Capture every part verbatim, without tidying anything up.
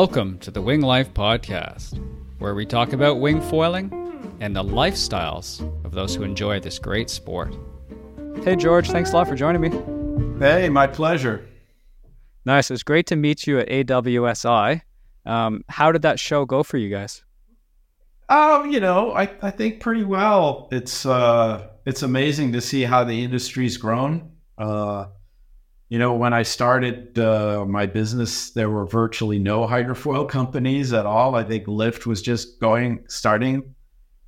Welcome to the Wing Life Podcast, where we talk about wing foiling and the lifestyles of those who enjoy this great sport. Hey, George, thanks a lot for joining me. Hey, my pleasure. Nice. It was great to meet you at A W S I. Um, how did that show go for you guys? Oh, you know, I, I think pretty well. It's uh, it's amazing to see how the industry's grown. Uh, you know, when I started uh, my business, there were virtually no hydrofoil companies at all. I think Lift was just going, starting,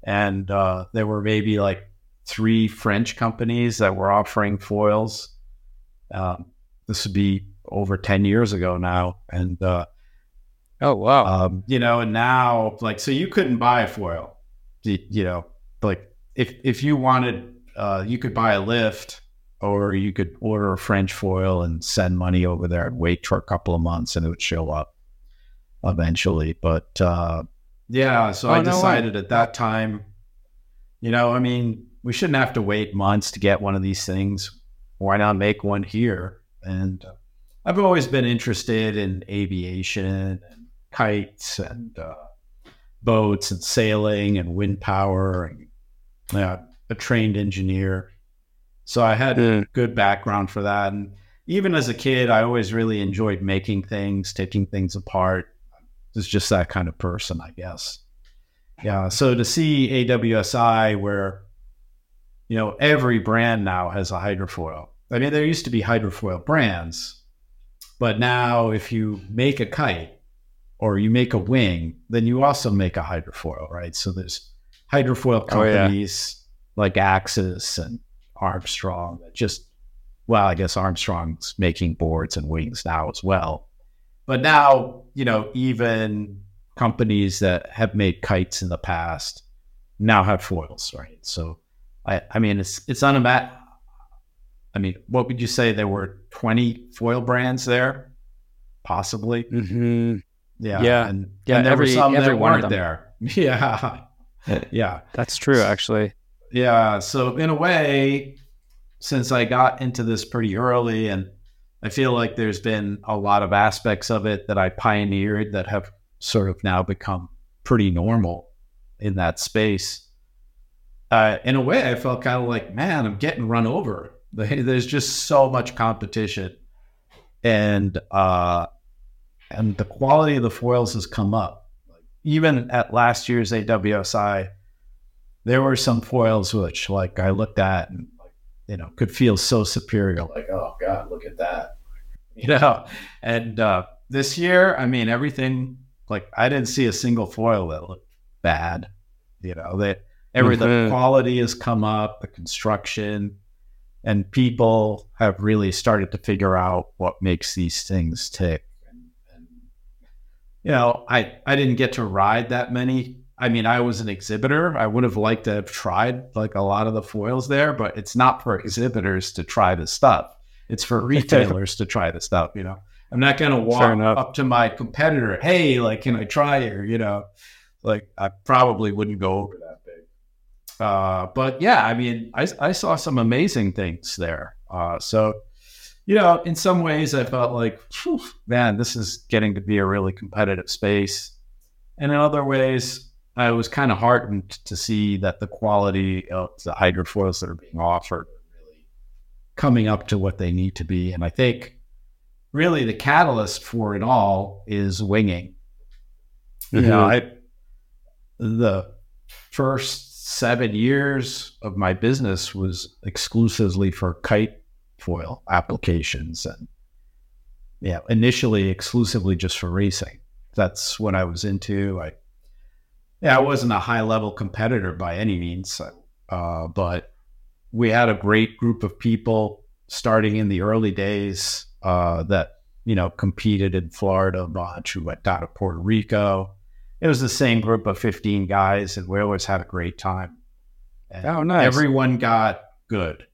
and uh, there were maybe like three French companies that were offering foils. Uh, this would be over ten years ago now, and uh, oh wow, um, you know, and now like so you couldn't buy a foil, you, you know, like if if you wanted, uh, you could buy a Lift. Or you could order a French foil and send money over there and wait for a couple of months and it would show up eventually. But uh, yeah, so oh, I decided no, I... at that time, you know, I mean, we shouldn't have to wait months to get one of these things. Why not make one here? And uh, I've always been interested in aviation and kites and uh, boats and sailing and wind power and uh, a trained engineer. So I had a good background for that. And even as a kid, I always really enjoyed making things, taking things apart. It's just that kind of person, I guess. Yeah. So to see A W S I where, you know, every brand now has a hydrofoil. I mean, there used to be hydrofoil brands, but now if you make a kite or you make a wing, then you also make a hydrofoil, right? So there's hydrofoil companies oh, yeah. like Axis and Armstrong, just, well, I guess Armstrong's making boards and wings now as well. But now, you know, even companies that have made kites in the past now have foils, right? So, I, I mean, it's, it's unimaginable. I mean, what would you say? There were twenty foil brands there, possibly. Mm-hmm. Yeah. Yeah. And, yeah, and there every, were some that weren't there. Yeah. Yeah. That's true, actually. Yeah. So in a way, since I got into this pretty early and I feel like there's been a lot of aspects of it that I pioneered that have sort of now become pretty normal in that space. Uh, in a way, I felt kind of like, man, I'm getting run over. There's just so much competition and, uh, and the quality of the foils has come up. Even at last year's A W S I, there were some foils which, like, I looked at and, like, you know, could feel so superior. Like, oh God, look at that, you know. And uh, this year, I mean, everything. Like, I didn't see a single foil that looked bad. You know, that every mm-hmm. the quality has come up, the construction, and people have really started to figure out what makes these things tick. And, and, you know, I I didn't get to ride that many. I mean, I was an exhibitor. I would have liked to have tried like a lot of the foils there, but it's not for exhibitors to try the stuff. It's for retailers to try the stuff, you know. I'm not going to walk up to my competitor, hey, like, can I try here? You know, like I probably wouldn't go over that big. Uh, but yeah, I mean, I, I saw some amazing things there. Uh, so, you know, in some ways I felt like, phew, man, this is getting to be a really competitive space. And in other ways, I was kind of heartened to see that the quality of the hydrofoils that are being offered are really coming up to what they need to be. And I think really the catalyst for it all is winging. Mm-hmm. You know, I, the first seven years of my business was exclusively for kite foil applications and yeah, initially exclusively just for racing. That's what I was into. I Yeah, I wasn't a high-level competitor by any means, uh, but we had a great group of people starting in the early days uh, that, you know, competed in Florida much, who went down to Puerto Rico. It was the same group of fifteen guys, and we always had a great time. And oh, nice. Everyone got good,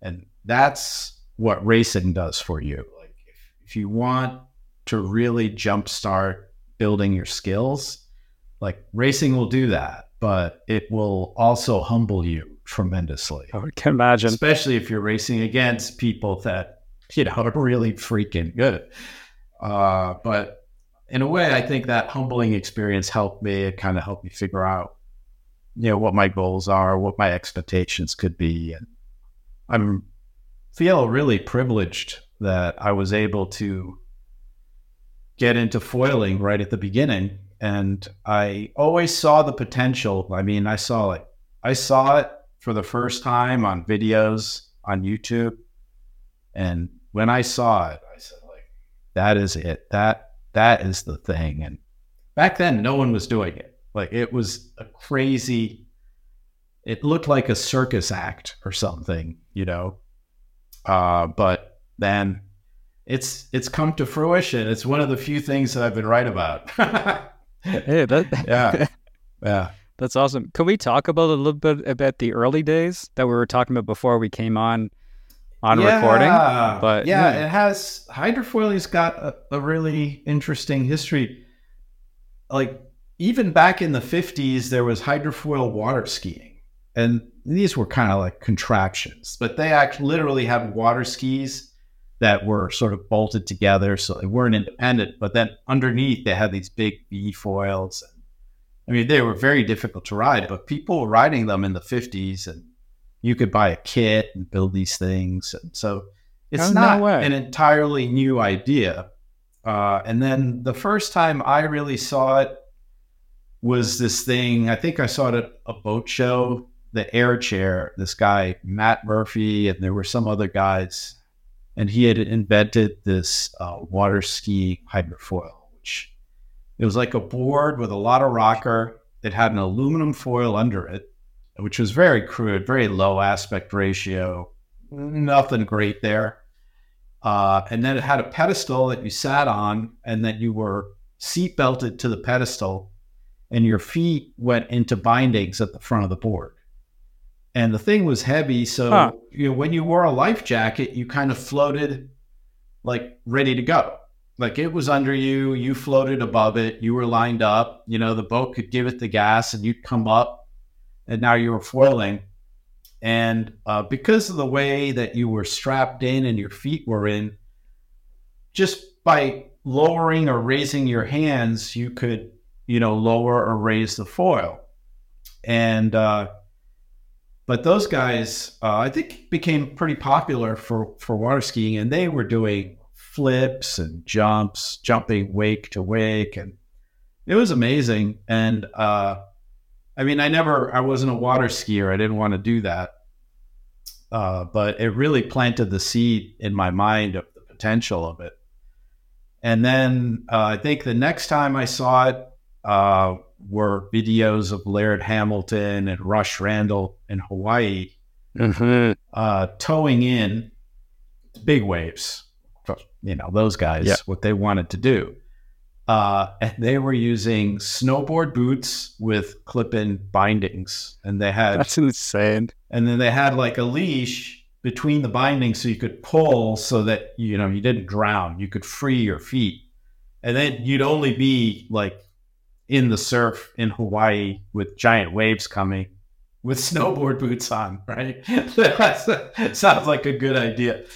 and that's what racing does for you. Like, if, if you want to really jumpstart building your skills, like racing will do that, but it will also humble you tremendously. I can imagine. Especially if you're racing against people that, you know, are really freaking good. Uh, but in a way, I think that humbling experience helped me. It kind of helped me figure out, you know, what my goals are, what my expectations could be. And I'm feel really privileged that I was able to get into foiling right at the beginning. And I always saw the potential. I mean, I saw it. I saw it for the first time on videos on YouTube. And when I saw it, I said, like, that is it. That, that is the thing. And back then, no one was doing it. Like, it was a crazy, it looked like a circus act or something, you know? Uh, but then it's, it's come to fruition. It's one of the few things that I've been right about. Hey, that, yeah. Yeah. That's awesome. Can we talk about a little bit about the early days that we were talking about before we came on, on yeah, recording? But yeah, yeah, it has, hydrofoiling's got a, a really interesting history. Like, even back in the fifties, there was hydrofoil water skiing, and these were kind of like contraptions, but they actually literally had water skis that were sort of bolted together, so they weren't independent. But then underneath, they had these big B foils. I mean, they were very difficult to ride, but people were riding them in the fifties, and you could buy a kit and build these things. And so it's oh, not no an entirely new idea. Uh, and then the first time I really saw it was this thing. I think I saw it at a boat show, the air chair, this guy, Matt Murphy, and there were some other guys, and he had invented this uh, water ski hydrofoil, which it was like a board with a lot of rocker. It had an aluminum foil under it, which was very crude, very low aspect ratio, nothing great there. Uh, and then it had a pedestal that you sat on, and then you were seat belted to the pedestal, and your feet went into bindings at the front of the board. And the thing was heavy, so huh. you know, when you wore a life jacket, you kind of floated like ready to go. Like, it was under you, you floated above it, you were lined up, you know, the boat could give it the gas and you'd come up, and now you were foiling. And uh, because of the way that you were strapped in and your feet were in, just by lowering or raising your hands, you could, you know, lower or raise the foil. And, uh, but those guys, uh, I think became pretty popular for, for water skiing, and they were doing flips and jumps, jumping wake to wake. And it was amazing. And, uh, I mean, I never, I wasn't a water skier. I didn't want to do that. Uh, but it really planted the seed in my mind of the potential of it. And then, uh, I think the next time I saw it, uh, were videos of Laird Hamilton and Rush Randall in Hawaii, mm-hmm. uh, towing in big waves. You know, those guys, yeah. what they wanted to do. Uh, and they were using snowboard boots with clip-in bindings. And they had... That's insane. And then they had like a leash between the bindings so you could pull so that, you know, you didn't drown. You could free your feet. And then you'd only be like in the surf in Hawaii with giant waves coming with snowboard boots on, right? Sounds like a good idea.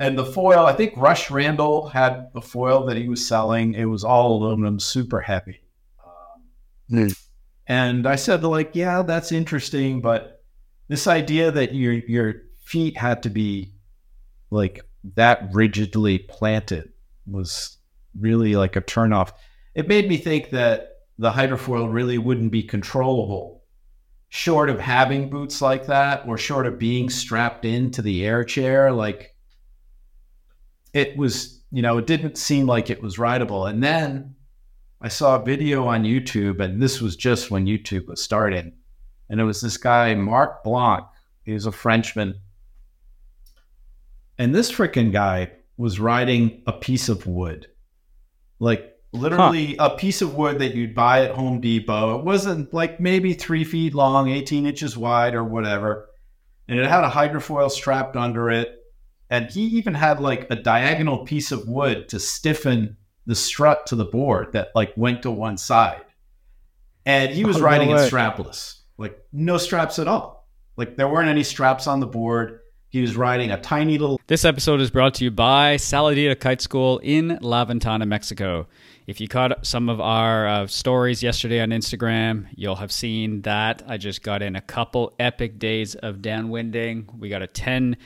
And the foil, I think Rush Randall had the foil that he was selling. It was all aluminum, super heavy. Um, mm. And I said, like, yeah, that's interesting, but this idea that your your feet had to be like that rigidly planted was really like a turnoff. It made me think that the hydrofoil really wouldn't be controllable, short of having boots like that, or short of being strapped into the air chair, like. It was, you know, it didn't seem like it was rideable. And then I saw a video on YouTube, and this was just when YouTube was starting. And it was this guy, Marc Blanc. He was a Frenchman. And this freaking guy was riding a piece of wood, like literally huh. a piece of wood that you'd buy at Home Depot. It wasn't like maybe three feet long, eighteen inches wide or whatever. And it had a hydrofoil strapped under it. And he even had like a diagonal piece of wood to stiffen the strut to the board that like went to one side. And he was oh, riding no it strapless, like no straps at all. Like there weren't any straps on the board. He was riding a tiny little... This episode is brought to you by Saladita Kite School in La Ventana, Mexico. If you caught some of our uh, stories yesterday on Instagram, you'll have seen that. I just got in a couple epic days of downwinding. We got a ten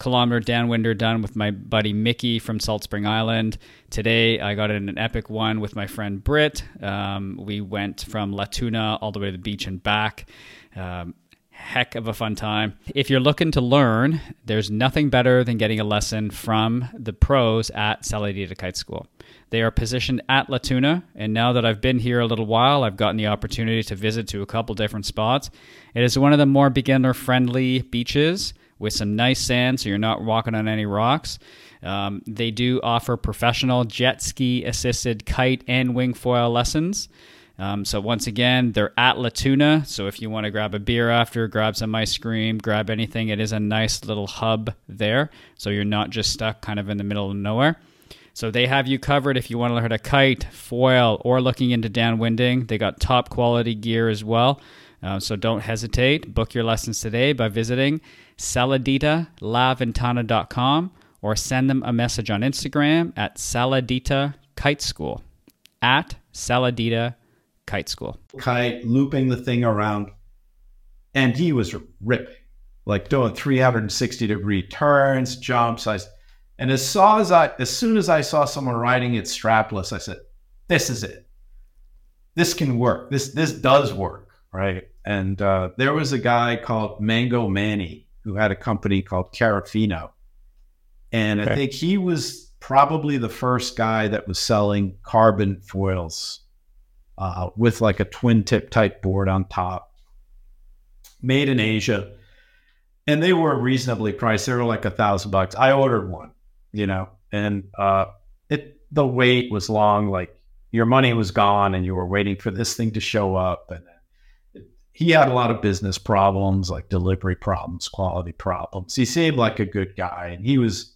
kilometer downwinder done with my buddy Mickey from Salt Spring Island. Today, I got in an epic one with my friend Britt. Um, we went from Latuna all the way to the beach and back. Um, Heck of a fun time. If you're looking to learn, there's nothing better than getting a lesson from the pros at Saladita Kite School. They are positioned at Latuna, and now that I've been here a little while, I've gotten the opportunity to visit to a couple different spots. It is one of the more beginner-friendly beaches with some nice sand, so you're not walking on any rocks. Um, they do offer professional jet ski-assisted kite and wing foil lessons. Um, so once again, they're at Latuna, so if you want to grab a beer after, grab some ice cream, grab anything, it is a nice little hub there, so you're not just stuck kind of in the middle of nowhere. So they have you covered if you want to learn how to kite, foil, or looking into downwinding. They got top quality gear as well, uh, so don't hesitate. Book your lessons today by visiting saladita la ventana dot com or send them a message on Instagram at Saladita Kite School, at Saladita Kite School. Kite, looping the thing around, and he was ripping, like doing three hundred sixty degree turns, jumps. I, and as saw as I, as soon as I saw someone riding it strapless, I said, "This is it. This can work. This this does work, right?" And uh, there was a guy called Mango Manny who had a company called Carafino, and okay. I think he was probably the first guy that was selling carbon foils. Uh, with like a twin tip type board on top, made in Asia. And they were reasonably priced. They were like a thousand bucks. I ordered one, you know, and uh, it the wait was long, like your money was gone and you were waiting for this thing to show up. And it, he had a lot of business problems, like delivery problems, quality problems. He seemed like a good guy. And he was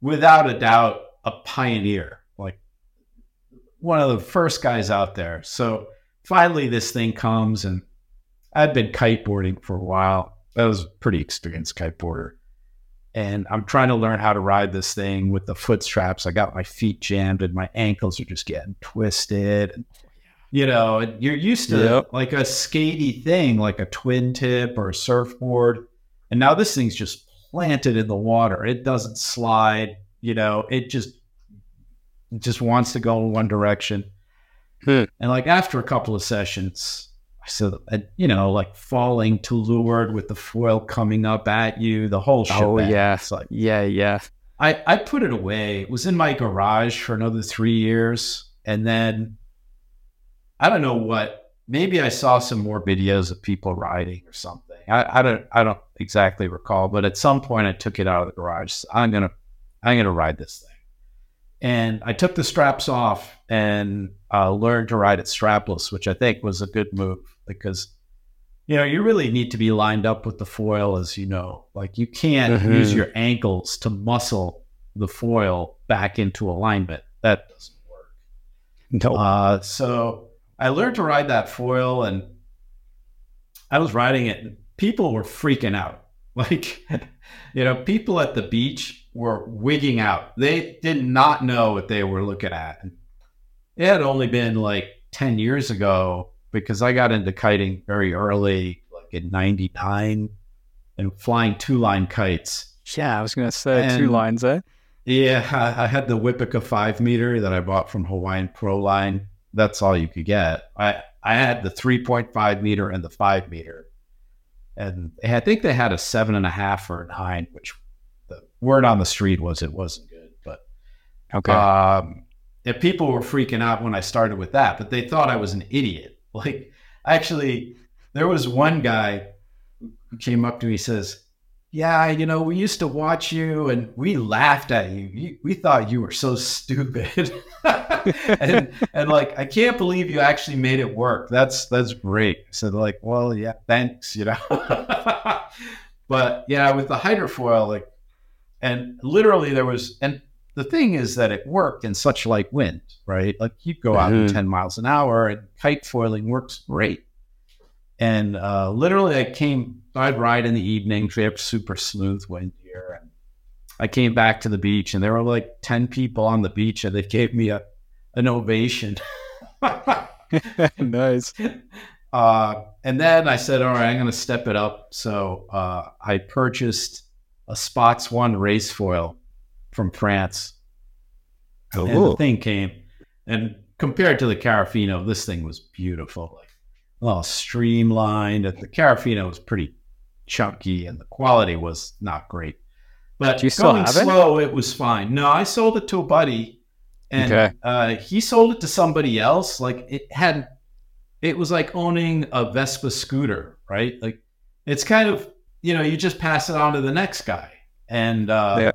without a doubt a pioneer, like one of the first guys out there. So finally this thing comes, and I'd been kiteboarding for a while. I was a pretty experienced kiteboarder, and I'm trying to learn how to ride this thing with the foot straps. I got my feet jammed and my ankles are just getting twisted. And, you know, and you're used to yep. like a skatey thing, like a twin tip or a surfboard. And now this thing's just planted in the water. It doesn't slide, you know, it just just wants to go in one direction. Hmm. And like after a couple of sessions, I so, said, you know, like falling to leeward with the foil coming up at you, the whole shit. Oh, yeah. It's like, yeah, yeah. I, I put it away. It was in my garage for another three years. And then I don't know what, maybe I saw some more videos of people riding or something. I, I don't, I don't exactly recall, but at some point I took it out of the garage. So I'm going to, I'm going to ride this thing. And I took the straps off and uh, learned to ride it strapless, which I think was a good move because, you know, you really need to be lined up with the foil, as you know. Like you can't mm-hmm. use your ankles to muscle the foil back into alignment. That doesn't work. No. Uh, so I learned to ride that foil, and I was riding it, and people were freaking out. Like, you know, people at the beach were wigging out. They did not know what they were looking at. It had only been like ten years ago, because I got into kiting very early, like in ninety-nine, and flying two-line kites. Yeah, I was going to say and, two lines, eh? Yeah, I, I had the Whippica five meter that I bought from Hawaiian Pro Line. That's all you could get. I, I had the three point five meter and the five meter. And I think they had a seven point five or a nine, which word on the street was it wasn't good, but okay. Um, if people were freaking out when I started with that, but they thought I was an idiot. Like, actually, there was one guy who came up to me. He says, "Yeah, you know, we used to watch you, and we laughed at you. you we thought you were so stupid, and and like I can't believe you actually made it work. That's that's great." I said, "Like, well, yeah, thanks, you know." But yeah, with the hydrofoil, like. And literally there was, and the thing is that it worked in such light wind, right? Like you go out mm-hmm. at ten miles an hour, and kite foiling works great. And uh, literally I came, I'd ride in the evening, tripped super smooth wind here. And I came back to the beach and there were like ten people on the beach and they gave me a, an ovation. Nice. Uh, and then I said, all right, I'm going to step it up. So uh, I purchased a Spotz one race foil from France. Oh, and the thing came, and compared to the Carafino, this thing was beautiful. Like, well, streamlined. The Carafino was pretty chunky, and the quality was not great. But you going slow, it? it was fine. No, I sold it to a buddy, and okay. uh, he sold it to somebody else. Like it had, it was like owning a Vespa scooter, right? Like it's kind of, you know, you just pass it on to the next guy, and uh, yeah.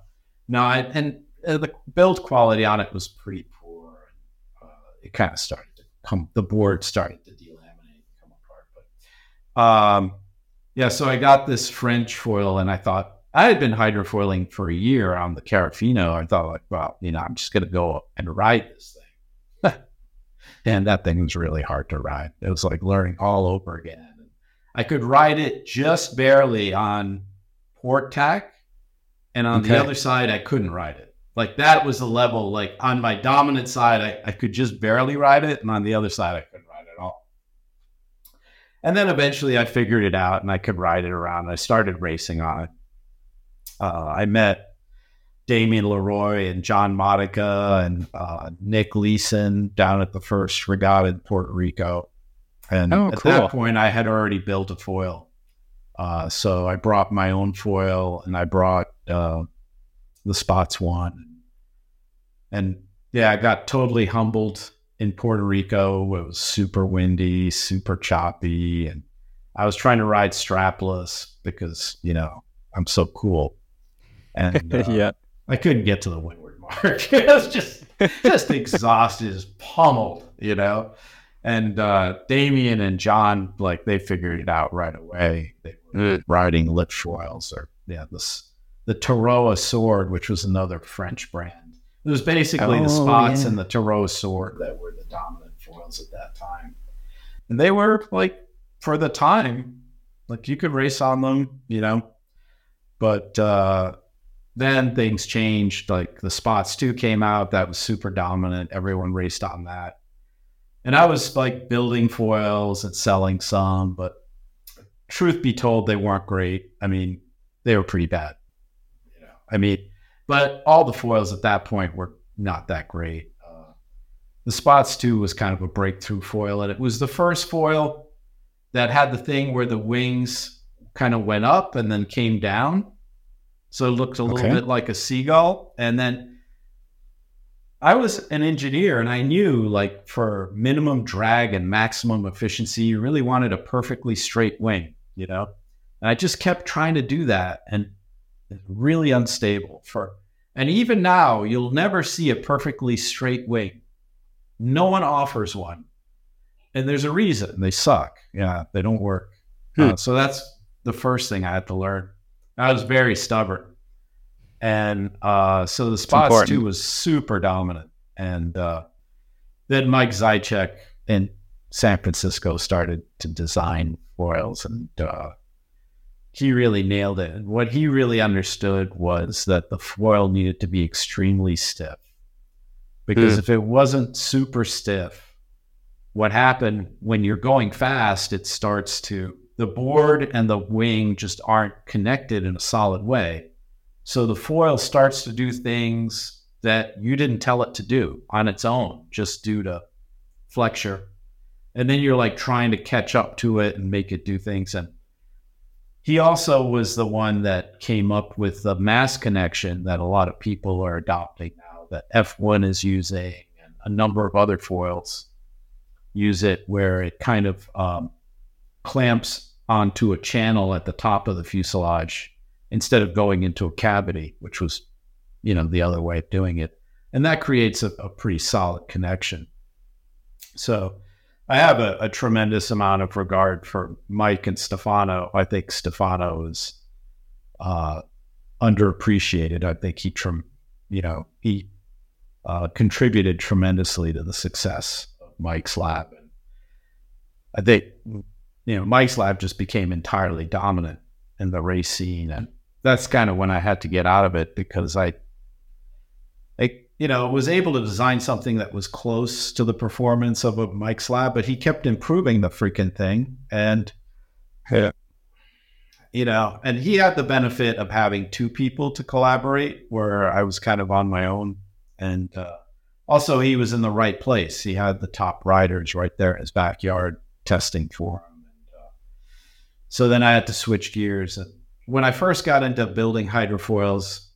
no, I, and. Uh, the build quality on it was pretty poor. Uh, it kind of started to come, the board started to delaminate and come apart. But um, yeah, so I got this French foil and I thought, I had been hydrofoiling for a year on the Carafino. I thought like, well, you know, I'm just going to go and ride this thing. And that thing was really hard to ride. It was like learning all over again. And I could ride it just barely on port tack. And on okay. the other side, I couldn't ride it. Like that was the level, like on my dominant side, I, I could just barely ride it. And on the other side, I couldn't ride it at all. And then eventually I figured it out and I could ride it around. I started racing on it. Uh, I met Damien Leroy and John Modica and uh, Nick Leeson down at the first regatta in Puerto Rico. And oh, at cool. that point I had already built a foil. Uh, so I brought my own foil and I brought, uh, the Spotz one. And yeah, I got totally humbled in Puerto Rico. It was super windy, super choppy. And I was trying to ride strapless because, you know, I'm so cool. And uh, yeah. I couldn't get to the windward mark. I was just, just exhausted, just pummeled, you know? And uh, Damien and John, like they figured it out right away. They were mm. riding lift foils or yeah, this, the Taaroa Sword, which was another French brand. It was basically oh, the Spotz yeah. and the Taaroa Sword that were the dominant foils at that time. And they were like, for the time, like you could race on them, you know, but uh, then things changed. Like the Spotz two came out, that was super dominant. Everyone raced on that. And I was like building foils and selling some, but truth be told, they weren't great. I mean, they were pretty bad. I mean, but all the foils at that point were not that great. Uh, the Spotz two was kind of a breakthrough foil, and it was the first foil that had the thing where the wings kind of went up and then came down. So it looked a little okay. bit like a seagull. And then I was an engineer, and I knew like for minimum drag and maximum efficiency, you really wanted a perfectly straight wing, you know? And I just kept trying to do that. And really unstable for, and even now you'll never see a perfectly straight wing. No one offers one, and there's a reason. They suck. Yeah, they don't work. Hmm. Uh, so that's the first thing I had to learn. I was very stubborn, and uh, so the Spotz two was super dominant. And uh, then Mike Zajicek in San Francisco started to design foils and. Uh, He really nailed it. And what he really understood was that the foil needed to be extremely stiff, because mm. if it wasn't super stiff, what happened when you're going fast, it starts to, the board and the wing just aren't connected in a solid way. So the foil starts to do things that you didn't tell it to do on its own, just due to flexure. And then you're like trying to catch up to it and make it do things. And he also was the one that came up with the mass connection that a lot of people are adopting now, that F one is using, and a number of other foils use it, where it kind of um, clamps onto a channel at the top of the fuselage instead of going into a cavity, which was, you know, the other way of doing it. And that creates a, a pretty solid connection. So I have a, a tremendous amount of regard for Mike and Stefano. I think Stefano is uh, underappreciated. I think he, trem- you know, he uh, contributed tremendously to the success of Mike's Lab. And I think, you know, Mike's Lab just became entirely dominant in the race scene. And that's kind of when I had to get out of it, because I, I, you know, was able to design something that was close to the performance of a Mike's Lab, but he kept improving the freaking thing. And, yeah. you know, and he had the benefit of having two people to collaborate, where I was kind of on my own. And uh, also he was in the right place. He had the top riders right there in his backyard testing for him. And, uh, so then I had to switch gears. And when I first got into building hydrofoils,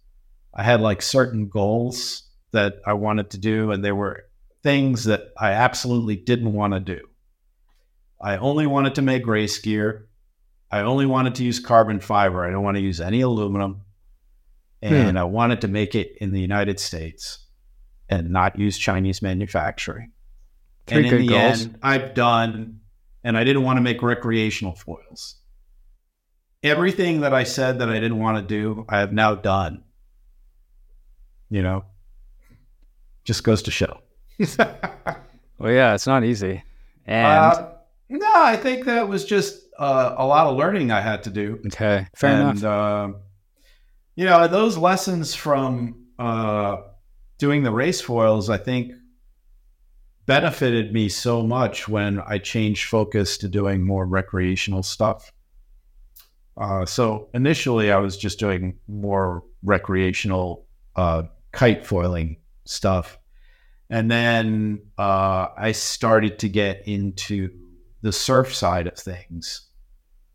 I had like certain goals that I wanted to do, and they were things that I absolutely didn't want to do. I only wanted to make race gear. I only wanted to use carbon fiber. I don't want to use any aluminum. And yeah. I wanted to make it in the United States and not use Chinese manufacturing. Three and in the goals. end, I've done, and I didn't want to make recreational foils. Everything that I said that I didn't want to do, I have now done. You know, just goes to show. Well, yeah, it's not easy. And uh, no, I think that was just uh, a lot of learning I had to do. Okay, fair and, enough. Uh, you know, those lessons from uh, doing the race foils, I think, benefited me so much when I changed focus to doing more recreational stuff. Uh, so initially, I was just doing more recreational uh, kite foiling stuff. And then uh, I started to get into the surf side of things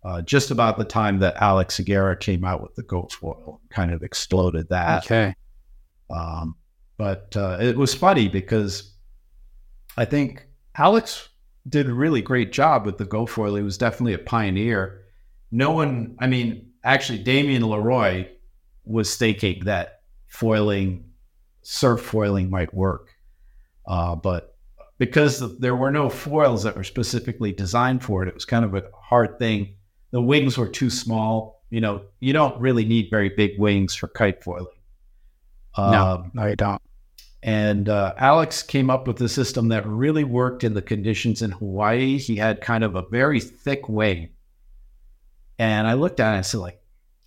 uh, just about the time that Alex Aguera came out with the gofoil, kind of exploded that. Okay. Um, but uh, it was funny because I think Alex did a really great job with the gofoil. He was definitely a pioneer. No one, I mean, actually Damien Leroy was thinking that foiling, surf foiling might work. Uh, but because the, there were no foils that were specifically designed for it, it was kind of a hard thing. The wings were too small. You know, you don't really need very big wings for kite foiling. Um, no, no, you don't. And uh, Alex came up with a system that really worked in the conditions in Hawaii. He had kind of a very thick wing. And I looked at it and I said, like,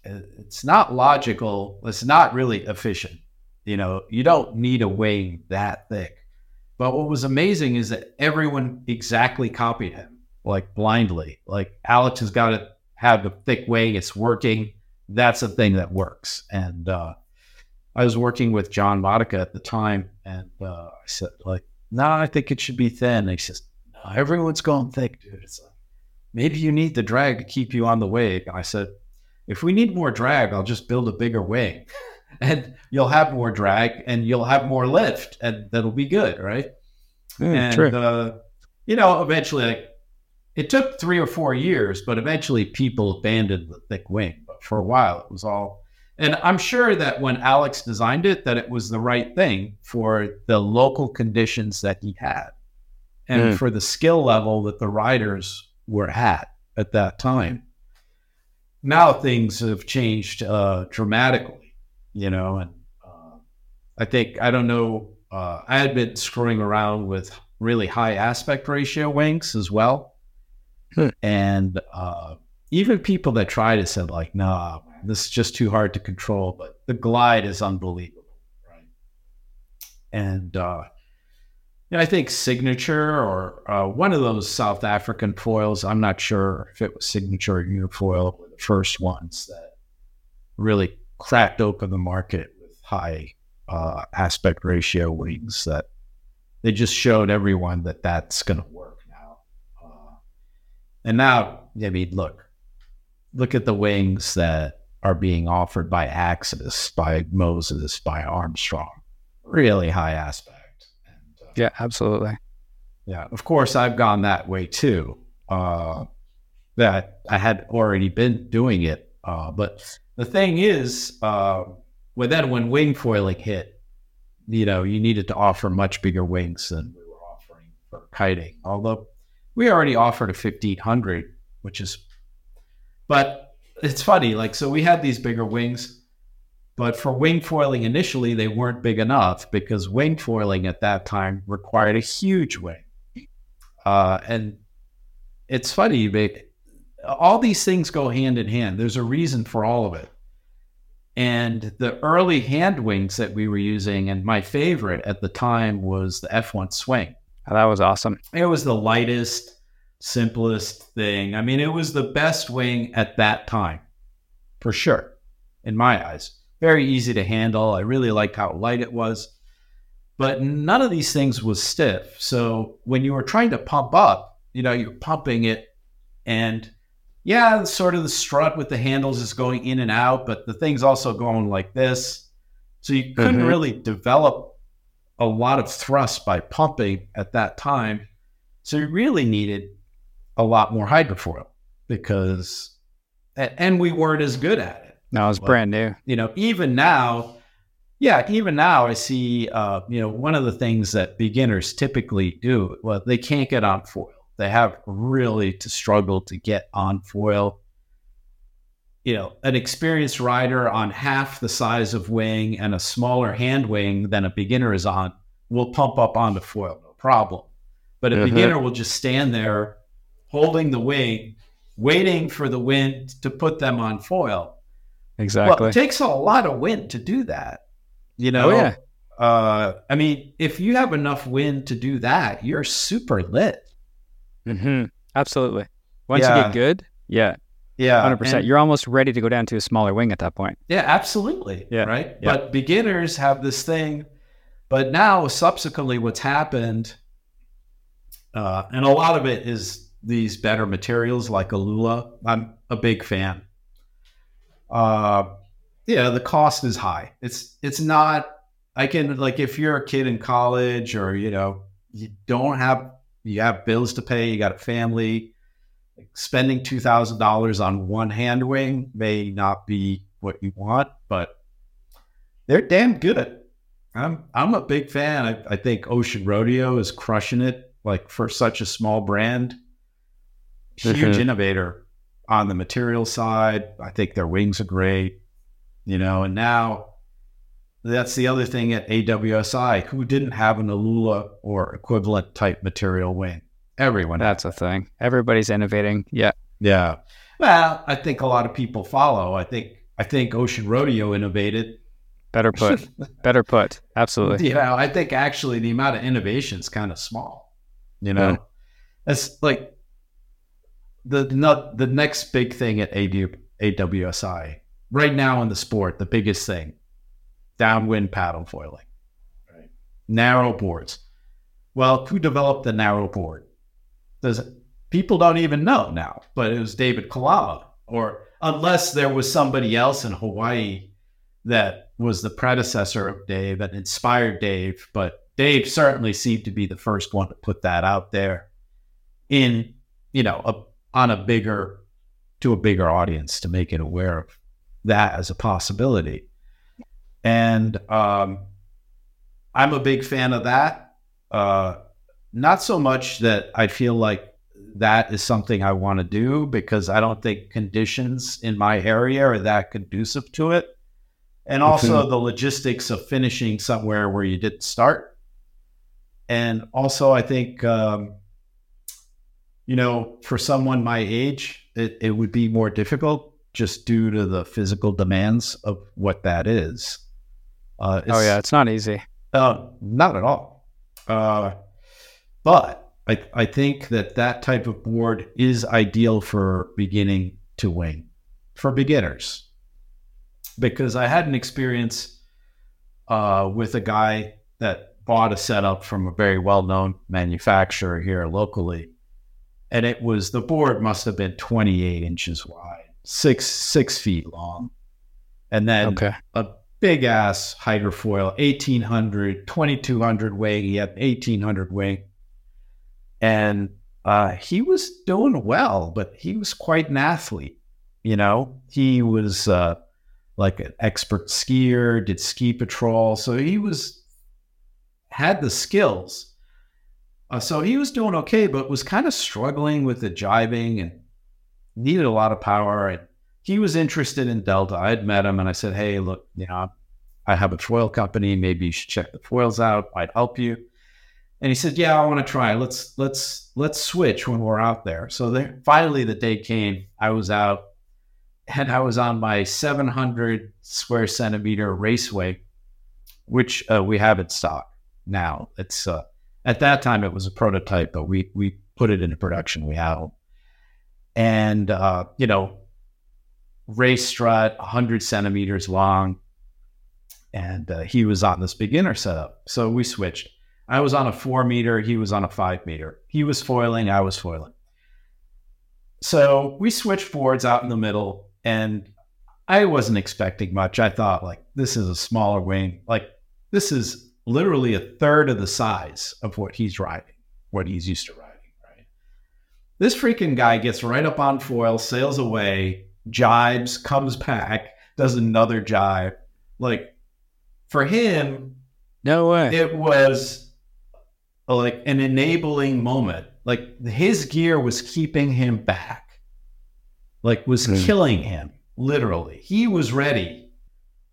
it's not logical. It's not really efficient. You know, you don't need a wing that thick. But what was amazing is that everyone exactly copied him, like blindly. Like, Alex has got to have a thick wing. It's working. That's a thing that works. And uh, I was working with John Modica at the time, and uh, I said, like, no, nah, I think it should be thin. And he says, no, everyone's going thick, dude. It's like, maybe you need the drag to keep you on the wing. And I said, if we need more drag, I'll just build a bigger wing. And you'll have more drag and you'll have more lift, and that'll be good, right? Mm, and, true. Uh, you know, eventually, like, it took three or four years, but eventually people abandoned the thick wing. But for a while, it was all... And I'm sure that when Alex designed it, that it was the right thing for the local conditions that he had and mm. for the skill level that the riders were at at that time. Now things have changed uh, dramatically. You know, and uh, I think, I don't know, uh, I had been screwing around with really high aspect ratio wings as well. Hmm. And uh, even people that tried it said, like, nah, this is just too hard to control, but the glide is unbelievable, right? And uh, you know, I think Signature or uh, one of those South African foils, I'm not sure if it was Signature or Unifoil, were the first ones that really cracked open the market with high uh, aspect ratio wings, that they just showed everyone that that's going to work now. Uh, and now, I mean, look, look at the wings that are being offered by Axis, by Moses, by Armstrong. Really high aspect. And, uh, yeah, absolutely. Yeah. Of course, I've gone that way too. Uh, that I had already been doing it, uh, but the thing is, uh, well, then when wing foiling hit, you know, you needed to offer much bigger wings than we were offering for kiting. Although we already offered a fifteen hundred, which is, but it's funny. Like, so we had these bigger wings, but for wing foiling initially, they weren't big enough because wing foiling at that time required a huge wing. Uh, and it's funny, but all these things go hand in hand. There's a reason for all of it. And the early hand wings that we were using, and my favorite at the time was the F one swing. Oh, that was awesome. It was the lightest, simplest thing. I mean, it was the best wing at that time, for sure, in my eyes. Very easy to handle. I really liked how light it was. But none of these things was stiff. So when you were trying to pump up, you know, you're pumping it and... yeah, sort of the strut with the handles is going in and out, but the thing's also going like this. So you couldn't mm-hmm. really develop a lot of thrust by pumping at that time. So you really needed a lot more hydrofoil because, and we weren't as good at it. No, it was but, brand new. You know, even now, yeah, even now I see, uh, you know, one of the things that beginners typically do, well, they can't get on foil. They have really to struggle to get on foil. You know, an experienced rider on half the size of wing and a smaller hand wing than a beginner is on will pump up onto foil, no problem. But a mm-hmm. beginner will just stand there holding the wing, waiting for the wind to put them on foil. Exactly. Well, it takes a lot of wind to do that. You know, oh, yeah. uh, I mean, if you have enough wind to do that, you're super lit. Mm-hmm. Absolutely. Once yeah. you get good, yeah, yeah, one hundred percent. And you're almost ready to go down to a smaller wing at that point. Yeah, absolutely. Yeah, right. Yeah. But beginners have this thing. But now, subsequently, what's happened, uh, and a lot of it is these better materials like Alula. I'm a big fan. Uh, yeah, the cost is high. It's it's not. I can like if you're a kid in college or you know you don't have. You have bills to pay. You got a family. Spending two thousand dollars on one hand wing may not be what you want, but they're damn good. I'm I'm a big fan. I, I think Ocean Rodeo is crushing it. Like for such a small brand, huge mm-hmm. innovator on the material side. I think their wings are great. You know, and now. That's the other thing at A W S I, who didn't have an Alula or equivalent type material wing. Everyone. That's a thing. Everybody's innovating. Yeah. Yeah. Well, I think a lot of people follow. I think I think Ocean Rodeo innovated. Better put. Better put. Absolutely. You know, I think actually the amount of innovation is kind of small. You know, that's yeah. like the not, the next big thing at A W S I right now in the sport, the biggest thing. Downwind paddle foiling, right. Narrow boards. Well, who developed the narrow board? Does people don't even know now, but it was David Kalama, or unless there was somebody else in Hawaii that was the predecessor of Dave that inspired Dave, but Dave certainly seemed to be the first one to put that out there in, you know, a, on a bigger, to a bigger audience to make it aware of that as a possibility. And um, I'm a big fan of that. Uh, not so much that I feel like that is something I want to do because I don't think conditions in my area are that conducive to it. And also mm-hmm. the logistics of finishing somewhere where you didn't start. And also I think, um, you know, for someone my age, it, it would be more difficult just due to the physical demands of what that is. Uh, oh yeah, it's not easy. Uh, not at all. Uh, but I, I think that that type of board is ideal for beginning to wing, for beginners. Because I had an experience uh, with a guy that bought a setup from a very well-known manufacturer here locally. And it was, the board must have been twenty-eight inches wide, six six feet long. And then okay. a big ass hydrofoil, eighteen hundred, twenty-two hundred wing. He had eighteen hundred wing. And uh, he was doing well, but he was quite an athlete. You know, he was uh, like an expert skier, did ski patrol. So he was, had the skills. Uh, so he was doing okay, but was kind of struggling with the jibing and needed a lot of power. And he was interested in Delta. I had met him and I said, hey, look, you know, I have a foil company. Maybe you should check the foils out. I'd help you. And he said, yeah, I want to try. Let's, let's, let's switch when we're out there. So there, finally the day came, I was out and I was on my seven hundred square centimeter raceway, which uh, we have in stock now. It's uh, at that time it was a prototype, but we, we put it into production. We have them. And, uh, you know, race strut one hundred centimeters long. And uh, he was on this beginner setup. So we switched. I was on a four meter. He was on a five meter. He was foiling. I was foiling. So we switched boards out in the middle, and I wasn't expecting much. I thought, like, this is a smaller wing. Like, this is literally a third of the size of what he's riding, what he's used to riding, right? This freaking guy gets right up on foil, sails away, jibes, comes back, does another jibe. Like, for him, no way. It was like an enabling moment. Like, his gear was keeping him back, like was mm. killing him. Literally, he was ready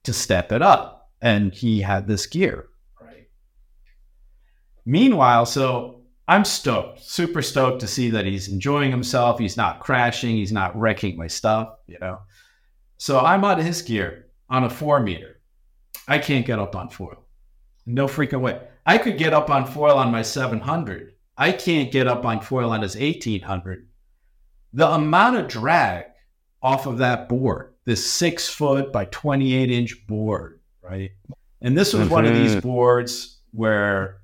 to step it up, and he had this gear. Right. Meanwhile, so I'm stoked, super stoked to see that he's enjoying himself. He's not crashing. He's not wrecking my stuff, you know? So I'm on his gear on a four meter. I can't get up on foil. No freaking way. I could get up on foil on my seven hundred. I can't get up on foil on his eighteen hundred. The amount of drag off of that board, this six foot by twenty-eight inch board, right? And this was mm-hmm. one of these boards where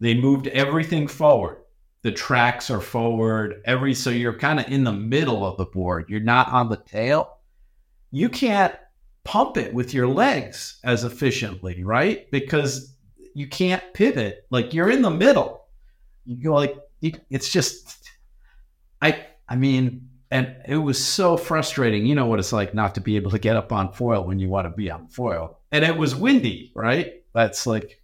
they moved everything forward. The tracks are forward, every, so you're kind of in the middle of the board. You're not on the tail. You can't pump it with your legs as efficiently, right? Because you can't pivot. Like, you're in the middle. You go like, you, it's just, I, I mean, and it was so frustrating. You know what it's like not to be able to get up on foil when you want to be on foil. And it was windy, right? That's like.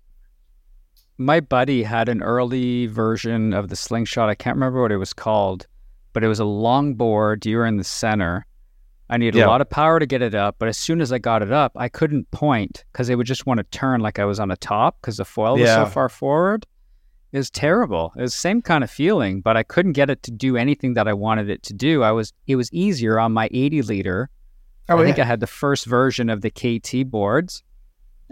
My buddy had an early version of the Slingshot. I can't remember what it was called, but it was a long board. You were in the center. I needed yeah. a lot of power to get it up, but as soon as I got it up, I couldn't point because it would just want to turn like I was on a top because the foil yeah. was so far forward. It was terrible. It was the same kind of feeling, but I couldn't get it to do anything that I wanted it to do. I was It was easier on my eighty liter. Oh, I yeah. think I had the first version of the K T boards.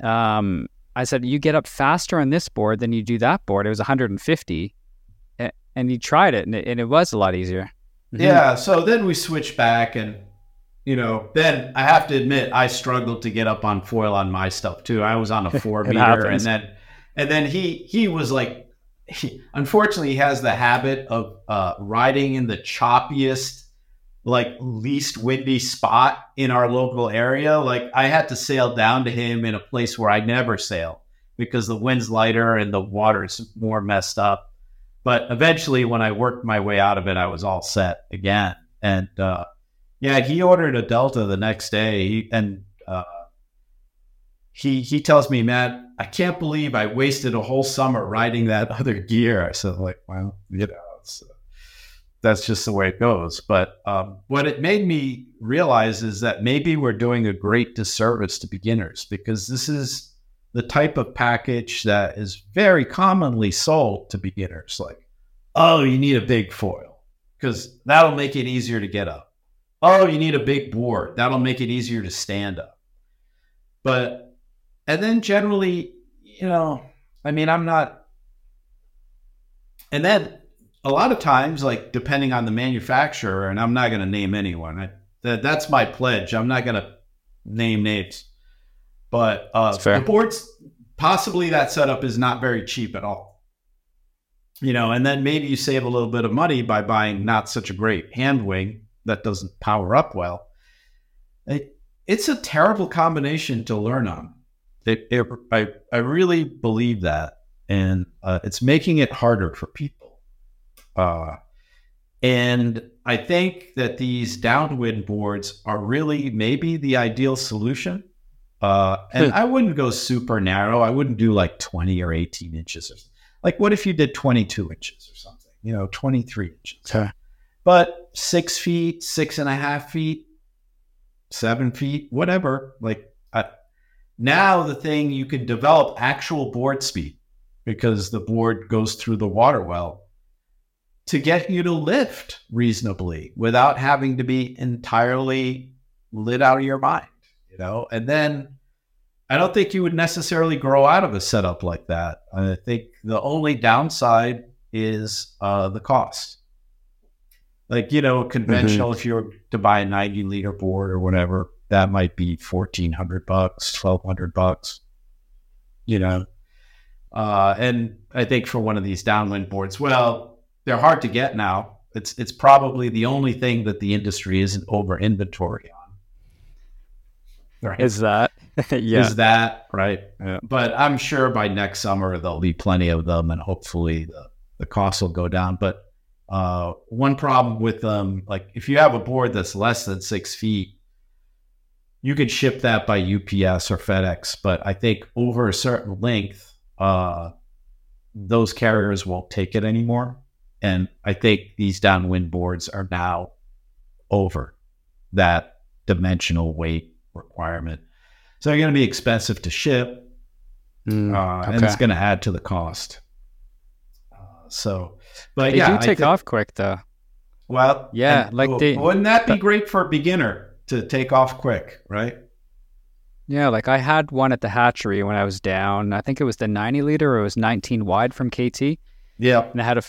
Um, I said, you get up faster on this board than you do that board. It was one hundred fifty, and, and you tried it and, it, and it was a lot easier. Mm-hmm. Yeah, so then we switched back and... You know, then I have to admit, I struggled to get up on foil on my stuff too. I was on a four meter happens. and then, and then he, he was like, he, unfortunately he has the habit of uh, riding in the choppiest, like least windy spot in our local area. Like, I had to sail down to him in a place where I never sail because the wind's lighter and the water's more messed up. But eventually when I worked my way out of it, I was all set again. And, uh, yeah, he ordered a Delta the next day, he, and uh, he he tells me, "Matt, I can't believe I wasted a whole summer riding that other gear." I said, "Like, well, you know, it's, uh, that's just the way it goes." But um, what it made me realize is that maybe we're doing a great disservice to beginners because this is the type of package that is very commonly sold to beginners. Like, "Oh, you need a big foil because that'll make it easier to get up. Oh, you need a big board. That'll make it easier to stand up." But, and then generally, you know, I mean, I'm not. And then a lot of times, like, depending on the manufacturer, and I'm not going to name anyone. I, that, that's my pledge. I'm not going to name names. But uh, the boards, possibly that setup is not very cheap at all. You know, and then maybe you save a little bit of money by buying not such a great hand wing that doesn't power up well. It, it's a terrible combination to learn on. It, it, I, I really believe that. And uh, it's making it harder for people. Uh, and I think that these downwind boards are really maybe the ideal solution. Uh, and I wouldn't go super narrow. I wouldn't do like twenty or eighteen inches. Or like, what if you did twenty-two inches or something, you know, twenty-three inches. Huh. But six feet, six and a half feet, seven feet, whatever. Like, uh, now the thing, you can develop actual board speed because the board goes through the water well, to get you to lift reasonably without having to be entirely lit out of your mind, you know? And then I don't think you would necessarily grow out of a setup like that. I think the only downside is uh, the cost. Like, you know, conventional, mm-hmm. if you were to buy a ninety liter board or whatever, that might be fourteen hundred bucks, twelve hundred bucks, you know? Uh, and I think for one of these downwind boards, well, they're hard to get now. It's it's probably the only thing that the industry isn't over inventory on. Right? Is that? yeah. Is that, right? Yeah. But I'm sure by next summer there'll be plenty of them, and hopefully the, the cost will go down. But uh, one problem with them, like if you have a board that's less than six feet, you could ship that by U P S or FedEx. But I think over a certain length, uh, those carriers won't take it anymore. And I think these downwind boards are now over that dimensional weight requirement. So they're going to be expensive to ship, mm, uh, okay. and it's going to add to the cost. Uh, so, but they yeah, do take th- off quick though. Well, yeah, and, like well, they, wouldn't that be great for a beginner to take off quick, right? Yeah, like I had one at the hatchery when I was down. I think it was the ninety liter, or it was nineteen wide from K T. Yeah, and I had a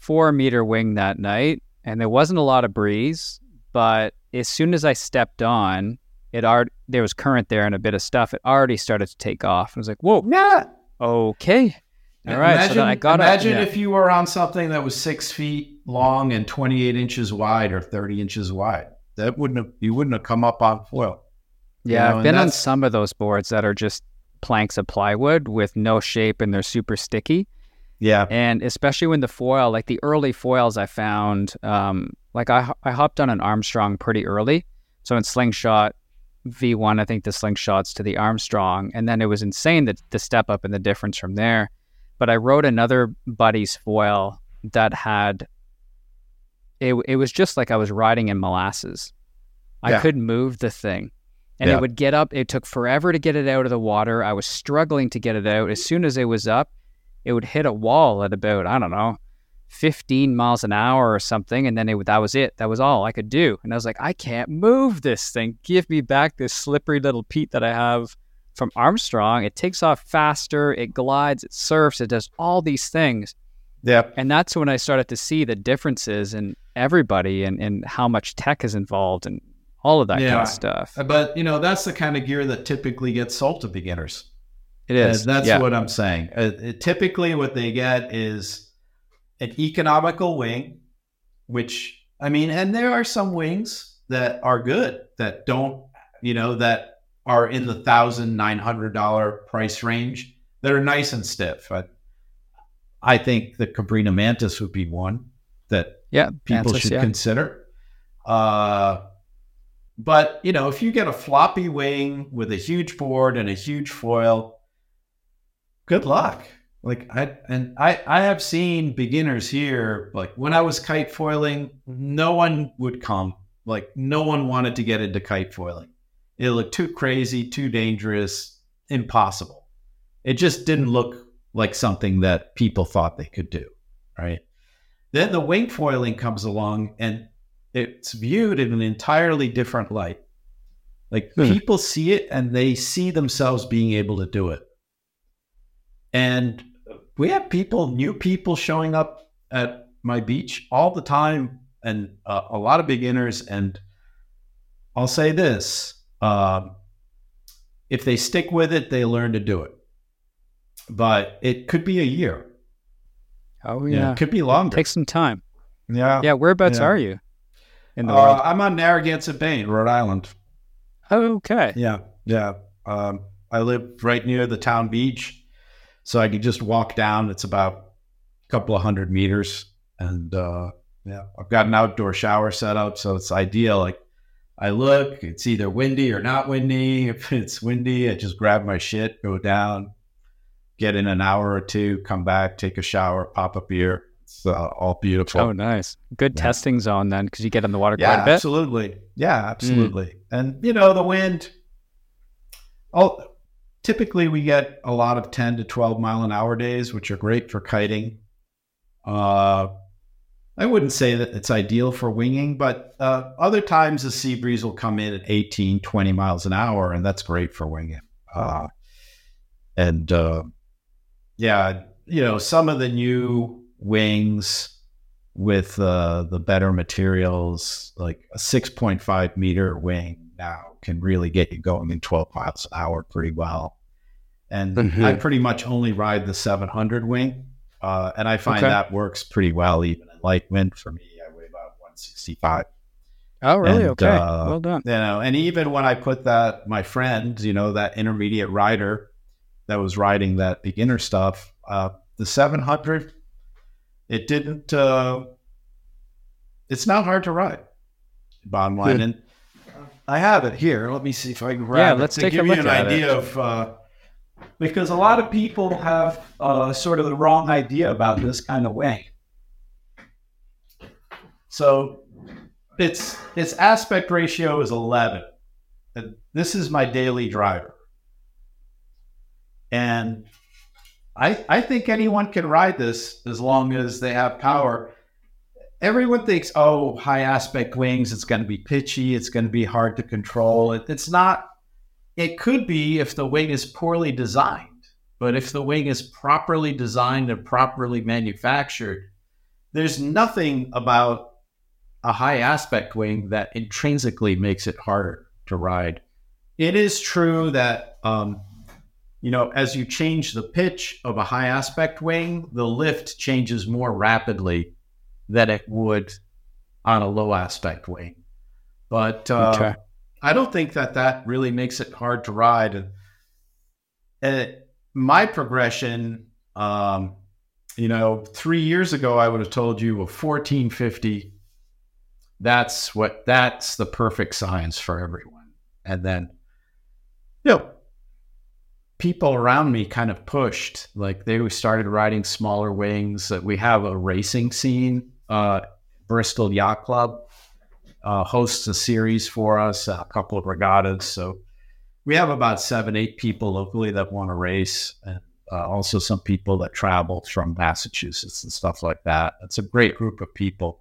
four meter wing that night, and there wasn't a lot of breeze, but as soon as I stepped on it, already, there was current there and a bit of stuff. It already started to take off. I was like, whoa, yeah. okay. All right. Imagine, so then I got imagine up, yeah. if you were on something that was six feet long and twenty-eight inches wide or thirty inches wide, that wouldn't have, you wouldn't have come up on foil. Yeah. You know, I've been on some of those boards that are just planks of plywood with no shape and they're super sticky. Yeah. And especially when the foil, like the early foils I found, um, like I I hopped on an Armstrong pretty early. So in Slingshot V one, I think the Slingshots to the Armstrong. And then it was insane the, the step up and the difference from there. But I rode another buddy's foil that had, it, it was just like I was riding in molasses. Yeah. I couldn't move the thing. And yeah. it would get up. It took forever to get it out of the water. I was struggling to get it out. As soon as it was up, it would hit a wall at about, I don't know, fifteen miles an hour or something. And then it, that was it. That was all I could do. And I was like, I can't move this thing. Give me back this slippery little Pete that I have from Armstrong. It takes off faster. It glides. It surfs. It does all these things. Yep. And that's when I started to see the differences in everybody and, and how much tech is involved and all of that yeah. kind of stuff. But, you know, that's the kind of gear that typically gets sold to beginners. It is. And that's yeah. what I'm saying. Uh, it, typically what they get is an economical wing, which, I mean, and there are some wings that are good, that don't, you know, that are in the one thousand nine hundred dollars price range that are nice and stiff. I, I think the Cabrinha Mantis would be one that yeah, people Mantis, should yeah. consider. Uh, but, you know, if you get a floppy wing with a huge board and a huge foil, good luck. Like I and I, I have seen beginners here. Like when I was kite foiling, no one would come. Like no one wanted to get into kite foiling. It looked too crazy, too dangerous, impossible. It just didn't look like something that people thought they could do. Right. Then the wing foiling comes along and it's viewed in an entirely different light. Like mm. people see it and they see themselves being able to do it. And we have people, new people showing up at my beach all the time, and uh, a lot of beginners. And I'll say this, uh, if they stick with it, they learn to do it. But it could be a year. Oh, yeah. You know, it could be longer. It takes some time. Yeah. Yeah. Whereabouts yeah. are you in the uh, world? I'm on Narragansett Bay, Rhode Island. Oh, okay. Yeah. Yeah. Um, I live right near the town beach. So I could just walk down. It's about a couple of hundred meters. And uh, yeah, I've got an outdoor shower set up. So it's ideal. Like I look, it's either windy or not windy. If it's windy, I just grab my shit, go down, get in an hour or two, come back, take a shower, pop a beer. It's uh, all beautiful. Oh, nice. Good yeah. testing zone then, because you get in the water yeah, quite a bit. Absolutely. Yeah, absolutely. Mm. And, you know, the wind. Oh, Typically, we get a lot of ten to twelve mile an hour days, which are great for kiting. Uh, I wouldn't say that it's ideal for winging, but uh, other times the sea breeze will come in at eighteen, twenty miles an hour, and that's great for winging. Uh, and uh, yeah, you know, some of the new wings with uh, the better materials, like a six point five meter wing now can really get you going in twelve miles an hour pretty well. And mm-hmm. I pretty much only ride the seven hundred wing. Uh, and I find okay. that works pretty well, even in light wind for me. I weigh about one sixty-five. Oh, really? And, okay. Uh, well done. You know, and even when I put that, my friend, you know, that intermediate rider that was riding that beginner stuff, uh, the seven hundred, it didn't, uh, it's not hard to ride. Bottom line. Good. And I have it here. Let me see if I can grab yeah, it. Yeah, let's take a look at it. To give you an idea of... Uh, Because a lot of people have uh, sort of the wrong idea about this kind of wing. So its its aspect ratio is eleven. And this is my daily driver. And I I think anyone can ride this as long as they have power. Everyone thinks, oh, high aspect wings, it's going to be pitchy, it's going to be hard to control. It, it's not. It could be if the wing is poorly designed, but if the wing is properly designed and properly manufactured, there's nothing about a high aspect wing that intrinsically makes it harder to ride. It is true that, um, you know, as you change the pitch of a high aspect wing, the lift changes more rapidly than it would on a low aspect wing. But, uh, okay. I don't think that that really makes it hard to ride. And, and my progression, um, you know, three years ago, I would have told you a fourteen fifty. That's what, that's the perfect science for everyone. And then, you know, people around me kind of pushed, like they started riding smaller wings. That we have a racing scene, uh, Bristol Yacht Club. Uh, hosts a series for us, a couple of regattas. So we have about seven, eight people locally that want to race, and uh, also some people that travel from Massachusetts and stuff like that. It's a great group of people.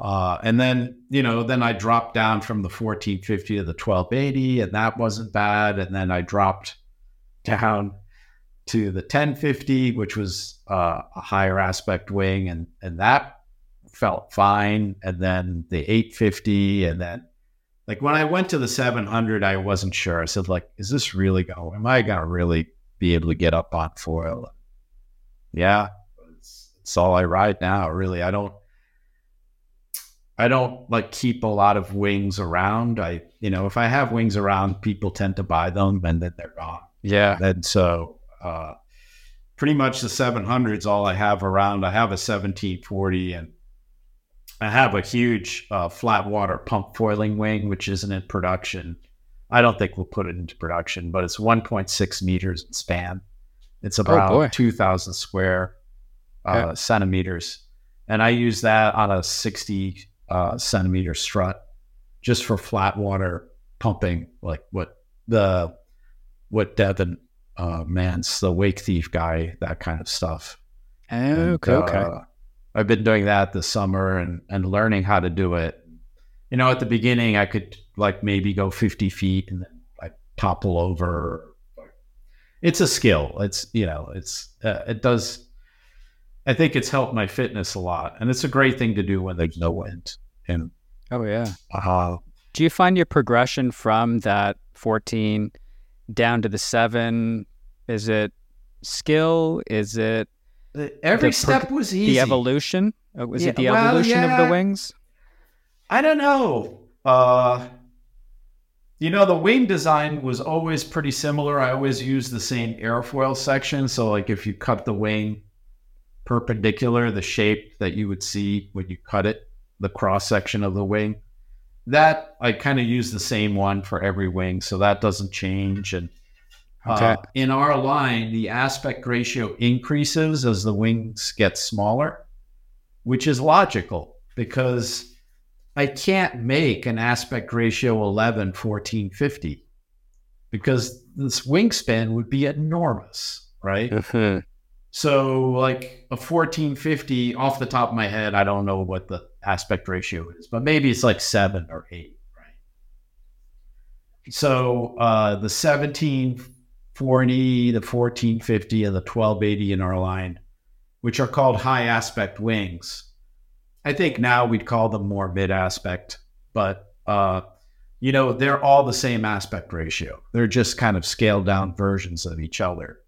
Uh, and then, you know, then I dropped down from the fourteen fifty to the twelve eighty, and that wasn't bad. And then I dropped down to the ten fifty, which was uh, a higher aspect wing, and and that felt fine. And then the eight fifty, and then like when I went to the seven hundred, I wasn't sure. I said, like, is this really going, am I gonna really be able to get up on foil? Yeah, it's, it's all I ride now, really. I don't I don't like keep a lot of wings around. I you know, if I have wings around, people tend to buy them and then they're gone. Yeah. And so uh pretty much the seven hundred is all I have around. I have a seventeen forty, and I have a huge uh, flat water pump foiling wing, which isn't in production. I don't think we'll put it into production, but it's one point six meters in span. It's about oh two thousand square uh, yeah. centimeters. And I use that on a sixty uh, centimeter strut just for flat water pumping, like what the what Devin uh, Mance, the Wake Thief guy, that kind of stuff. Oh, and, okay. Uh, okay. I've been doing that this summer and, and learning how to do it. You know, at the beginning, I could like maybe go fifty feet and then I topple over. It's a skill. It's, you know, it's, uh, it does, I think it's helped my fitness a lot. And it's a great thing to do when there's no wind. And oh, yeah. Uh, do you find your progression from that fourteen down to the seven? Is it skill? Is it? Every the, step was easy. The evolution? Was yeah, it the evolution well, yeah. of the wings? I don't know. Uh, you know, the wing design was always pretty similar. I always used the same airfoil section. So, like, if you cut the wing perpendicular, the shape that you would see when you cut it, the cross-section of the wing, that I kind of use the same one for every wing. So that doesn't change. And Uh, okay. in our line, the aspect ratio increases as the wings get smaller, which is logical because I can't make an aspect ratio eleven, fourteen fifty because this wingspan would be enormous, right? Mm-hmm. So like a fourteen fifty, off the top of my head, I don't know what the aspect ratio is, but maybe it's like seven or eight, right? So uh, the seventeen forty, the fourteen fifty, and the twelve eighty in our line, which are called high aspect wings. I think now we'd call them more mid aspect, but uh, you know, they're all the same aspect ratio. They're just kind of scaled down versions of each other.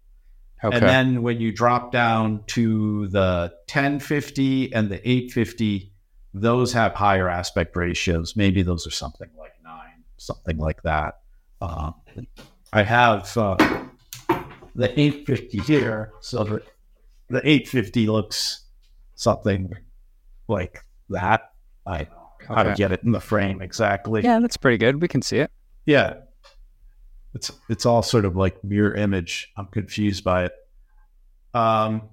Okay. And then when you drop down to the ten fifty and the eight fifty, those have higher aspect ratios. Maybe those are something like nine, something like that. Uh, I have uh, the eight fifty here, so the, the eight fifty looks something like that. I don't know how to get it in the frame exactly. Yeah, that's pretty good. We can see it. Yeah. It's it's all sort of like mirror image. I'm confused by it. Um,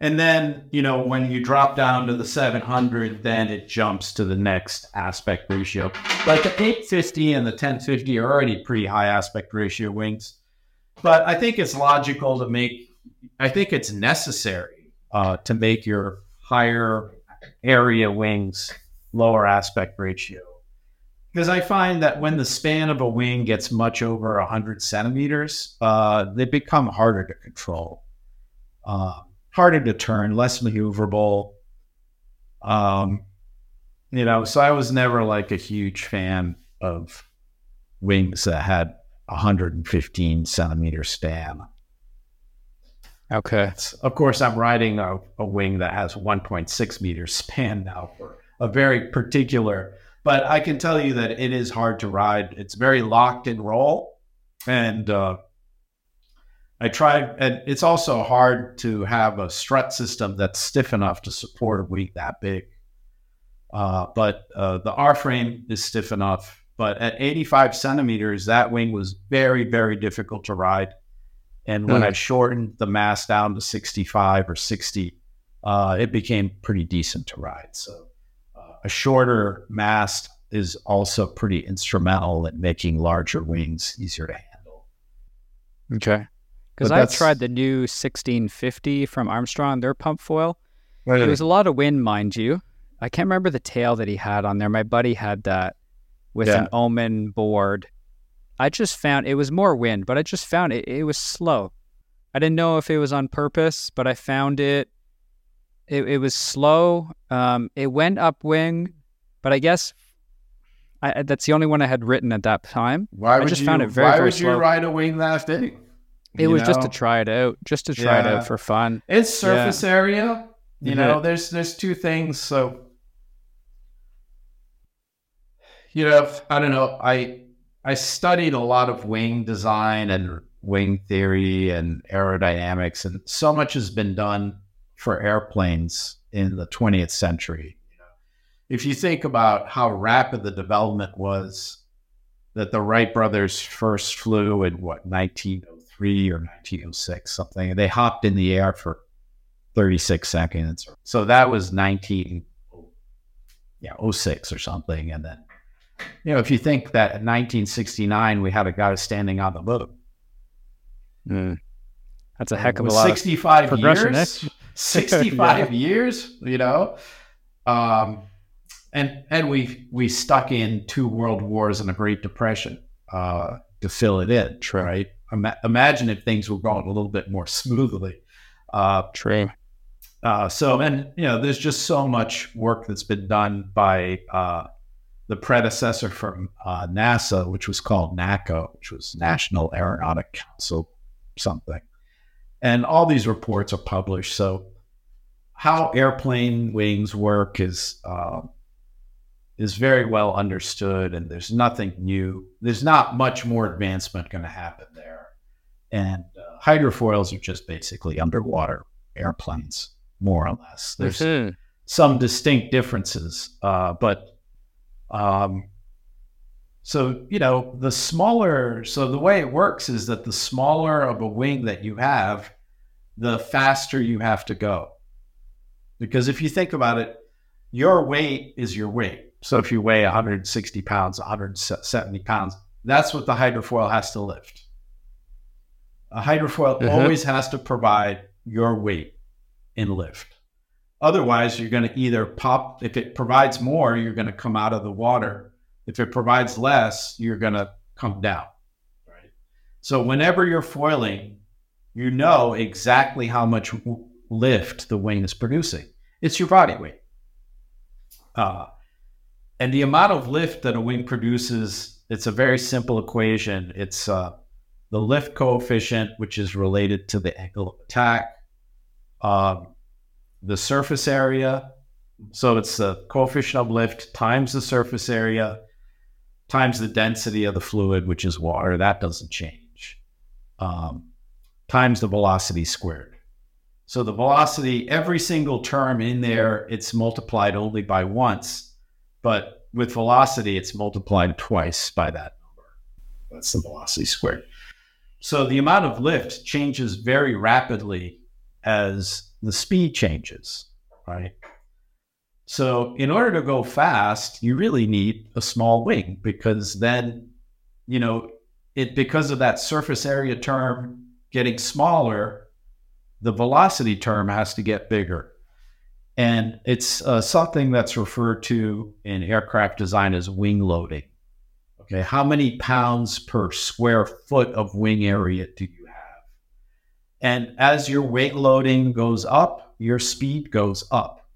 and then, you know, when you drop down to the seven hundred, then it jumps to the next aspect ratio. Like the eight fifty and the ten fifty are already pretty high aspect ratio wings. But I think it's logical to make, I think it's necessary uh, to make your higher area wings lower aspect ratio, because I find that when the span of a wing gets much over one hundred centimeters, uh, they become harder to control, uh, harder to turn, less maneuverable. Um, you know, so I was never like a huge fan of wings that had one hundred fifteen centimeter span. Okay. Of course, I'm riding a, a wing that has one point six meter span now for a very particular, but I can tell you that it is hard to ride. It's very locked in roll. And uh, I tried, and it's also hard to have a strut system that's stiff enough to support a wing that big. Uh, but uh, the R-frame is stiff enough. But at eighty-five centimeters, that wing was very, very difficult to ride. And when mm. I shortened the mass down to sixty-five or sixty, uh, it became pretty decent to ride. So uh, a shorter mast is also pretty instrumental in making larger wings easier to handle. Okay. Because I tried the new sixteen fifty from Armstrong, their pump foil. Right. It was a lot of wind, mind you. I can't remember the tail that he had on there. My buddy had that with yeah. an Omen board. I just found it was more wind, but I just found it, it was slow. I didn't know if it was on purpose, but I found it, it, it was slow. Um, it went upwing, but I guess I, that's the only one I had written at that time. Why would I just you, found it very, why very would slow. You ride a wing that big? It you was know? just to try it out, just to try yeah. it out for fun. It's surface yeah. area. You mm-hmm. know, there's, there's two things. So, you know, I don't know. I, I studied a lot of wing design and wing theory and aerodynamics, and so much has been done for airplanes in the twentieth century. If you think about how rapid the development was, that the Wright brothers first flew in what, nineteen oh three or nineteen oh six, something, and they hopped in the air for thirty-six seconds. So that was nineteen oh six or something, and then, you know, if you think that in nineteen sixty-nine, we had a guy standing on the moon. Mm. That's a heck of a lot sixty-five of progression. Years, sixty-five yeah. years, you know. Um, and and we we stuck in two world wars and a Great Depression uh, to fill it in, right? Ima- imagine if things were going a little bit more smoothly. Uh, True. Uh, so, and, you know, there's just so much work that's been done by uh, the predecessor from uh, NASA, which was called NACO, which was National Aeronautic Council, something. And all these reports are published. So how airplane wings work is uh, is very well understood, and there's nothing new. There's not much more advancement going to happen there. And uh, hydrofoils are just basically underwater airplanes, more or less. There's mm-hmm. some distinct differences, uh, but... Um, so, you know, the smaller, so the way it works is that the smaller of a wing that you have, the faster you have to go. Because if you think about it, your weight is your weight. So if you weigh one hundred sixty pounds, one hundred seventy pounds, That's what the hydrofoil has to lift. A hydrofoil uh-huh. always has to provide your weight in lift. Otherwise, you're going to either pop. If it provides more, you're going to come out of the water. If it provides less, you're going to come down. Right. So whenever you're foiling, you know exactly how much lift the wing is producing. It's your body weight. Uh, and the amount of lift that a wing produces, it's a very simple equation. It's uh, the lift coefficient, which is related to the angle of attack, um, the surface area. So it's the coefficient of lift times the surface area times the density of the fluid, which is water. That doesn't change. Um, times the velocity squared. So the velocity, every single term in there, it's multiplied only by once, but with velocity, it's multiplied twice by that number. That's the velocity squared. So the amount of lift changes very rapidly as the speed changes, right? So in order to go fast, you really need a small wing, because then, you know, it because of that surface area term getting smaller, the velocity term has to get bigger. And it's uh, something that's referred to in aircraft design as wing loading. Okay, how many pounds per square foot of wing area do you have? And as your weight loading goes up, your speed goes up,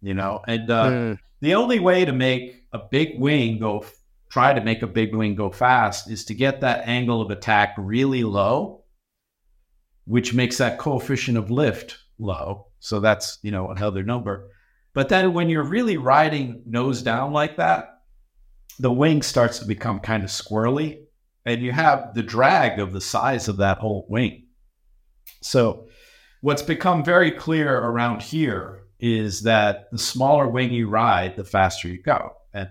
you know? And uh, mm. the only way to make a big wing go, try to make a big wing go fast is to get that angle of attack really low, which makes that coefficient of lift low. So that's, you know, another number. But then when you're really riding nose down like that, the wing starts to become kind of squirrely, and you have the drag of the size of that whole wing. So what's become very clear around here is that the smaller wing you ride, the faster you go. And,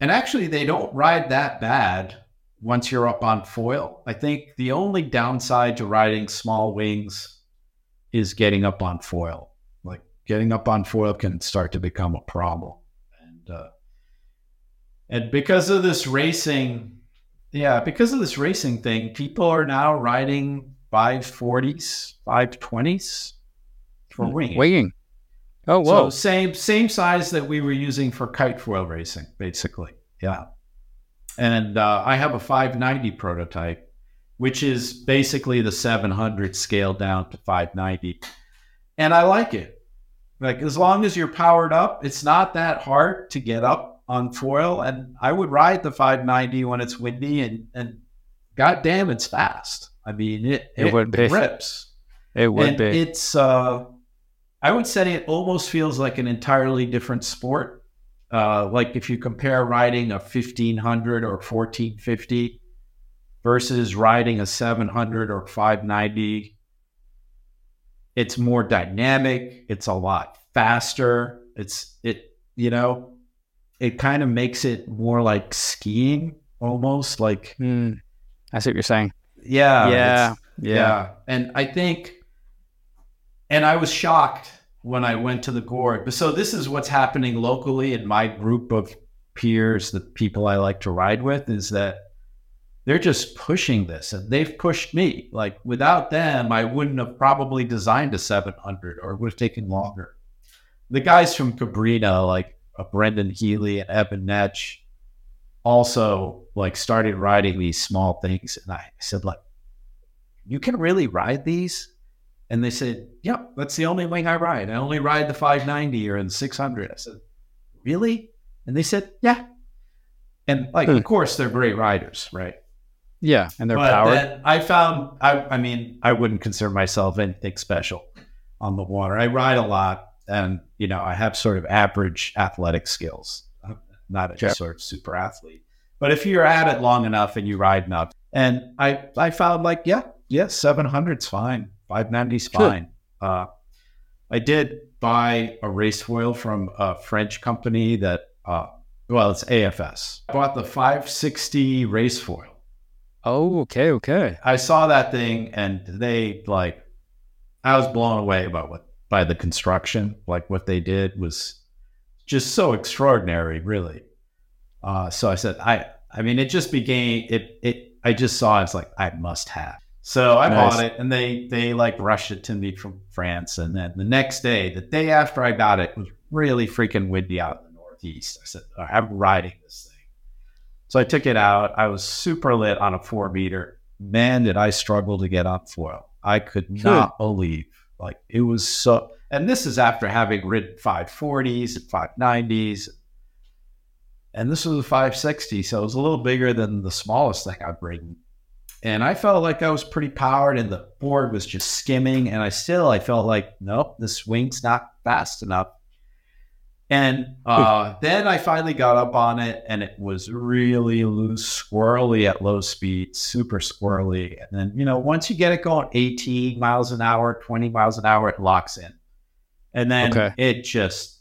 and actually, they don't ride that bad once you're up on foil. I think the only downside to riding small wings is getting up on foil. Like getting up on foil can start to become a problem. And uh, and because of this racing, yeah, because of this racing thing, people are now riding five forties, five twenties for winging. Winging. Oh, whoa. So same same size that we were using for kite foil racing, basically. Yeah. And uh, I have a five ninety prototype, which is basically the seven hundred scaled down to five ninety. And I like it. Like, as long as you're powered up, it's not that hard to get up on foil. And I would ride the five ninety when it's windy, and, and goddamn, it's fast. I mean, it, it, it would rips. Be. It would and be. It's, uh, I would say it almost feels like an entirely different sport. Uh, like if you compare riding a fifteen hundred or fourteen fifty versus riding a seven hundred or five ninety, it's more dynamic. It's a lot faster. It's, it, you know, it kind of makes it more like skiing almost. Like, mm, I see what you're saying. Yeah. Yeah. Yeah. Yeah. And I think, and I was shocked when I went to the Gorg. So this is what's happening locally in my group of peers, the people I like to ride with, is that they're just pushing this, and they've pushed me. Like, without them, I wouldn't have probably designed a seven hundred, or it would have taken longer. The guys from Cabrinha, like uh, Brendan Healy and Evan Netch, also like started riding these small things. And I said, like, you can really ride these? And they said, yep, that's the only wing I ride. I only ride the five ninety or the six hundred. I said, really? And they said, yeah. And like, mm. of course, they're great riders, right? Yeah, and they're but powered. Then I found, I, I mean, I wouldn't consider myself anything special on the water. I ride a lot, and, you know, I have sort of average athletic skills. I'm not a sure. sort of super athlete. But if you're at it long enough and you ride enough, and I, I found like, yeah, yeah, seven hundred's fine. five ninety's fine. Sure. Uh, I did buy a race foil from a French company that, uh, well, it's A F S. I bought the five sixty race foil. Oh, okay, okay. I saw that thing, and they, like, I was blown away by, what, by the construction. Like, what they did was just so extraordinary, really. Uh, so I said, I, I mean, it just became, it, it, I just saw it, it's like, I must have. So I nice. bought it, and they, they like rushed it to me from France. And then the next day, the day after I got it, it was really freaking windy out in the Northeast. I said, right, I'm riding this thing. So I took it out. I was super lit on a four meter. Man, did I struggle to get up foil. I could not Good. believe, like, it was so, and this is after having ridden five forties and five nineties. And this was a five sixty, so it was a little bigger than the smallest thing I've ridden. And I felt like I was pretty powered, and the board was just skimming. And I still, I felt like, nope, the swing's not fast enough. And uh, then I finally got up on it, and it was really loose, squirrely at low speed, super squirrely. And then, you know, once you get it going eighteen miles an hour, twenty miles an hour, it locks in. And then okay. it just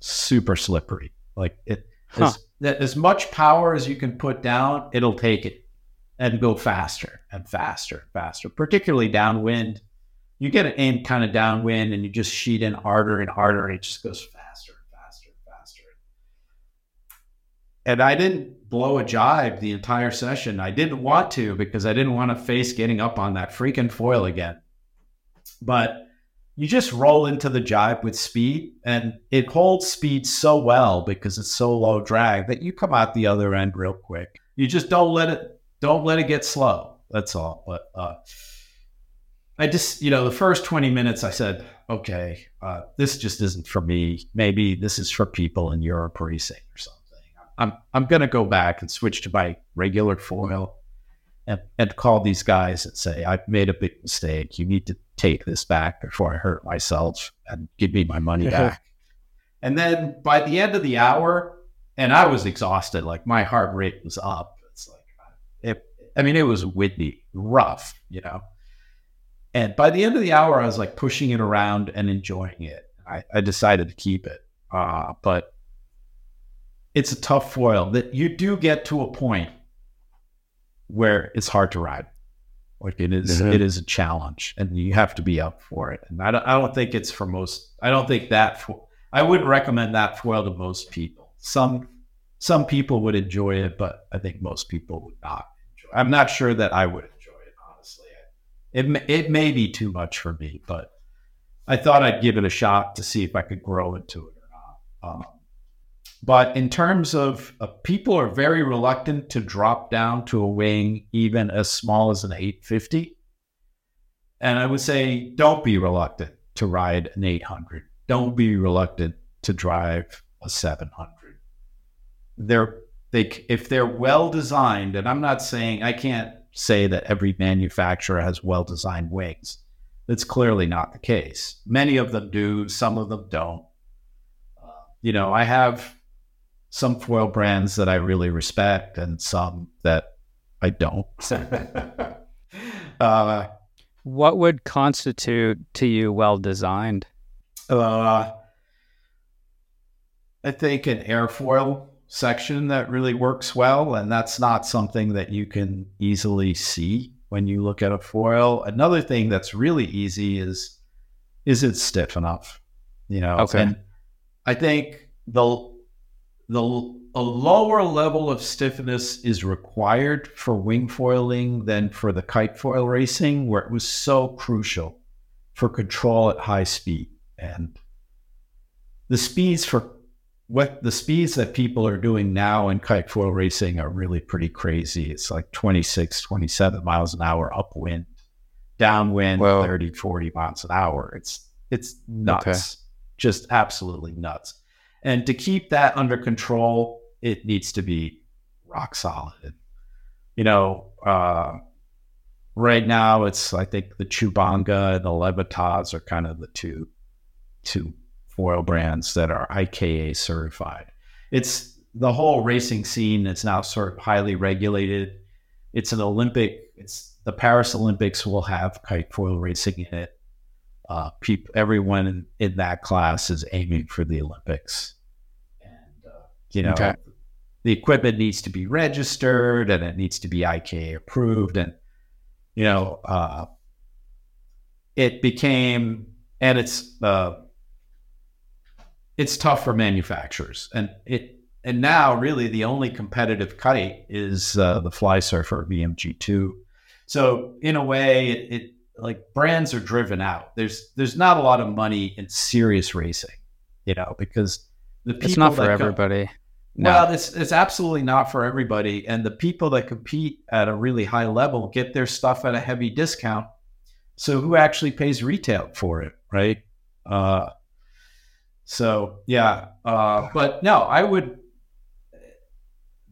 super slippery. Like it, huh. as, as much power as you can put down, it'll take it. And go faster and faster and faster, particularly downwind. You get it aimed kind of downwind, and you just sheet in harder and harder, and it just goes faster and faster and faster. And I didn't blow a jibe the entire session. I didn't want to, because I didn't want to face getting up on that freaking foil again. But you just roll into the jibe with speed, and it holds speed so well because it's so low drag that you come out the other end real quick. You just don't let it Don't let it get slow. That's all. But uh, I just, you know, the first twenty minutes I said, okay, uh, this just isn't for me. Maybe this is for people in Europe or East or something. I'm I'm going to go back and switch to my regular foil and, and call these guys and say, I've made a big mistake. You need to take this back before I hurt myself and give me my money back. And then by the end of the hour, and I was exhausted, like my heart rate was up. I mean, it was windy, rough, you know. And by the end of the hour, I was like pushing it around and enjoying it. I, I decided to keep it. Uh, but it's a tough foil that you do get to a point where it's hard to ride. Like it is, mm-hmm. it is a challenge, and you have to be up for it. And I don't, I don't think it's for most. I don't think that fo- I wouldn't recommend that foil to most people. Some some people would enjoy it, but I think most people would not. I'm not sure that I would enjoy it, honestly. It it may be too much for me, but I thought I'd give it a shot to see if I could grow into it or not. Um, but in terms of uh, people are very reluctant to drop down to a wing even as small as an eight fifty. And I would say, don't be reluctant to ride an eight hundred. Don't be reluctant to drive a seven hundred. They're They, if they're well designed, and I'm not saying, I can't say that every manufacturer has well designed wings. That's clearly not the case. Many of them do, some of them don't. Uh, you know, I have some foil brands that I really respect and some that I don't. uh, what would constitute to you well designed? Uh, I think an airfoil section that really works well, and that's not something that you can easily see when you look at a foil. Another thing that's really easy is is it stiff enough, you know? Okay. And I think the the a lower level of stiffness is required for wing foiling than for the kite foil racing, where it was so crucial for control at high speed. And the speeds for What the speeds that people are doing now in kite foil racing are really pretty crazy. It's like twenty-six, twenty-seven miles an hour upwind, downwind, well, thirty, forty miles an hour. It's, it's nuts, okay. Just absolutely nuts. And to keep that under control, it needs to be rock solid. You know, uh, right now it's, I think the Chubanga and the Levitas are kind of the two, two, foil brands that are I K A certified. It's the whole racing scene that's now sort of highly regulated. It's an Olympic, it's the Paris Olympics will have kite foil racing in it. Uh, people, everyone in, in that class is aiming for the Olympics. And, uh, you know, okay. the equipment needs to be registered, and it needs to be I K A approved. And, you know, uh, it became, and it's, uh, it's tough for manufacturers, and it And now really the only competitive kite is uh, the Fly Surfer V M G two. So in a way, it, it like brands are driven out. There's there's not a lot of money in serious racing, you know, because the people it's not for everybody. Com- no. Well, it's it's absolutely not for everybody. And the people that compete at a really high level get their stuff at a heavy discount. So who actually pays retail for it, right? Uh, so yeah, uh, but no, I would.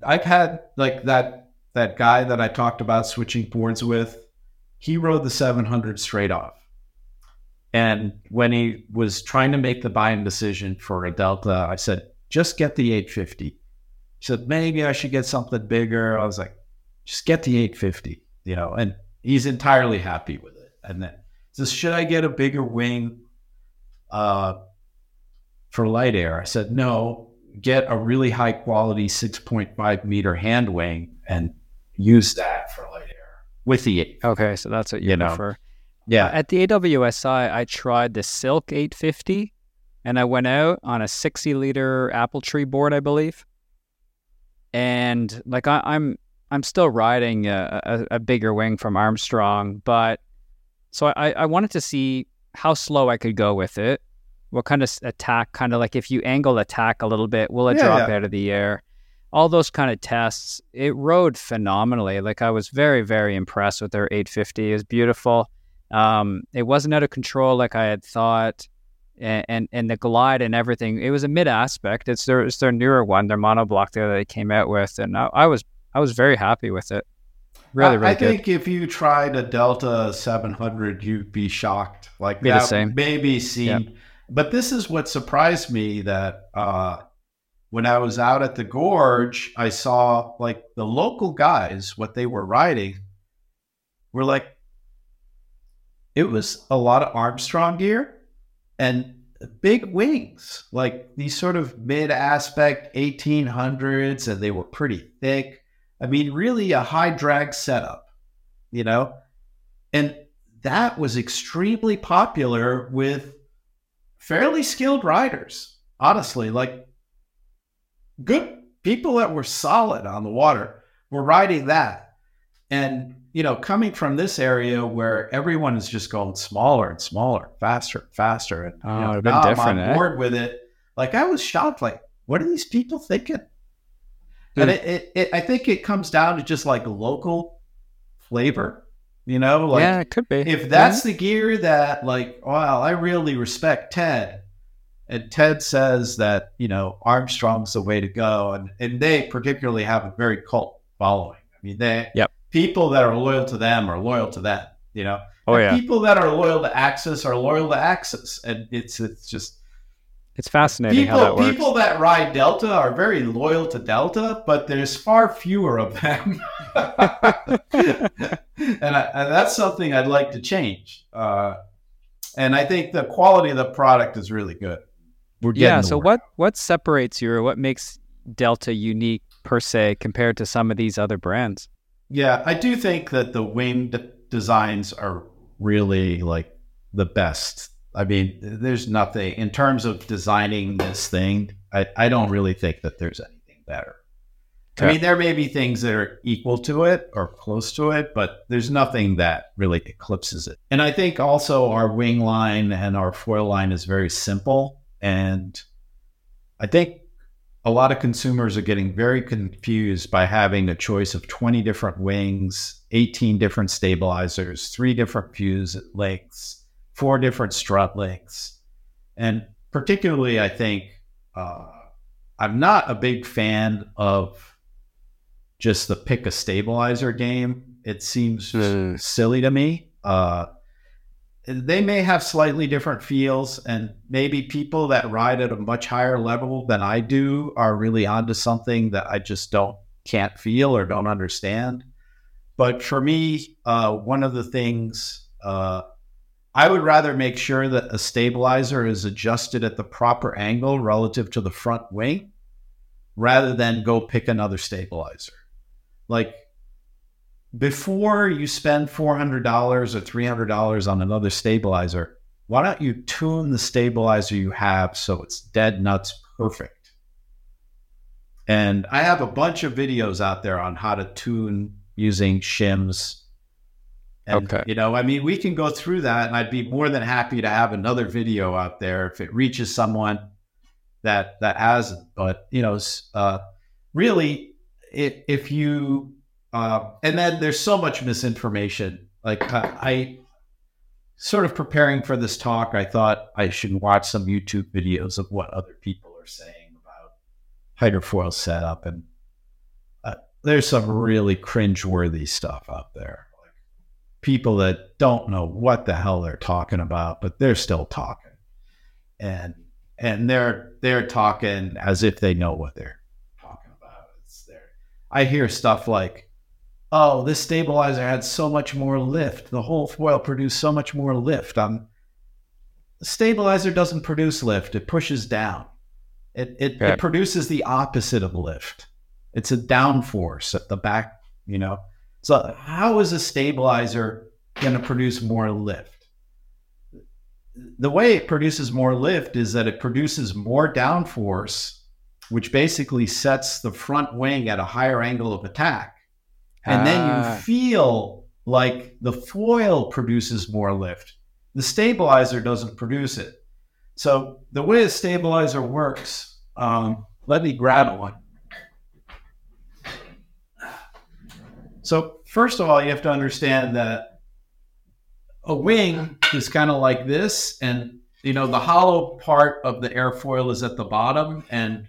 I've had like that that guy that I talked about switching boards with. He rode the seven hundred straight off. And when he was trying to make the buy-in decision for a Delta, I said, just get the eight fifty. He said, maybe I should get something bigger. I was like, just get the eight fifty, you know, and he's entirely happy with it. And then he says, should I get a bigger wing uh, for light air? I said, no, get a really high quality six point five meter hand wing and use that for light air. With the eight. Okay, so that's what you, you know. prefer. Yeah. At the A W S I, I tried the Silk eight fifty, and I went out on a sixty liter apple tree board, I believe. And like I, I'm, I'm still riding a, a, a bigger wing from Armstrong, but so I, I wanted to see how slow I could go with it. What kind of attack? Kind of like if you angle attack a little bit, will it yeah, drop yeah. out of the air? All those kind of tests, it rode phenomenally. Like I was very, very impressed with their eight fifty. It was beautiful. Um, it wasn't out of control like I had thought, and and, and the glide and everything. It was a mid aspect. It's their it's their newer one, their monoblock there that they came out with, and I, I was I was very happy with it. Really, really I, I good. I think if you tried a Delta seven hundred, you'd be shocked. Like be that the same. Maybe seemed, yep. But this is what surprised me that. Uh, When I was out at the gorge, I saw like the local guys, what they were riding were like, it was a lot of Armstrong gear and big wings, like these sort of mid aspect eighteen hundreds, and they were pretty thick. I mean, really a high drag setup, you know, and that was extremely popular with fairly skilled riders, honestly, like. Good people that were solid on the water were riding that. And, you know, coming from this area where everyone is just going smaller and smaller, faster, and faster. And oh, you know, now I'm on eh? board with it. Like I was shocked, like, what are these people thinking? Mm. And it, it, it, I think it comes down to just like local flavor, you know, like yeah, it could be. If that's yeah. the gear that like, wow, I really respect Ted. And Ted says that, you know, Armstrong's the way to go. And, and they particularly have a very cult following. I mean, they yep. people that are loyal to them are loyal to that, you know. Oh, yeah. People that are loyal to Axis are loyal to Axis. And it's it's just... It's fascinating people, how that works. People that ride Delta are very loyal to Delta, but there's far fewer of them. and, I, and that's something I'd like to change. Uh, and I think the quality of the product is really good. Yeah, so what, what separates you or what makes Delta unique per se compared to some of these other brands? Yeah, I do think that the wing d- designs are really like the best. I mean, there's nothing in terms of designing this thing. I, I don't really think that there's anything better. Okay. I mean, there may be things that are equal to it or close to it, but there's nothing that really eclipses it. And I think also our wing line and our foil line is very simple. And I think a lot of consumers are getting very confused by having a choice of twenty different wings, eighteen different stabilizers, three different fuse lengths, four different strut lengths. And particularly, I think uh, I'm not a big fan of just the pick a stabilizer game. It seems mm. silly to me. Uh, They may have slightly different feels, and maybe people that ride at a much higher level than I do are really onto something that I just don't can't feel or don't understand. But for me, uh, one of the things uh, I would rather make sure that a stabilizer is adjusted at the proper angle relative to the front wing, rather than go pick another stabilizer. Like. Before you spend four hundred dollars or three hundred dollars on another stabilizer, why don't you tune the stabilizer you have so it's dead nuts perfect? And I have a bunch of videos out there on how to tune using shims. And, okay. You know, I mean, we can go through that, and I'd be more than happy to have another video out there if it reaches someone that that hasn't. But, you know, uh, really, it, if you uh, and then there's so much misinformation. Like I, I sort of preparing for this talk, I thought I should watch some YouTube videos of what other people are saying about hydrofoil setup. And uh, there's some really cringeworthy stuff out there. People that don't know what the hell they're talking about, but they're still talking, and and they're they're talking as if they know what they're talking about. It's there. I hear stuff like, "Oh, this stabilizer had so much more lift. The whole foil produced so much more lift." Um, the stabilizer doesn't produce lift; it pushes down. It it, okay. it produces the opposite of lift. It's a downforce at the back, you know. So how is a stabilizer going to produce more lift? The way it produces more lift is that it produces more downforce, which basically sets the front wing at a higher angle of attack. And ah. then you feel like the foil produces more lift. The stabilizer doesn't produce it. So the way a stabilizer works, um, let me grab one. So first of all, you have to understand that a wing is kind of like this, and you know the hollow part of the airfoil is at the bottom, and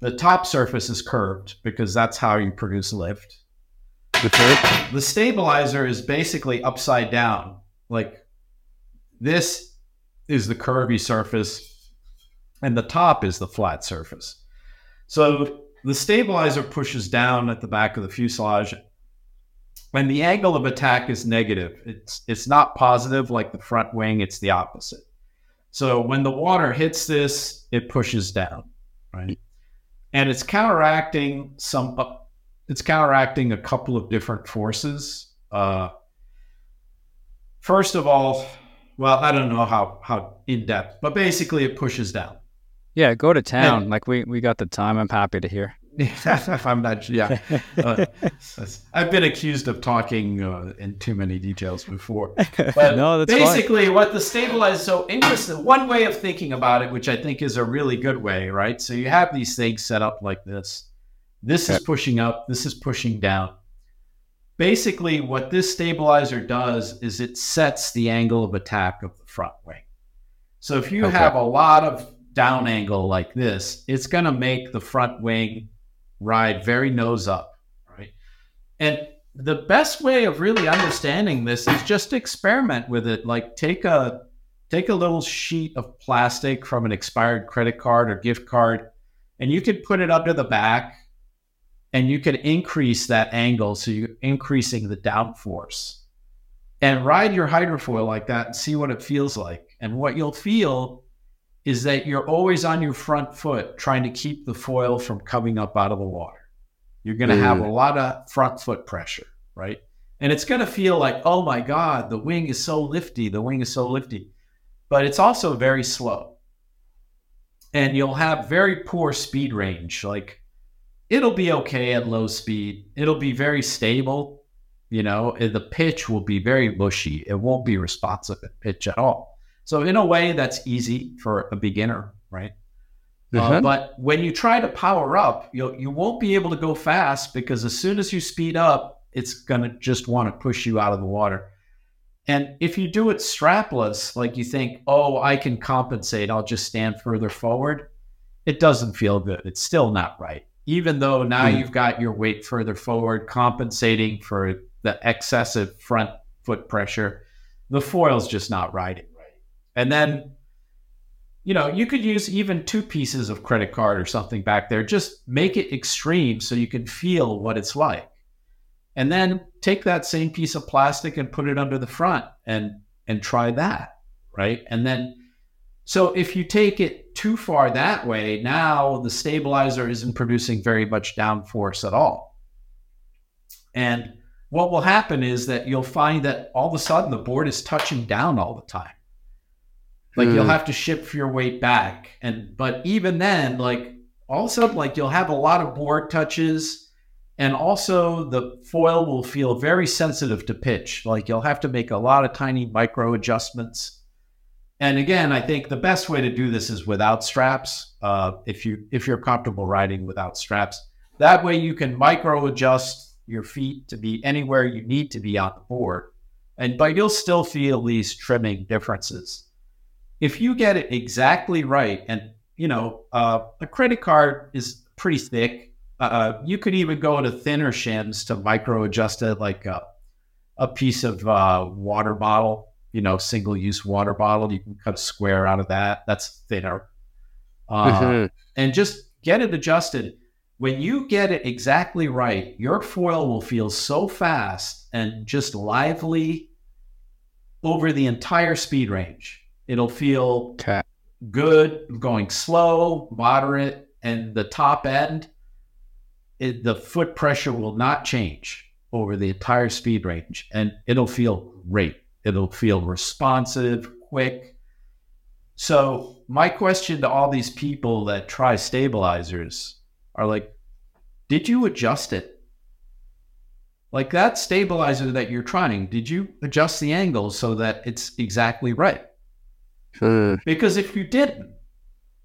the top surface is curved because that's how you produce lift. The curve? The stabilizer is basically upside down. Like this is the curvy surface, and the top is the flat surface. So the stabilizer pushes down at the back of the fuselage. When the angle of attack is negative, it's it's not positive like the front wing, it's the opposite. So when the water hits this, it pushes down, right? And it's counteracting some, uh, it's counteracting a couple of different forces. Uh, first of all, well, I don't know how, how in depth, but basically it pushes down. Yeah, go to town. And, like we, we got the time. I'm happy to hear. If I'm not, yeah. Uh, I've been accused of talking uh, in too many details before. But no, that's basically fine. What the stabilizer. So interesting. One way of thinking about it, which I think is a really good way, right? So you have these things set up like this. This okay. is pushing up. This is pushing down. Basically, what this stabilizer does is it sets the angle of attack of the front wing. So if you okay. have a lot of down angle like this, it's going to make the front wing ride very nose up, right? And the best way of really understanding this is just experiment with it. Like take a take a little sheet of plastic from an expired credit card or gift card, and you could put it under the back, and you could increase that angle, so you're increasing the downforce. And ride your hydrofoil like that and see what it feels like. And what you'll feel is that you're always on your front foot trying to keep the foil from coming up out of the water. You're going to mm. have a lot of front foot pressure, right? And it's going to feel like, oh my God, the wing is so lifty. The wing is so lifty. But it's also very slow. And you'll have very poor speed range. Like it'll be okay at low speed. It'll be very stable. You know, the pitch will be very mushy. It won't be responsive at pitch at all. So in a way, that's easy for a beginner, right? Uh-huh. Uh, but when you try to power up, you you won't be able to go fast, because as soon as you speed up, it's going to just want to push you out of the water. And if you do it strapless, like you think, oh, I can compensate, I'll just stand further forward, it doesn't feel good. It's still not right. Even though now mm. you've got your weight further forward, compensating for the excessive front foot pressure, the foil's just not riding. And then, you know, you could use even two pieces of credit card or something back there. Just make it extreme so you can feel what it's like. And then take that same piece of plastic and put it under the front and and try that, right? And then, so if you take it too far that way, now the stabilizer isn't producing very much downforce at all. And what will happen is that you'll find that all of a sudden the board is touching down all the time. Like you'll have to shift your weight back. And, but even then, like all of a sudden, like, you'll have a lot of board touches, and also the foil will feel very sensitive to pitch. Like, you'll have to make a lot of tiny micro adjustments. And again, I think the best way to do this is without straps. Uh, if you, if you're comfortable riding without straps, that way you can micro adjust your feet to be anywhere you need to be on the board. And, but you'll still feel these trimming differences. If you get it exactly right, and, you know, uh, a credit card is pretty thick. Uh, you could even go to thinner shims to micro adjust it, like a, a piece of uh, water bottle, you know, single use water bottle. You can cut a square out of that. That's thinner. Uh, mm-hmm. And just get it adjusted. When you get it exactly right, your foil will feel so fast and just lively over the entire speed range. It'll feel okay. Good, going slow, moderate, and the top end, it, the foot pressure will not change over the entire speed range, and it'll feel great. It'll feel responsive, quick. So my question to all these people that try stabilizers are like, did you adjust it? Like, that stabilizer that you're trying, did you adjust the angle so that it's exactly right? Because if you didn't,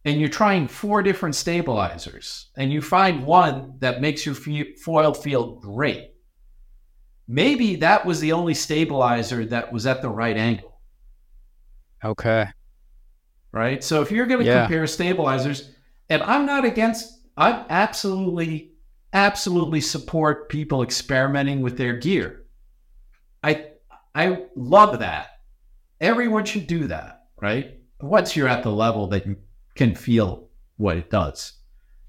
and you're trying four different stabilizers, and you find one that makes your foil feel great, maybe that was the only stabilizer that was at the right angle. Okay. Right? So if you're going to yeah. compare stabilizers, and I'm not against, I absolutely, absolutely support people experimenting with their gear. I, I love that. Everyone should do that. Right? Once you're at the level that you can feel what it does,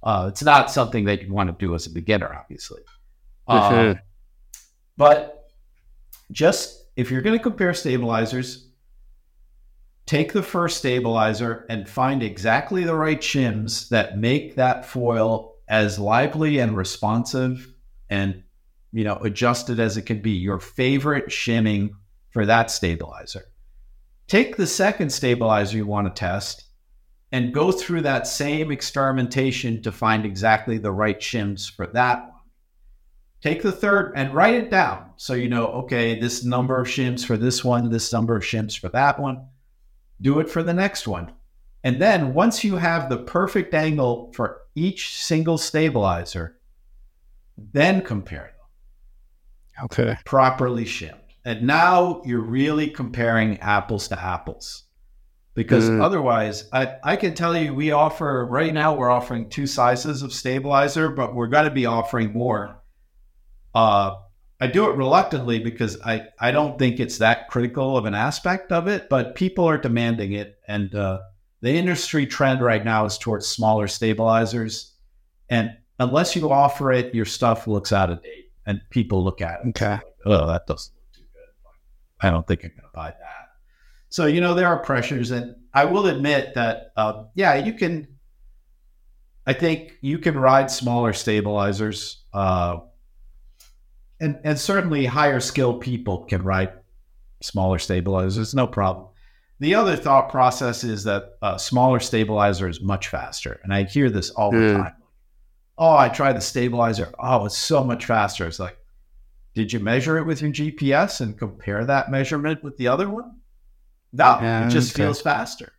uh, it's not something that you want to do as a beginner, obviously. Uh, but just, if you're going to compare stabilizers, take the first stabilizer and find exactly the right shims that make that foil as lively and responsive and, you know, adjusted as it can be. Your favorite shimming for that stabilizer. Take the second stabilizer you want to test and go through that same experimentation to find exactly the right shims for that one. Take the third and write it down. So you know, okay, this number of shims for this one, this number of shims for that one. Do it for the next one. And then once you have the perfect angle for each single stabilizer, then compare them. Okay. Properly shimmed. And now you're really comparing apples to apples, because mm. otherwise I, I can tell you, we offer right now, we're offering two sizes of stabilizer, but we're going to be offering more. Uh, I do it reluctantly because I, I don't think it's that critical of an aspect of it, but people are demanding it. And uh, the industry trend right now is towards smaller stabilizers. And unless you offer it, your stuff looks out of date and people look at it. Okay. Like, oh, that doesn't. I don't think I'm going to buy that. So, you know, there are pressures, and I will admit that, uh, yeah, you can, I think you can ride smaller stabilizers, uh, and, and certainly higher skilled people can ride smaller stabilizers. It's no problem. The other thought process is that a uh, smaller stabilizer is much faster. And I hear this all the mm. time. Oh, I tried the stabilizer. Oh, it's so much faster. It's like, did you measure it with your G P S and compare that measurement with the other one? No, yeah, it just okay. feels faster.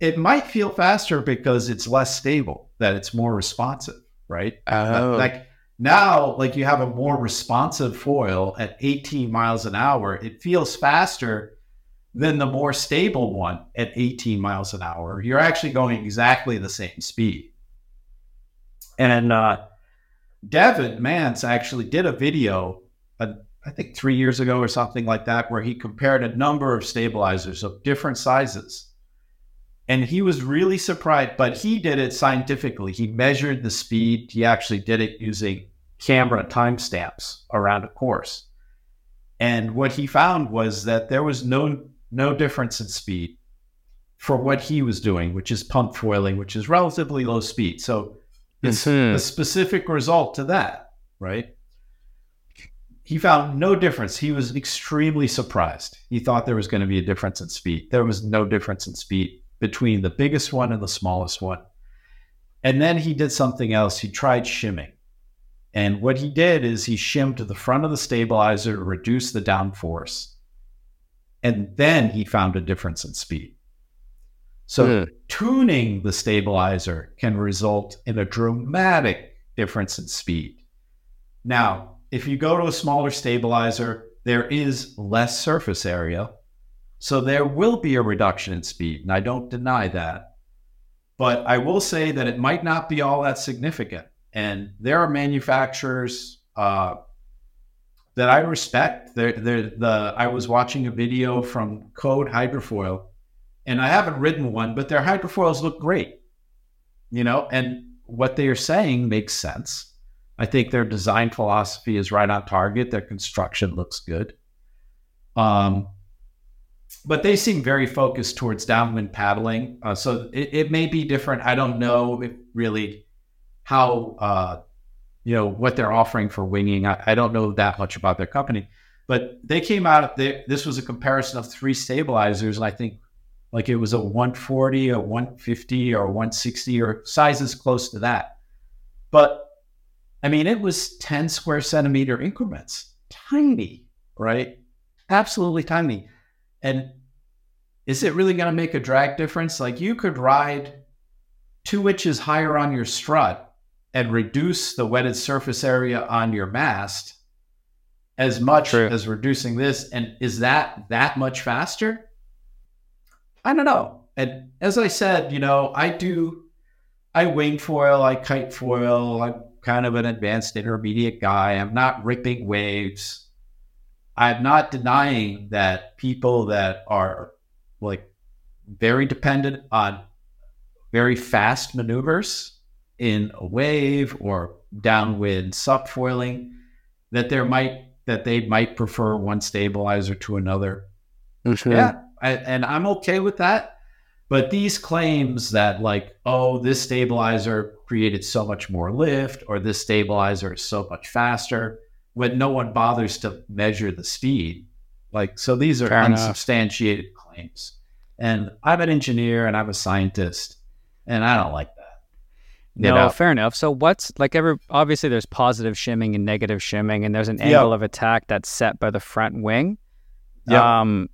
It might feel faster because it's less stable, that it's more responsive, right? Oh. Like now, like you have a more responsive foil at eighteen miles an hour. It feels faster than the more stable one at eighteen miles an hour. You're actually going exactly the same speed. And, uh, Devin Mance actually did a video, uh, I think three years ago or something like that, where he compared a number of stabilizers of different sizes. And he was really surprised, but he did it scientifically. He measured the speed. He actually did it using camera timestamps around a course. And what he found was that there was no, no difference in speed for what he was doing, which is pump foiling, which is relatively low speed. So it's mm-hmm. a specific result to that, right? He found no difference. He was extremely surprised. He thought there was going to be a difference in speed. There was no difference in speed between the biggest one and the smallest one. And then he did something else. He tried shimming. And what he did is he shimmed to the front of the stabilizer to reduce the downforce. And then he found a difference in speed. So mm. tuning the stabilizer can result in a dramatic difference in speed. Now, if you go to a smaller stabilizer, there is less surface area. So there will be a reduction in speed, and I don't deny that. But I will say that it might not be all that significant. And there are manufacturers uh, that I respect. They're, they're the, I was watching a video from Code Hydrofoil, and I haven't ridden one, but their hydrofoils look great. You know, and what they are saying makes sense. I think their design philosophy is right on target. Their construction looks good. Um, but they seem very focused towards downwind paddling. Uh, so it, it may be different. I don't know if really... how, uh, you know, what they're offering for winging. I, I don't know that much about their company, but they came out, they, this was a comparison of three stabilizers. And I think like it was a one forty, a one fifty, or one sixty, or sizes close to that. But I mean, it was ten square centimeter increments, tiny, right? Absolutely tiny. And is it really going to make a drag difference? Like you could ride two inches higher on your strut and reduce the wetted surface area on your mast as much True. as reducing this. And is that that much faster? I don't know. And as I said, you know, I do, I wing foil, I kite foil. I'm kind of an advanced intermediate guy. I'm not ripping waves. I'm not denying that people that are like very dependent on very fast maneuvers in a wave or downwind subfoiling, that there might that they might prefer one stabilizer to another. Sure. Yeah, I, and I'm okay with that. But these claims that like, oh, this stabilizer created so much more lift, or this stabilizer is so much faster, when no one bothers to measure the speed, like so these are Fair unsubstantiated enough. claims. And I'm an engineer and I'm a scientist. And I don't like that. You no, know? Fair enough. So what's like every, obviously there's positive shimming and negative shimming, and there's an angle yep. of attack that's set by the front wing. Yep. Um,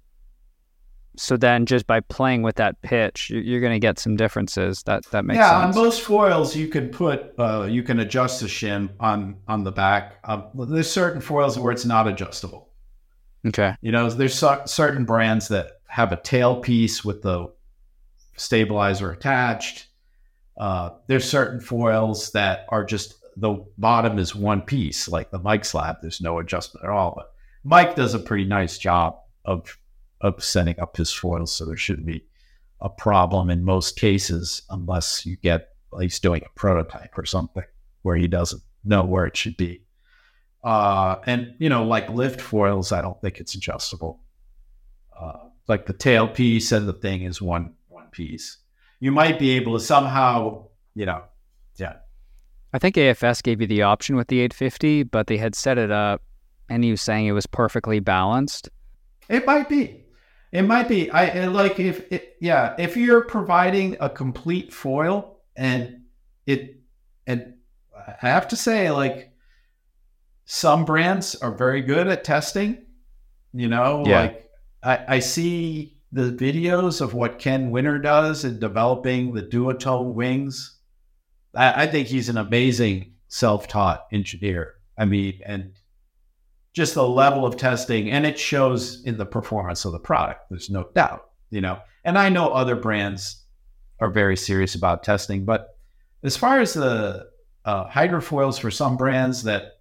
so then just by playing with that pitch, you're going to get some differences. That, that makes yeah, sense. Yeah, on most foils, you can put, uh, you can adjust the shim on, on the back. Uh, there's certain foils where it's not adjustable. Okay. You know, there's so- certain brands that have a tailpiece with the stabilizer attached. Uh, there's certain foils that are just the bottom is one piece, like the Mike's Lab. There's no adjustment at all. But Mike does a pretty nice job of of setting up his foils, so there shouldn't be a problem in most cases, unless you get he's doing a prototype or something where he doesn't know where it should be. Uh, and you know, like lift foils, I don't think it's adjustable. Uh, like the tailpiece and the thing is one. piece. You might be able to somehow, you know, yeah. I think A F S gave you the option with the eight fifty, but they had set it up and he was saying it was perfectly balanced. It might be. It might be. I like if, it, yeah, if you're providing a complete foil and it, and I have to say, like, some brands are very good at testing, you know, yeah. like I, I see. the videos of what Ken Winter does in developing the duotone wings. I, I think he's an amazing self-taught engineer. I mean, and just the level of testing, and it shows in the performance of the product. There's no doubt, you know, and I know other brands are very serious about testing, but as far as the uh, hydrofoils for some brands that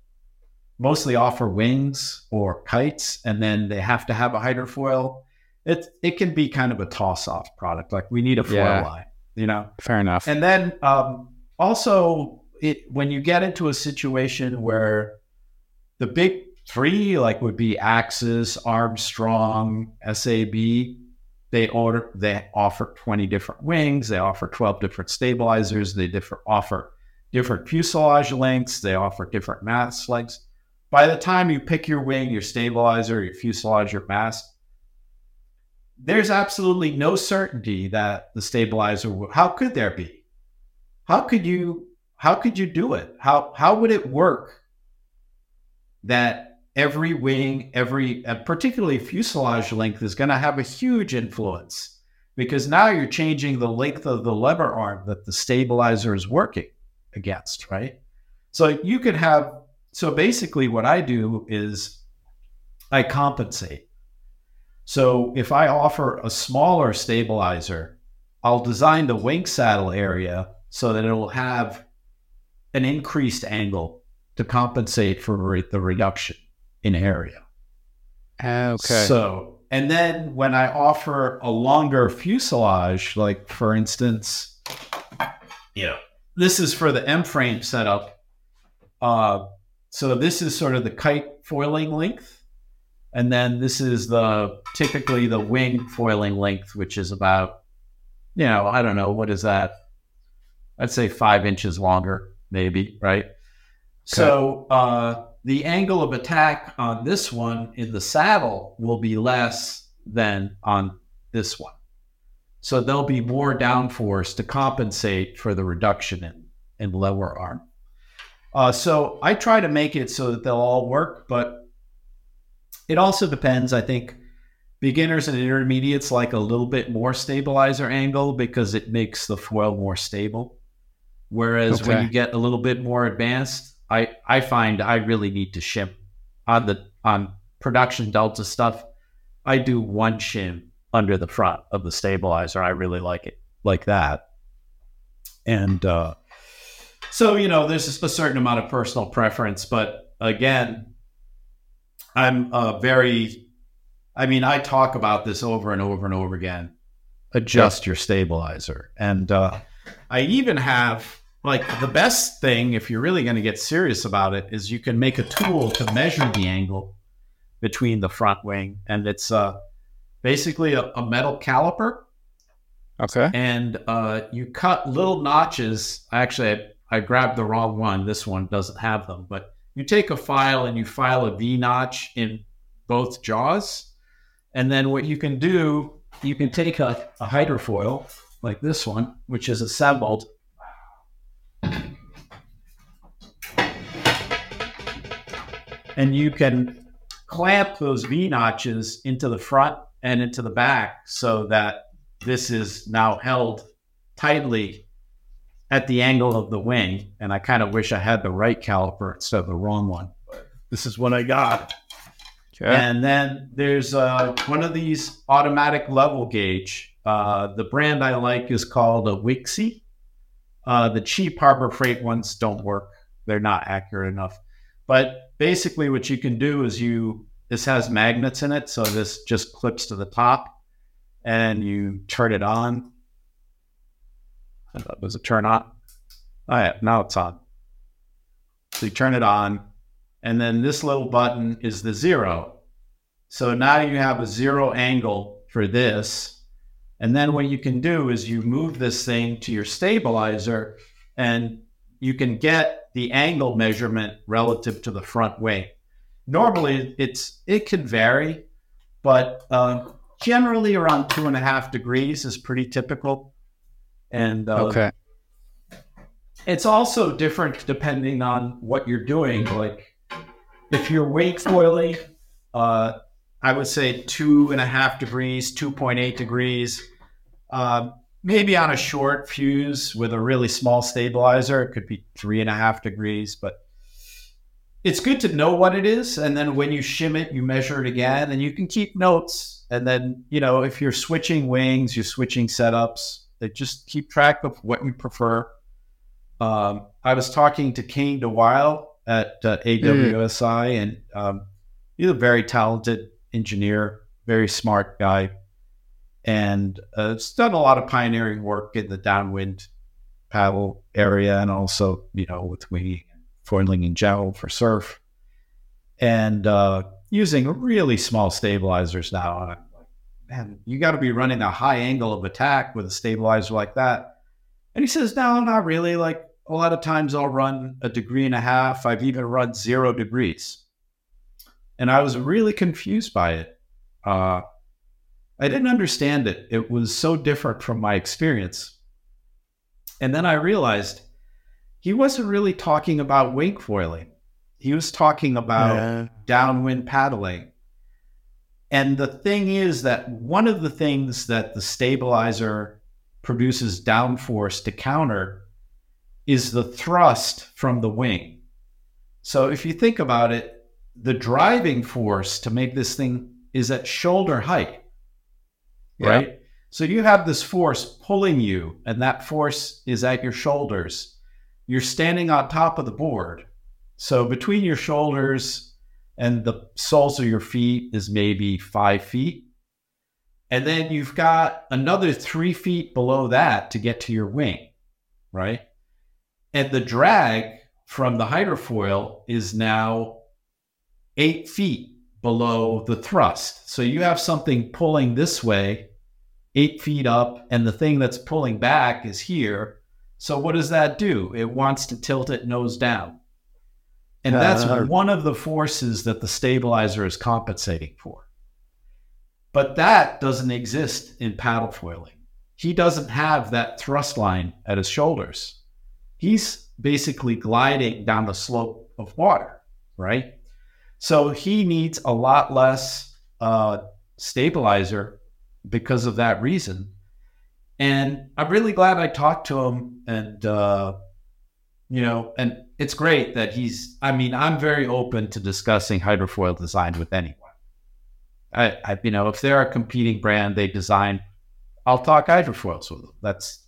mostly offer wings or kites, and then they have to have a hydrofoil, It it can be kind of a toss-off product. Like we need a foil yeah. line, you know? Fair enough. And then um, also it, when you get into a situation where the big three, like would be Axis, Armstrong, S A B, they order, they offer twenty different wings. They offer twelve different stabilizers. They differ, offer different fuselage lengths. They offer different mast lengths. By the time you pick your wing, your stabilizer, your fuselage, your mast, there's absolutely no certainty that the stabilizer will, how could there be? how could you, how could you do it? How, how would it work that every wing, every, uh, particularly fuselage length is going to have a huge influence, because now you're changing the length of the lever arm that the stabilizer is working against, right? So you could have, so basically what I do is I compensate. So if I offer a smaller stabilizer, I'll design the wing saddle area so that it will have an increased angle to compensate for re- the reduction in area. Okay. So, and then when I offer a longer fuselage, like for instance, you know, this is for the M-frame setup. Uh, so this is sort of the kite foiling length. And then this is the typically the wing foiling length, which is about, you know, I don't know, what is that? I'd say five inches longer, maybe, right? Okay. So uh, the angle of attack on this one in the saddle will be less than on this one. So there'll be more downforce to compensate for the reduction in, in lower arm. Uh, so I try to make it so that they'll all work, but it also depends. I think beginners and intermediates like a little bit more stabilizer angle because it makes the foil more stable. Whereas okay. when you get a little bit more advanced, I, I find I really need to shim on the on production delta stuff. I do one shim under the front of the stabilizer. I really like it like that. And uh, so, you know, there's a certain amount of personal preference, but again, I'm uh, very, I mean, I talk about this over and over and over again, adjust your stabilizer. And uh, I even have, like, the best thing, if you're really going to get serious about it, is you can make a tool to measure the angle between the front wing. And it's uh, basically a, a metal caliper. Okay. And uh, you cut little notches. Actually, I, I grabbed the wrong one. This one doesn't have them, but you take a file and you file a V-notch in both jaws. And then what you can do, you can take a, a hydrofoil like this one, which is assembled. And you can clamp those V-notches into the front and into the back so that this is now held tightly at the angle of the wing. And I kind of wish I had the right caliper instead of the wrong one. This is what I got. Okay. And then there's uh, one of these automatic level gauge. Uh, the brand I like is called a Wixie. Uh, the cheap Harbor Freight ones don't work. They're not accurate enough. But basically what you can do is you, this has magnets in it. So this just clips to the top and you turn it on. Was it turn on? All right, now it's on. So you turn it on, and then this little button is the zero. So now you have a zero angle for this. And then what you can do is you move this thing to your stabilizer, and you can get the angle measurement relative to the front wing. Normally, it's it can vary, but uh, generally around two and a half degrees is pretty typical. And uh, okay. It's also different depending on what you're doing. Like if you're wing foiling, uh, I would say two and a half degrees, two point eight degrees. Uh, maybe on a short fuse with a really small stabilizer, it could be three and a half degrees. But it's good to know what it is. And then when you shim it, you measure it again and you can keep notes. And then, you know, if you're switching wings, you're switching setups. They just keep track of what you prefer. Um, I was talking to Kane DeWile at uh, A W S I, mm. and um, he's a very talented engineer, very smart guy, and uh, has done a lot of pioneering work in the downwind paddle area and also, you know, with winging and foiling in general for surf. And uh, using really small stabilizers now on it. Man, you got to be running a high angle of attack with a stabilizer like that. And he says, no, not really. Like a lot of times I'll run a degree and a half. I've even run zero degrees. And I was really confused by it. Uh, I didn't understand it. It was so different from my experience. And then I realized he wasn't really talking about wake foiling. He was talking about yeah. downwind paddling. And the thing is that one of the things that the stabilizer produces downforce to counter is the thrust from the wing. So if you think about it, the driving force to make this thing is at shoulder height, yeah. right? So you have this force pulling you, and that force is at your shoulders. You're standing on top of the board. So between your shoulders and the soles of your feet is maybe five feet. And then you've got another three feet below that to get to your wing, right? And the drag from the hydrofoil is now eight feet below the thrust. So you have something pulling this way, eight feet up, and the thing that's pulling back is here. So what does that do? It wants to tilt it nose down. And uh, that's one of the forces that the stabilizer is compensating for. But that doesn't exist in paddle foiling. He doesn't have that thrust line at his shoulders. He's basically gliding down the slope of water, right? So he needs a lot less uh, stabilizer because of that reason. And I'm really glad I talked to him, and, uh, you know, and it's great that he's, I mean, I'm very open to discussing hydrofoil design with anyone. I, I you know, if they're a competing brand, they design, I'll talk hydrofoils with them. That's,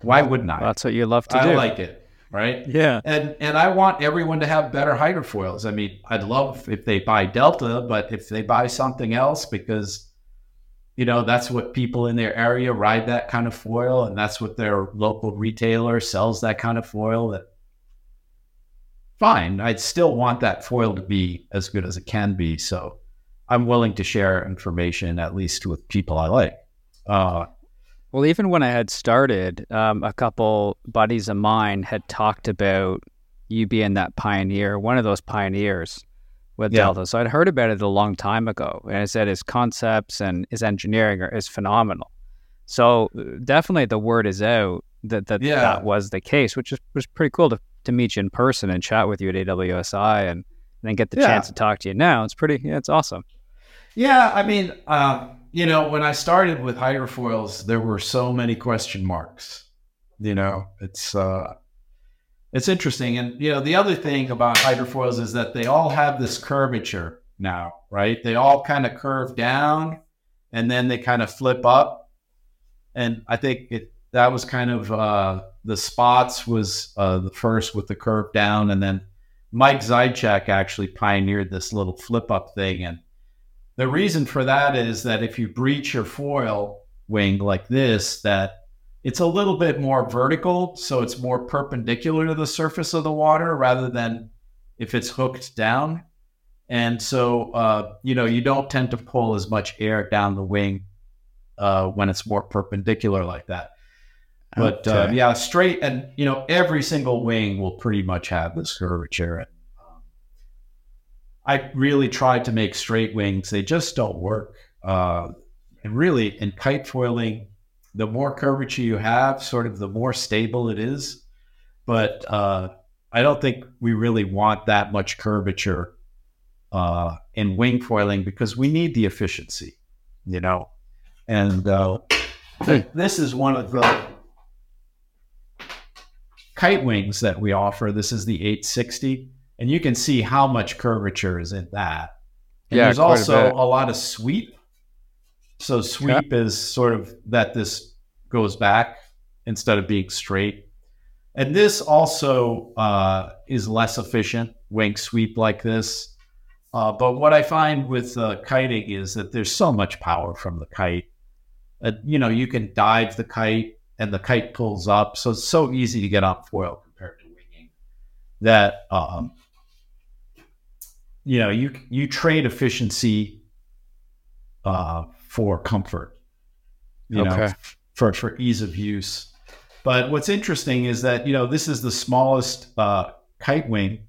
why wouldn't I? That's what you love to I do. I like it, right? Yeah. And and I want everyone to have better hydrofoils. I mean, I'd love if they buy Delta, but if they buy something else, because, you know, that's what people in their area ride that kind of foil, and that's what their local retailer sells that kind of foil. That fine. I'd still want that foil to be as good as it can be. So I'm willing to share information, at least with people I like. Uh, well, even when I had started, um, a couple buddies of mine had talked about you being that pioneer, one of those pioneers with yeah. Delta. So I'd heard about it a long time ago, and I said his concepts and his engineering are, is phenomenal. So definitely the word is out that that, yeah. that was the case, which is, was pretty cool to, to meet you in person and chat with you at A W S I, and, and then get the yeah. chance to talk to you now. It's pretty, yeah, it's awesome. Yeah, I mean, uh, you know, when I started with hydrofoils, there were so many question marks. You know, it's... Uh, It's interesting. And, you know, the other thing about hydrofoils is that they all have this curvature now, right? They all kind of curve down, and then they kind of flip up. And I think it, that was kind of uh, the Spotz was uh, the first with the curve down. And then Mike Zajicek actually pioneered this little flip up thing. And the reason for that is that if you breach your foil wing like this, that it's a little bit more vertical, so it's more perpendicular to the surface of the water rather than if it's hooked down. And so, uh, you know, you don't tend to pull as much air down the wing uh, when it's more perpendicular like that. But okay. uh, yeah, straight, and, you know, every single wing will pretty much have this curvature. I really tried to make straight wings. They just don't work. Uh, and really, in kite foiling, the more curvature you have, sort of the more stable it is. But uh, I don't think we really want that much curvature uh, in wing foiling, because we need the efficiency, you know? And uh, this is one of the kite wings that we offer. This is the eight sixty, and you can see how much curvature is in that. And yeah, there's also a, a lot of sweep. So sweep yeah. is sort of that this goes back instead of being straight. And this also uh, is less efficient, wing sweep like this. Uh, but what I find with uh, kiting is that there's so much power from the kite. Uh, you know, you can dive the kite and the kite pulls up. So it's so easy to get on foil compared to winging that, um, you know, you, you trade efficiency uh for comfort, you okay. know, for, for ease of use. But what's interesting is that, you know, this is the smallest uh, kite wing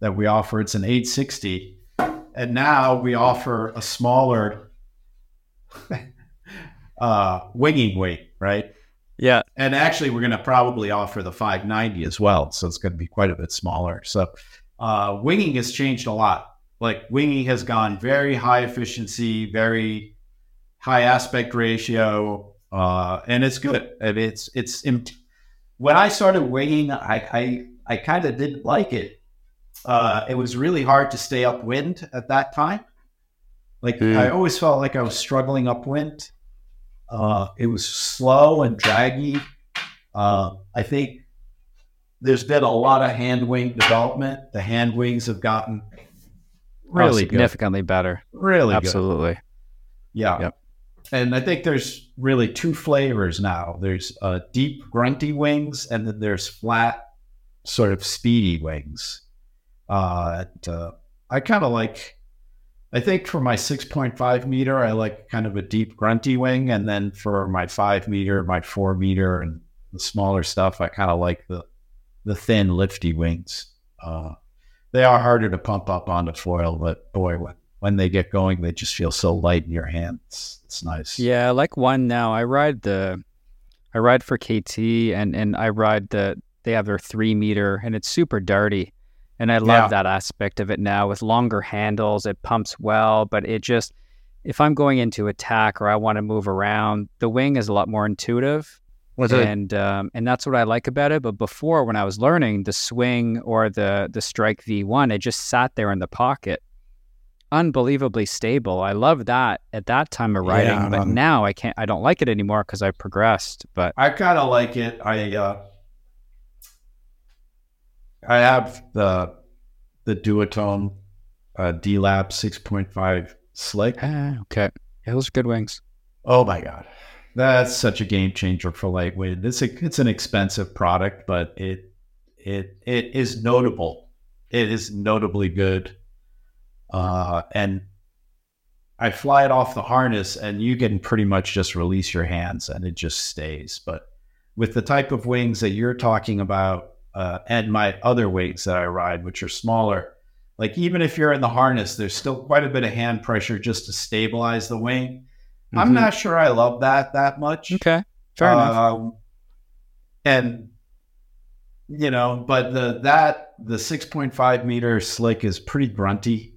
that we offer. It's an eight sixty. And now we offer a smaller uh, winging weight, right? Yeah. And actually, we're going to probably offer the five ninety as well. So it's going to be quite a bit smaller. So uh, winging has changed a lot. Like winging has gone very high efficiency, very high aspect ratio, uh, and it's good. And it's, it's, imp- when I started winging, I, I, I kind of didn't like it. Uh, it was really hard to stay upwind at that time. Like mm. I always felt like I was struggling upwind. Uh, it was slow and draggy. Uh, I think there's been a lot of hand wing development. The hand wings have gotten really significantly better. Really, absolutely, good. yeah. Yep. And I think there's really two flavors now. There's uh, deep grunty wings, and then there's flat, sort of speedy wings. Uh, and, uh, I kind of like. I think for my six point five meter, I like kind of a deep grunty wing. And then for my five meter, my four meter and the smaller stuff, I kind of like the, the thin lifty wings. Uh, they are harder to pump up onto foil, but boy, when, when they get going, they just feel so light in your hands. It's, it's nice. Yeah. I like one now. I ride the, I ride for K T and, and I ride the, they have their three meter and it's super darty. And I love yeah. that aspect of it now with longer handles. It pumps well, but it just, if I'm going into attack or I want to move around, the wing is a lot more intuitive. Was and, it? Um, and that's what I like about it. But before, when I was learning, the swing or the, the Strike V one, it just sat there in the pocket. Unbelievably stable. I love that at that time of riding, yeah, but um, now I can't, I don't like it anymore because I progressed. But I kind of like it. I, uh, I have the the Duotone uh, D-Lab six point five Slick. Ah, okay. Yeah, those are good wings. Oh, my God. That's such a game changer for lightweight. It's, a, it's an expensive product, but it it it is notable. It is notably good. Uh, and I fly it off the harness, and you can pretty much just release your hands, and it just stays. But with the type of wings that you're talking about, Uh, and my other weights that I ride, which are smaller, like even if you're in the harness, there's still quite a bit of hand pressure just to stabilize the wing. Mm-hmm. I'm not sure I love that that much. Okay, fair uh, enough. And, you know, but the that the six point five meter Slick is pretty grunty.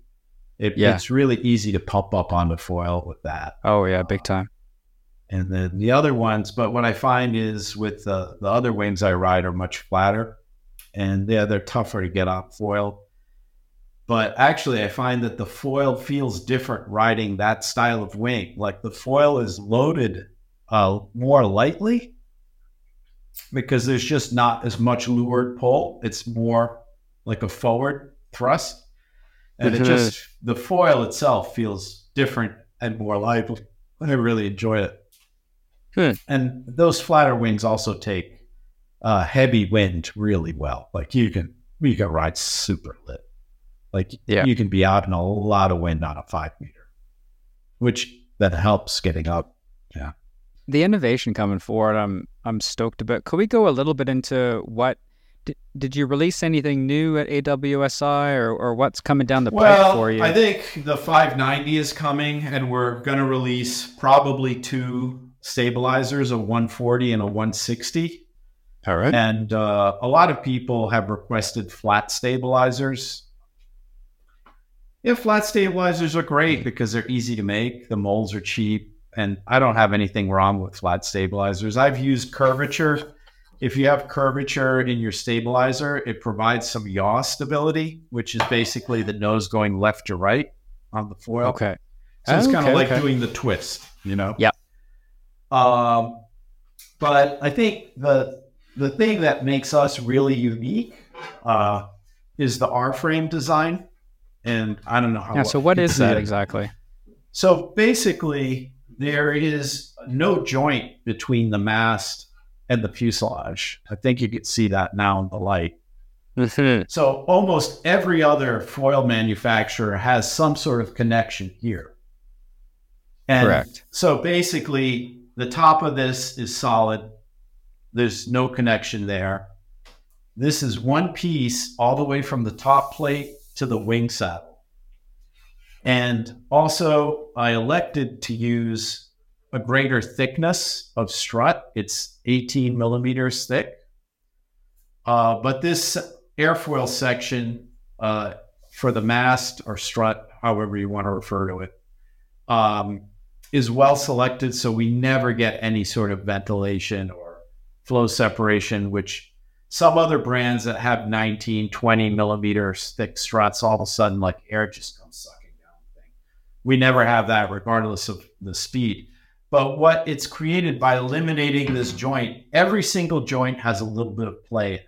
It, yeah. It's really easy to pump up on the foil with that. Oh, yeah, big time. Uh, and then the other ones, but what I find is with uh, the other wings I ride are much flatter. And yeah, they're tougher to get off foil. But actually, I find that the foil feels different riding that style of wing. Like the foil is loaded uh, more lightly because there's just not as much leeward pull. It's more like a forward thrust. And mm-hmm. it just, the foil itself feels different and more lively. I really enjoy it. Good. And those flatter wings also take Uh, heavy wind really well. Like you can, you can ride super lit. Like yeah. you can be out in a lot of wind on a five meter, which that helps getting up. Yeah. The innovation coming forward, I'm, I'm stoked about. Could we go a little bit into what, did, did you release anything new at A W S I or, or what's coming down the well, pipe for you? I think the five ninety is coming and we're going to release probably two stabilizers, a one forty and a one sixty. All right. And uh, a lot of people have requested flat stabilizers. Yeah, flat stabilizers are great because they're easy to make. The molds are cheap. And I don't have anything wrong with flat stabilizers. I've used curvature. If you have curvature in your stabilizer, it provides some yaw stability, which is basically the nose going left to right on the foil. Okay. So oh, it's kind of okay, like okay. doing the twist, you know? Yeah. Um, but I think the... The thing that makes us really unique uh, is the R-frame design. And I don't know how... Yeah, so what is that exactly? So basically, there is no joint between the mast and the fuselage. I think you can see that now in the light. So almost every other foil manufacturer has some sort of connection here. And correct. So basically, the top of this is solid. There's no connection there. This is one piece all the way from the top plate to the wing saddle. And also I elected to use a greater thickness of strut. It's eighteen millimeters thick. Uh, but this airfoil section uh, for the mast or strut, however you want to refer to it, um, is well selected, so we never get any sort of ventilation or flow separation, which some other brands that have nineteen, twenty millimeters thick struts, all of a sudden, like, air just comes sucking down the thing. We never have that, regardless of the speed. But what it's created by eliminating this joint, every single joint has a little bit of play in it,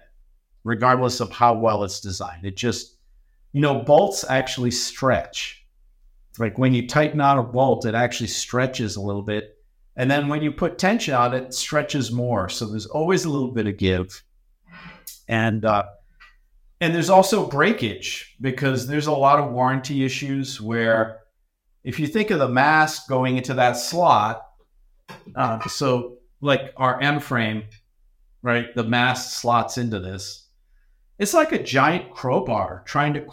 regardless of how well it's designed. It just, you know, bolts actually stretch. Like when you tighten on a bolt, it actually stretches a little bit. And then when you put tension on it, it stretches more. So there's always a little bit of give. And uh, and there's also breakage, because there's a lot of warranty issues where, if you think of the mast going into that slot, uh, so like our M-frame, right, the mast slots into this. It's like a giant crowbar trying to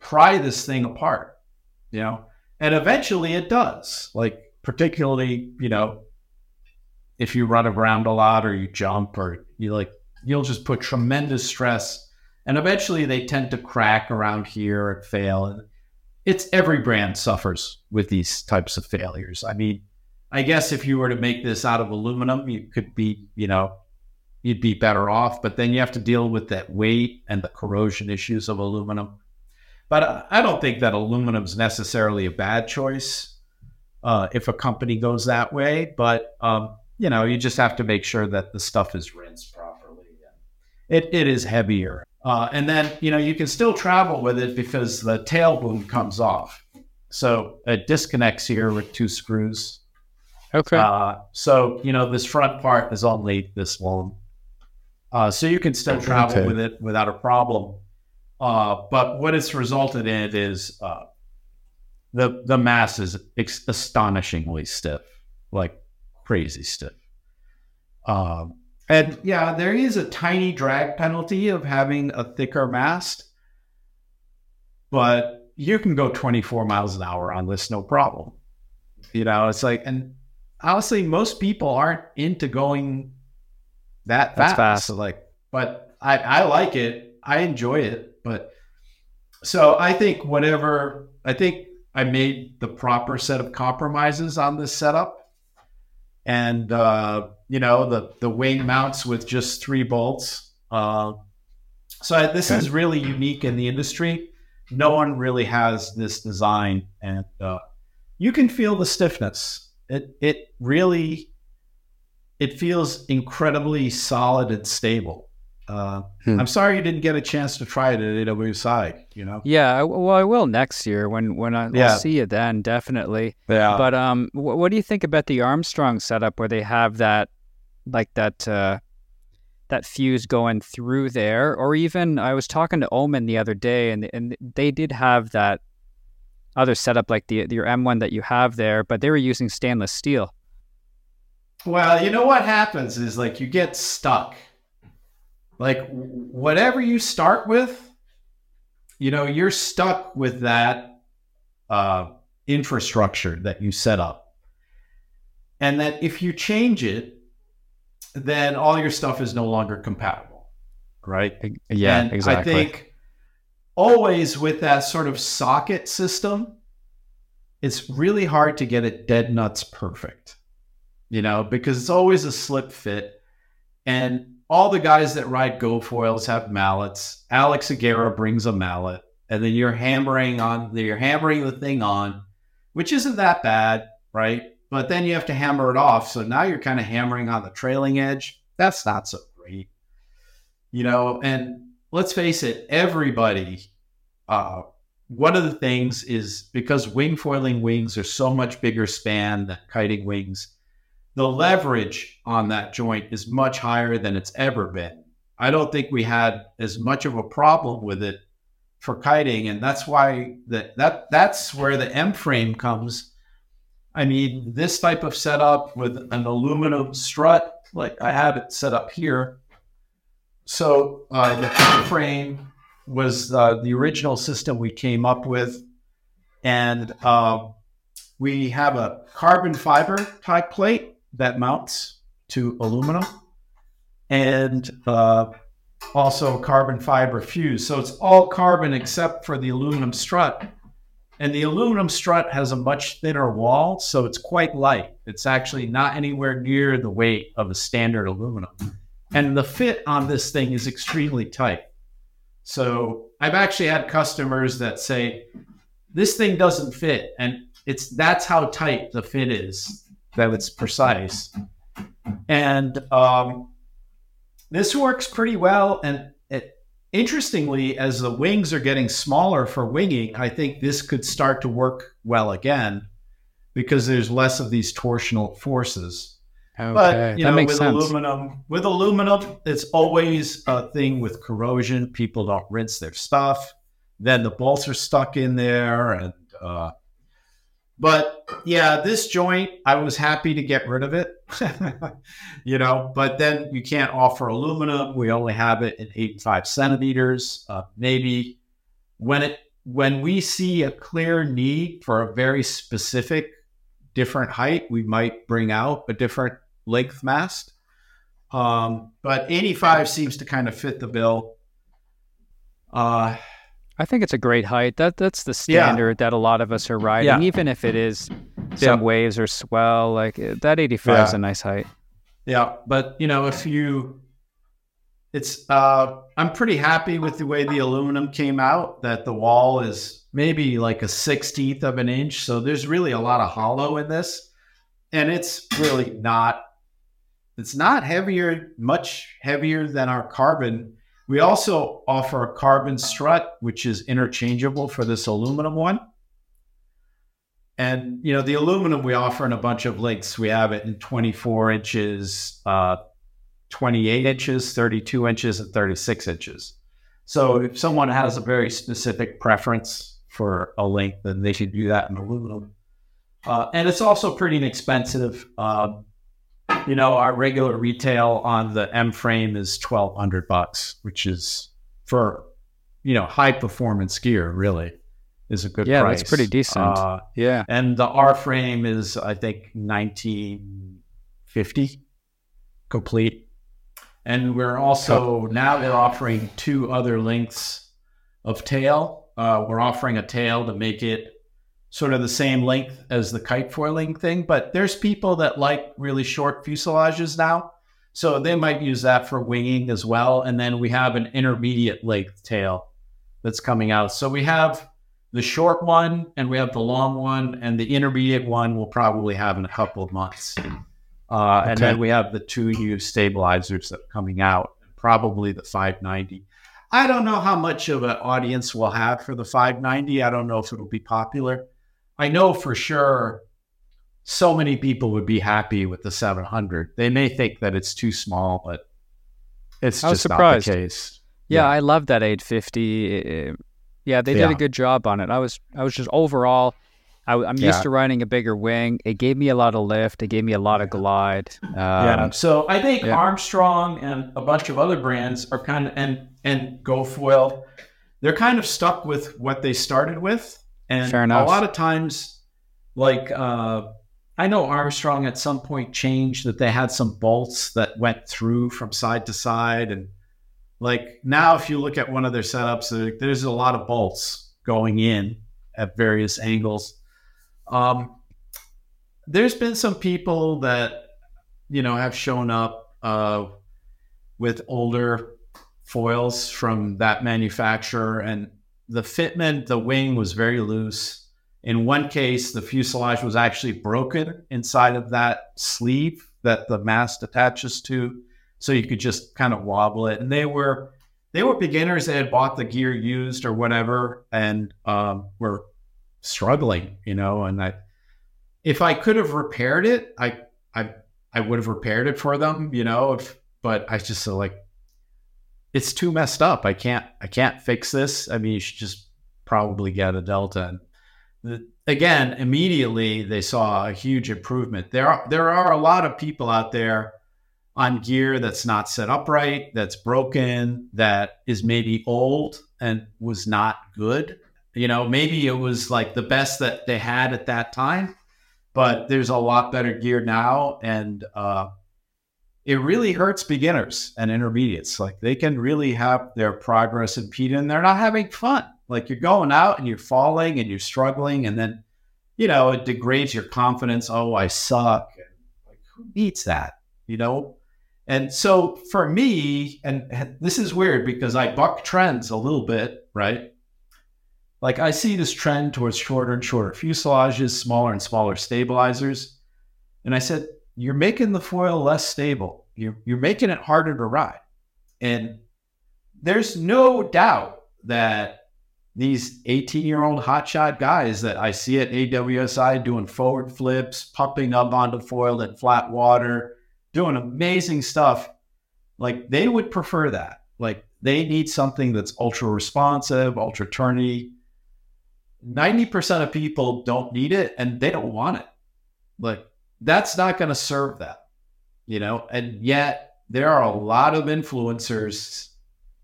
pry this thing apart, you know? And eventually it does. Like, particularly, you know, if you run around a lot or you jump or you like, you'll just put tremendous stress, and eventually they tend to crack around here and fail. And it's every brand suffers with these types of failures. I mean, I guess if you were to make this out of aluminum, you could be, you know, you'd be better off, but then you have to deal with that weight and the corrosion issues of aluminum. But I don't think that aluminum is necessarily a bad choice uh, if a company goes that way, but, um, you know, you just have to make sure that the stuff is rinsed properly. It It is heavier. Uh, and then, you know, you can still travel with it because the tail boom comes off. So it disconnects here with two screws. Okay. Uh, so, you know, this front part is only this long. Uh, so you can still travel okay. with it without a problem. Uh, but what it's resulted in is uh, the, the mast is ex- astonishingly stiff, like crazy stiff. Um, And yeah, there is a tiny drag penalty of having a thicker mast, but you can go twenty-four miles an hour on this, no problem. You know, it's like, and honestly, most people aren't into going that fast. fast. So like, but I, I like it. I enjoy it. But so I think whatever, I think I made the proper set of compromises on this setup. And, uh, you know, the, the wing mounts with just three bolts. Uh, so this okay. is really unique in the industry. No one really has this design. And uh, you can feel the stiffness. It it really, it feels incredibly solid and stable. Uh, hmm. I'm sorry you didn't get a chance to try it at A W S I, you know? Yeah, well, I will next year when, when I, yeah. I'll see you then, definitely. Yeah. But um, w- what do you think about the Armstrong setup where they have that, like that uh, that fuse going through there? Or even, I was talking to Omen the other day, and and they did have that other setup, like the your M one that you have there, but they were using stainless steel. Well, you know what happens is, like, you get stuck. Like, whatever you start with, you know, you're stuck with that uh, infrastructure that you set up. And that if you change it, then all your stuff is no longer compatible, right? Yeah, and exactly. I think always with that sort of socket system, it's really hard to get it dead nuts perfect, you know, because it's always a slip fit. And all the guys that ride gofoils have mallets. Alex Aguera brings a mallet, and then you're hammering on, you're hammering the thing on, which isn't that bad, right? But then you have to hammer it off. So now you're kind of hammering on the trailing edge. That's not so great, you know? And let's face it, everybody, uh, one of the things is because wing foiling wings are so much bigger span than kiting wings, the leverage on that joint is much higher than it's ever been. I don't think we had as much of a problem with it for kiting, and that's why the, that that's where the M-frame comes. I mean, this type of setup with an aluminum strut, like I have it set up here. So uh, the M-frame was uh, the original system we came up with, and uh, We have a carbon fiber tie plate that mounts to aluminum, and uh, also carbon fiber fuse. So it's all carbon except for the aluminum strut. And the aluminum strut has a much thinner wall, so it's quite light. It's actually not anywhere near the weight of a standard aluminum. And the fit on this thing is extremely tight. So I've actually had customers that say, this thing doesn't fit. And it's that's how tight the fit is, that it's precise. And um, this works pretty well. And it, interestingly, as the wings are getting smaller for winging, I think this could start to work well again because there's less of these torsional forces. Okay, but you that know, makes with sense. aluminum, with aluminum, it's always a thing with corrosion. People don't rinse their stuff. Then the bolts are stuck in there. And uh, but yeah, this joint, I was happy to get rid of it. you know, but then you can't offer aluminum. We only have it in eighty-five centimeters. Uh, maybe when it when we see a clear need for a very specific different height, we might bring out a different length mast. Um, but eighty-five seems to kind of fit the bill. Uh, I think it's a great height. That That's the standard yeah. that a lot of us are riding, yeah. even if it is some yeah. waves or swell. Like that eighty-five yeah. is a nice height. Yeah, but you know, if you, it's, uh, I'm pretty happy with the way the aluminum came out, that the wall is maybe like a sixteenth of an inch. So there's really a lot of hollow in this. And it's really not, it's not heavier, much heavier than our carbon. We also offer a carbon strut, which is interchangeable for this aluminum one. And, you know, the aluminum we offer in a bunch of lengths. We have it in twenty-four inches, uh, twenty-eight inches, thirty-two inches, and thirty-six inches. So if someone has a very specific preference for a length, then they should do that in aluminum. Uh, and it's also pretty inexpensive. Uh, you know, our regular retail on the M frame is twelve hundred bucks, which is for, you know, high performance gear, really is a good yeah, price. Yeah, that's pretty decent. Uh, yeah. And the R frame is, I think, nineteen fifty complete. And we're also now they're offering two other lengths of tail. Uh, we're offering a tail to make it sort of the same length as the kite foiling thing. But there's people that like really short fuselages now. So they might use that for winging as well. And then we have an intermediate length tail that's coming out. So we have the short one and we have the long one, and the intermediate one we'll probably have in a couple of months. Uh, okay. And then we have the two new stabilizers that are coming out, probably the five ninety. I don't know how much of an audience we'll have for the five ninety. I don't know if it'll be popular. I know for sure so many people would be happy with the seven hundred. They may think that it's too small, but it's just surprised. Not the case. Yeah, yeah, I love that eight fifty. Yeah, they did yeah. a good job on it. I was, I was just overall... I, I'm yeah. used to riding a bigger wing. It gave me a lot of lift. It gave me a lot of glide. Um, yeah. So I think yeah. Armstrong and a bunch of other brands are kind of, and, and Gofoil, they're kind of stuck with what they started with. And Fair enough. A lot of times, like, uh, I know Armstrong at some point changed that they had some bolts that went through from side to side. And like now, if you look at one of their setups, there's a lot of bolts going in at various angles. Um, there's been some people that, you know, have shown up uh, with older foils from that manufacturer, and the fitment, the wing was very loose. In one case, the fuselage was actually broken inside of that sleeve that the mast attaches to, so you could just kind of wobble it. And they were they were beginners that had bought the gear used or whatever, and um, were struggling, you know, and I, if I could have repaired it, I, I, I would have repaired it for them, you know, if, but I just so like, it's too messed up. I can't, I can't fix this. I mean, you should just probably get a Delta. And the, again, immediately they saw a huge improvement. There are, there are a lot of people out there on gear that's not set up right, that's broken, that is maybe old and was not good. You know, maybe it was like the best that they had at that time, but there's a lot better gear now. And uh, it really hurts beginners and intermediates. Like, they can really have their progress impeded, and they're not having fun. Like, you're going out and you're falling and you're struggling, and then, you know, it degrades your confidence. Oh, I suck. Like, who needs that, you know? And so for me, and this is weird because I buck trends a little bit, right? Like, I see this trend towards shorter and shorter fuselages, smaller and smaller stabilizers. And I said, you're making the foil less stable. You're, you're making it harder to ride. And there's no doubt that these eighteen-year-old hotshot guys that I see at A W S I doing forward flips, pumping up onto foil in flat water, doing amazing stuff, like, they would prefer that. Like, they need something that's ultra responsive, ultra turny. ninety percent of people don't need it, and they don't want it. Like, that's not going to serve them, you know? And yet there are a lot of influencers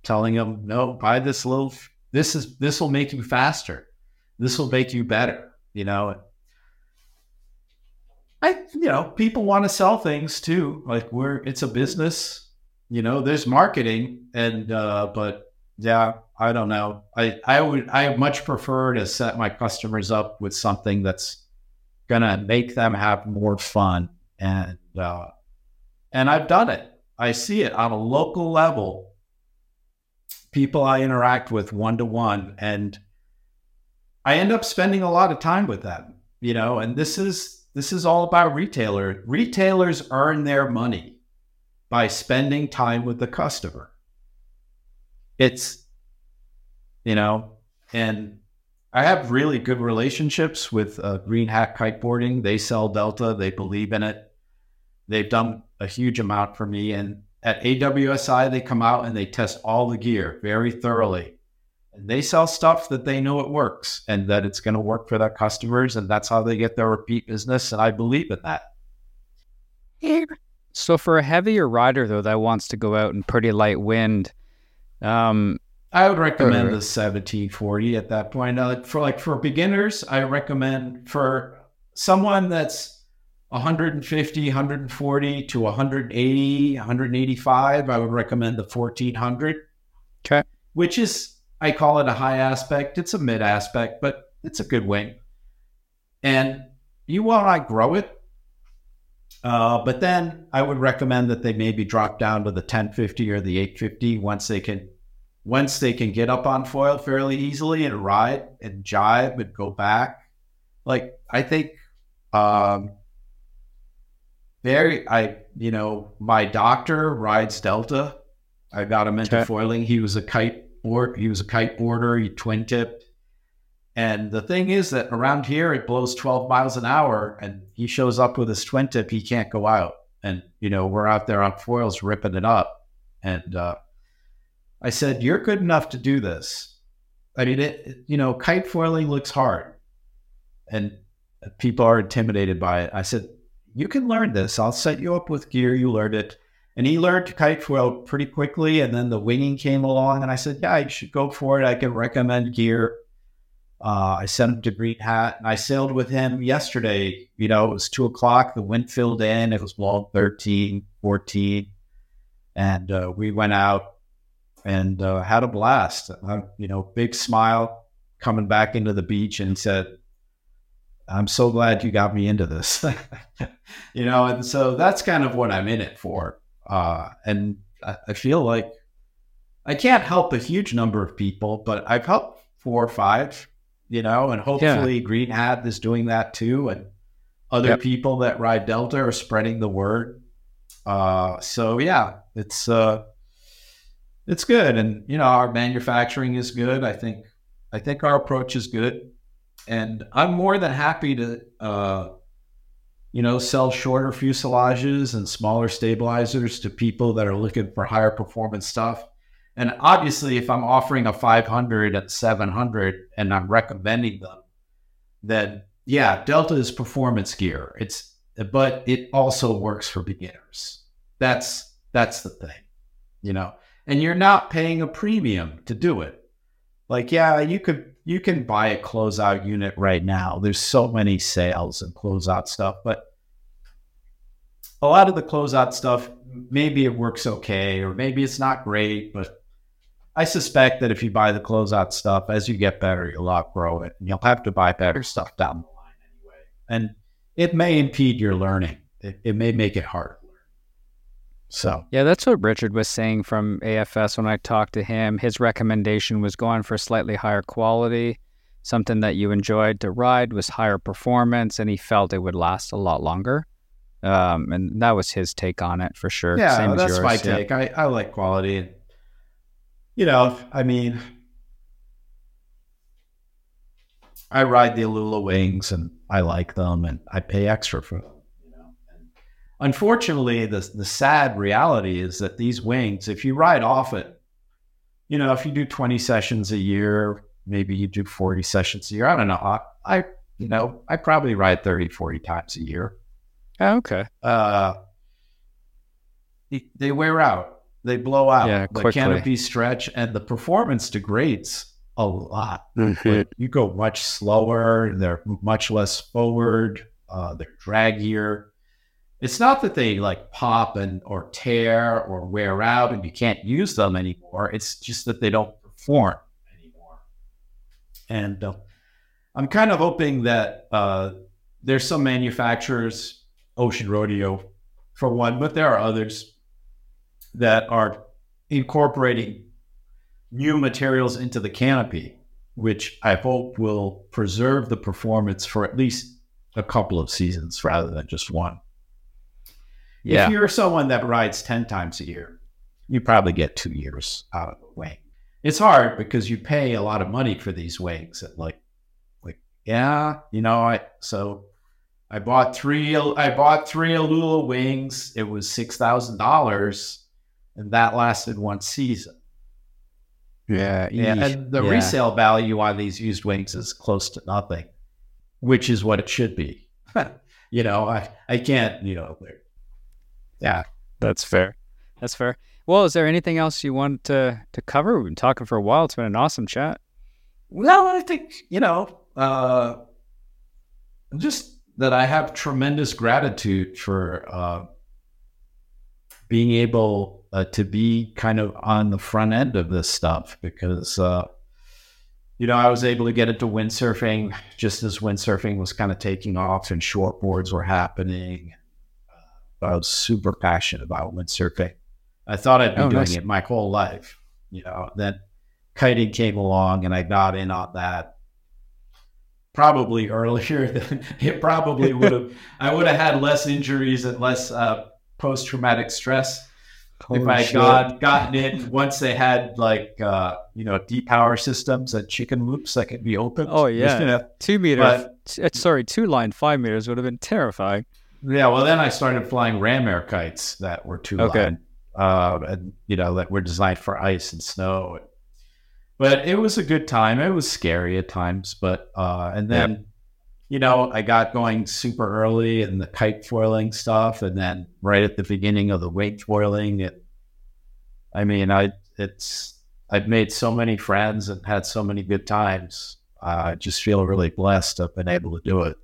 telling them, no, buy this little, this is, this will make you faster. This will make you better, you know? I, you know, people want to sell things too. Like, we're, it's a business, you know, there's marketing and, uh, but yeah, I don't know. I, I would, I much prefer to set my customers up with something that's going to make them have more fun. And, uh, and I've done it. I see it on a local level, people I interact with one-to-one, and I end up spending a lot of time with them, you know, and this is, This is all about retailer. Retailers earn their money by spending time with the customer. It's, you know, and I have really good relationships with uh, Green Hack Kiteboarding. They sell Delta. They believe in it. They've done a huge amount for me. And at A W S I, they come out and they test all the gear very thoroughly. And they sell stuff that they know it works and that it's going to work for their customers. And that's how they get their repeat business. And I believe in that. So for a heavier rider, though, that wants to go out in pretty light wind, um, I would recommend or, the seventeen forty at that point. Now, like for like for beginners, I recommend for someone that's one fifty, one forty to one eighty, one eighty-five, I would recommend the fourteen hundred. Okay. Which is, I call it a high aspect. It's a mid aspect, but it's a good wing. And you want to grow it. Uh, but then I would recommend that they maybe drop down to the ten fifty or the eight fifty once they can, once they can get up on foil fairly easily and ride and jibe and go back. Like, I think, um, very, I, you know, my doctor rides Delta. I got him into foiling. He was a kite. Or he was a kiteboarder, he twin tipped. And the thing is that around here, it blows twelve miles an hour and he shows up with his twin tip, he can't go out. And, you know, we're out there on foils ripping it up. And uh, I said, you're good enough to do this. I mean, it, it, you know, kite foiling looks hard and people are intimidated by it. I said, you can learn this. I'll set you up with gear. You learned it. And he learned to kite foil pretty quickly, and then the winging came along, and I said, yeah, you should go for it. I can recommend gear. Uh, I sent him to Green Hat, and I sailed with him yesterday. You know, it was two o'clock. The wind filled in. It was blowing thirteen, fourteen, and uh, we went out and uh, had a blast. Uh, you know, big smile coming back into the beach, and said, I'm so glad you got me into this. You know, and so that's kind of what I'm in it for. Uh, and I, I feel like I can't help a huge number of people, but I've helped four or five, you know, and hopefully yeah. Green Hat is doing that too. And other yep. people that ride Delta are spreading the word. Uh, so yeah, it's, uh, it's good. And, you know, our manufacturing is good. I think, I think our approach is good, and I'm more than happy to, uh, you know, sell shorter fuselages and smaller stabilizers to people that are looking for higher performance stuff. And obviously, if I'm offering a five hundred at seven hundred and I'm recommending them, then yeah, Delta is performance gear. It's, but it also works for beginners. That's, that's the thing, you know, and you're not paying a premium to do it. Like, yeah, you could, you can buy a closeout unit right now. There's so many sales and closeout stuff, but a lot of the closeout stuff, maybe it works okay, or maybe it's not great, but I suspect that if you buy the closeout stuff, as you get better, you'll outgrow it, and you'll have to buy better stuff down the line anyway. And it may impede your learning. It, it may make it harder. So yeah, that's what Richard was saying from A F S when I talked to him. His recommendation was going for slightly higher quality, something that you enjoyed to ride, was higher performance, and he felt it would last a lot longer. Um, and that was his take on it for sure. Yeah, Same that's as yours. my yeah. take. I, I like quality. You know, I mean, I ride the Alula wings and I like them and I pay extra for them. Unfortunately, the the sad reality is that these wings, if you ride off it, you know, if you do twenty sessions a year, maybe you do forty sessions a year. I don't know. I, I you know, I probably ride thirty, forty times a year. Oh, okay. Uh, they, they wear out. They blow out. Yeah, the canopy stretch and the performance degrades a lot. Like, you go much slower. They're much less forward. Uh, they're draggier. It's not that they like pop and or tear or wear out and you can't use them anymore. It's just that they don't perform anymore. And uh, I'm kind of hoping that uh, there's some manufacturers, Ocean Rodeo for one, but there are others that are incorporating new materials into the canopy, which I hope will preserve the performance for at least a couple of seasons rather than just one. Yeah. If you're someone that rides ten times a year, you probably get two years out of the wing. It's hard because you pay a lot of money for these wings. And like, like, yeah, you know, I, so I bought three, I bought three Alula wings. It was six thousand dollars and that lasted one season. Yeah. And, and the yeah. resale value on these used wings is close to nothing, which is what it should be. You know, I, I can't, you know, Yeah, that's fair. That's fair. Well, is there anything else you want to, to cover? We've been talking for a while. It's been an awesome chat. Well, I think, you know, uh, just that I have tremendous gratitude for uh, being able uh, to be kind of on the front end of this stuff because, uh, you know, I was able to get into windsurfing just as windsurfing was kind of taking off and shortboards were happening. I was super passionate about windsurfing. I thought I'd be oh, doing nice. it my whole life. You know, then kiting came along and I got in on that probably earlier than it probably would have. I would have had less injuries and less uh, post-traumatic stress Holy if I had got, gotten in once they had like, uh, you know, depower systems and chicken loops that could be opened. Oh, yeah. You know, two meters. But, sorry, two line, five meters would have been terrifying. Yeah, well, then I started flying ram air kites that were two okay. line, uh, and you know that were designed for ice and snow. But it was a good time. It was scary at times, but uh, and then yep. you know I got going super early in the kite foiling stuff, and then right at the beginning of the wake foiling, it. I mean, I it's I've made so many friends and had so many good times. Uh, I just feel really blessed I've been able to do it.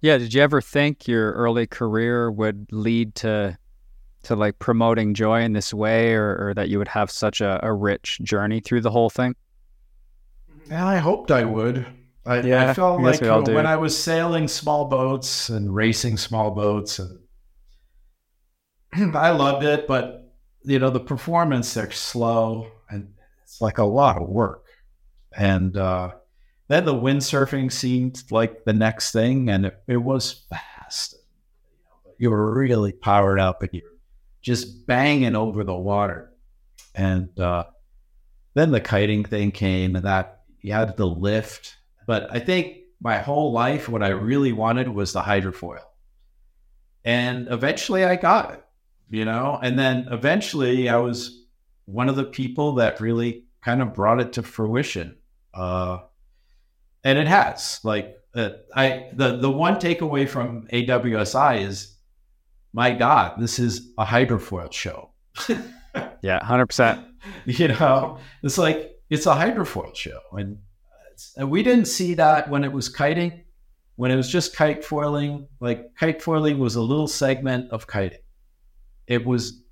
Yeah, did you ever think your early career would lead to to like promoting joy in this way or, or that you would have such a, a rich journey through the whole thing? Yeah, I hoped I would. I, yeah, I felt I like you know, when I was sailing small boats and racing small boats, and I loved it, but you know, the performance, they're slow and it's like a lot of work. And uh then the windsurfing seemed like the next thing, and it, it was fast. You were really powered up, and you're just banging over the water. And uh, then the kiting thing came, and that you had the lift. But I think my whole life, what I really wanted was the hydrofoil. And eventually I got it, you know? And then eventually I was one of the people that really kind of brought it to fruition. Uh, And it has like uh, I the the one takeaway from A W S I is, my God, this is a hydrofoil show. Yeah, one hundred percent. You know, it's like it's a hydrofoil show. And, and we didn't see that when it was kiting, when it was just kite foiling. Like, kite foiling was a little segment of kiting. It was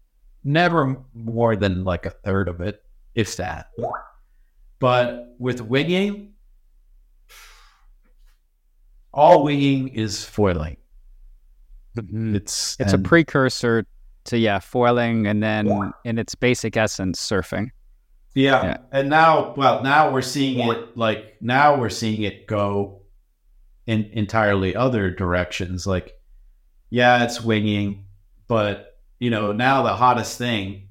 never more than like a third of it, if that. But with winging, all winging is foiling. It's it's and, a precursor to, yeah, foiling, and then yeah. in its basic essence, surfing. Yeah. yeah. And now, well, now we're seeing yeah. it, like, now we're seeing it go in entirely other directions. Like, yeah, it's winging, but, you know, now the hottest thing,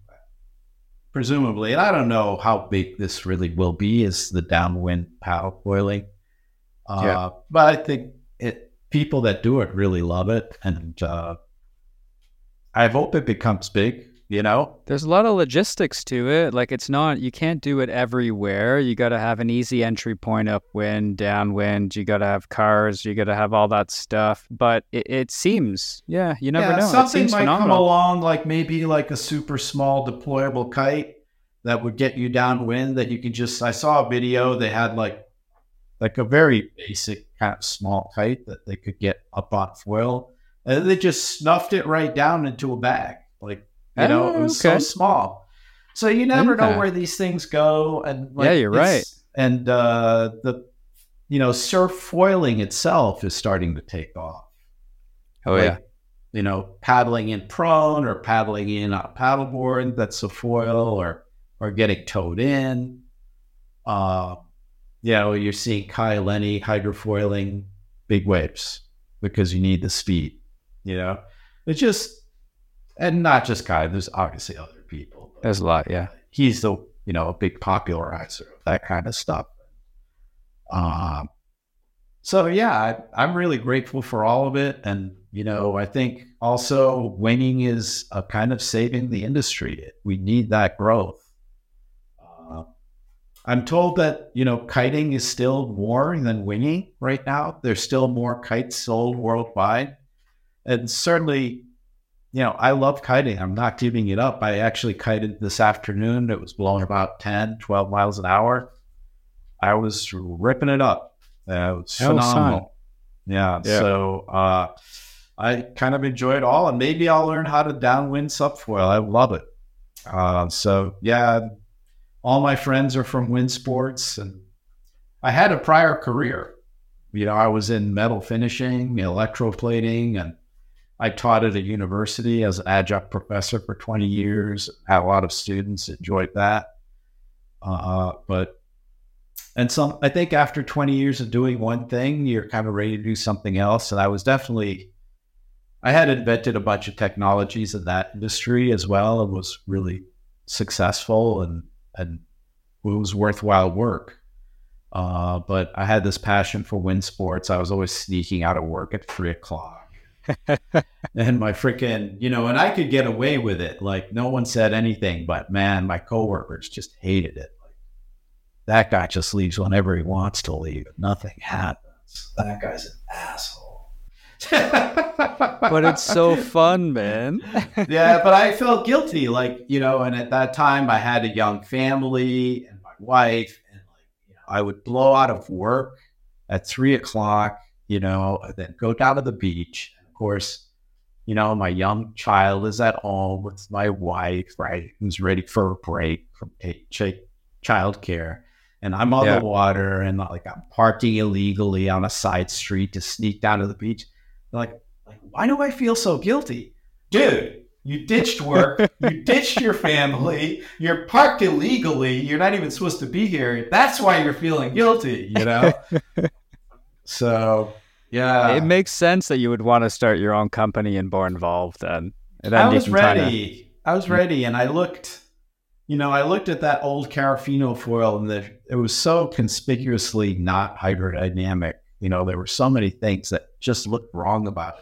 presumably, and I don't know how big this really will be, is the downwind pow foiling. Uh, yeah. But I think it, people that do it really love it. And uh, I hope it becomes big, you know? There's a lot of logistics to it. Like, it's not, you can't do it everywhere. You got to have an easy entry point, upwind, downwind. You got to have cars. You got to have all that stuff. But it, it seems, yeah, you never yeah, know. Something might phenomenal. come along, like maybe like a super small deployable kite that would get you downwind that you can just, I saw a video, they had like, like a very basic kind of small kite that they could get up on foil. And they just snuffed it right down into a bag. Like, you oh, know, it was okay. so small. So you never Impact. know where these things go. And like, yeah, you're right. And uh, the, you know, surf foiling itself is starting to take off. Oh, like, yeah. You know, paddling in prone or paddling in a paddleboard that's a foil, or, or getting towed in. Uh, You know, you're seeing Kai Lenny hydrofoiling big waves because you need the speed, you know? It's just, and not just Kai, there's obviously other people. There's a lot, yeah. He's the, you know, a big popularizer of that kind of stuff. Um, so yeah, I, I'm really grateful for all of it. And, you know, I think also winging is a kind of saving the industry. We need that growth. I'm told that, you know, kiting is still more than winging right now. There's still more kites sold worldwide. And certainly, you know, I love kiting. I'm not giving it up. I actually kited this afternoon. It was blowing about ten, twelve miles an hour. I was ripping it up. Uh, it was phenomenal. Yeah, yeah. So uh, I kind of enjoy it all. And maybe I'll learn how to downwind subfoil. I love it. Uh, so, yeah. All my friends are from wind sports, and I had a prior career. You know, I was in metal finishing, electroplating, and I taught at a university as an adjunct professor for twenty years. Had a lot of students, enjoyed that. Uh, but, and some, I think after twenty years of doing one thing, you're kind of ready to do something else. And I was definitely, I had invented a bunch of technologies in that industry as well, and was really successful, and and it was worthwhile work. Uh, but I had this passion for wind sports. I was always sneaking out of work at three o'clock. And my freaking, you know, and I could get away with it. Like, no one said anything, but man, my coworkers just hated it. Like, that guy just leaves whenever he wants to leave. Nothing happens. That guy's an asshole. But it's so fun, man. Yeah, but I felt guilty, like, you know, and at that time I had a young family and my wife, and like, you know, I would blow out of work at three o'clock, you know, and then go down to the beach. And of course, you know, my young child is at home with my wife, right? Who's ready for a break from child care. And I'm on yeah. the water, and like, I'm parking illegally on a side street to sneak down to the beach. Like, like, why do I feel so guilty? Dude, you ditched work. You ditched your family. You're parked illegally. You're not even supposed to be here. That's why you're feeling guilty, you know? So, yeah. It makes sense that you would want to start your own company and more involved. And, and then I was ready. Kinda... I was ready. And I looked, you know, I looked at that old Carafino foil, and the, it was so conspicuously not hydrodynamic. You know, there were so many things that just looked wrong about it.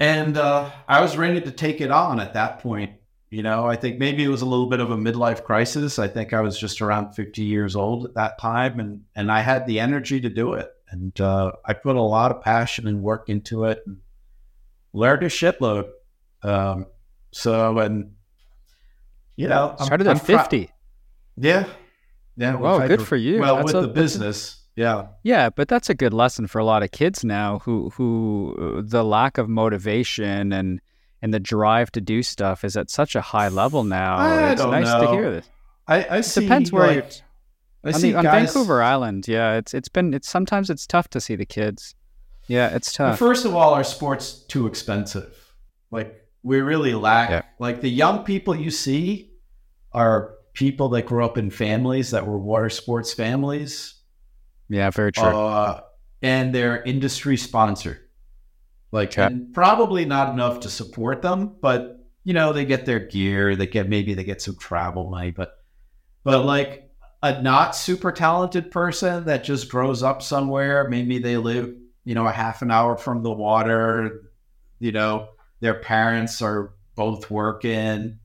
And uh, I was ready to take it on at that point. You know, I think maybe it was a little bit of a midlife crisis. I think I was just around fifty years old at that time, and, and I had the energy to do it. And uh, I put a lot of passion and work into it, and learned a shitload. Um, so, and, you know. Started I'm, at I'm fifty. Pro- Yeah. Yeah. Well, wow, good to, for you. Well, that's with a, the business. A, yeah. Yeah. But that's a good lesson for a lot of kids now who, who the lack of motivation and, and the drive to do stuff is at such a high level now. I it's don't nice know. to hear this. I, I it see. Depends where like, you're. I on, see the, on guys, Vancouver Island, yeah, it's it's been it's sometimes it's tough to see the kids. Yeah, it's tough. First of all, our sport's too expensive. Like we really lack yeah. like the young people you see are people that grew up in families that were water sports families. Yeah, very true. Uh, and they're industry sponsored. Like yeah. and probably not enough to support them, but you know they get their gear, they get maybe they get some travel money, but but like. A not super talented person that just grows up somewhere. Maybe they live, you know, a half an hour from the water, you know, their parents are both working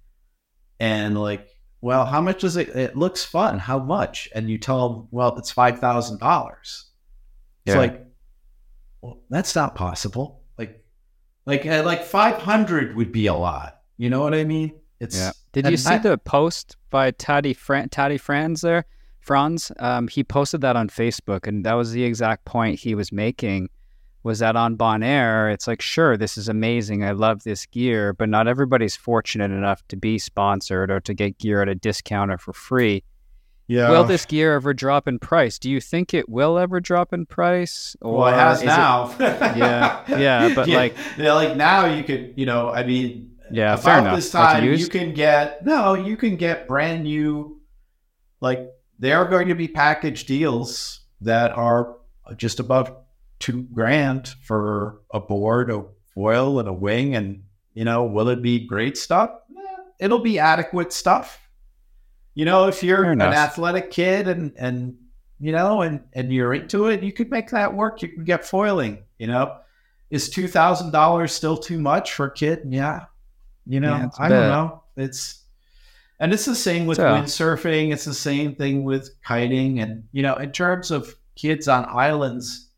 and like, well, how much does it, it looks fun. How much? And you tell them, well, it's five thousand dollars. It's yeah. like, well, that's not possible. Like, like, like five hundred would be a lot. You know what I mean? It's, yeah. Did you see I, the post by Taddy Fran- Taddy Franz there? Franz, um, he posted that on Facebook, and that was the exact point he was making, was that on Bonaire, it's like, sure, this is amazing, I love this gear, but not everybody's fortunate enough to be sponsored or to get gear at a discount or for free. Yeah. Will this gear ever drop in price? Do you think it will ever drop in price? Or well, it has now. It, yeah, yeah, but yeah, like... Yeah, like now you could, you know, I mean... Yeah, about fair enough. This time, like you can get no, you can get brand new. Like there are going to be package deals that are just above two grand for a board, a foil, and a wing. And you know, will it be great stuff? Eh, it'll be adequate stuff. You know, if you're fair an enough. athletic kid and and you know and and you're into it, you could make that work. You can get foiling. You know, is two thousand dollars still too much for a kid? Yeah. You know, yeah, I bad. don't know. It's, and it's the same with so. windsurfing. It's the same thing with kiting. And, you know, in terms of kids on islands,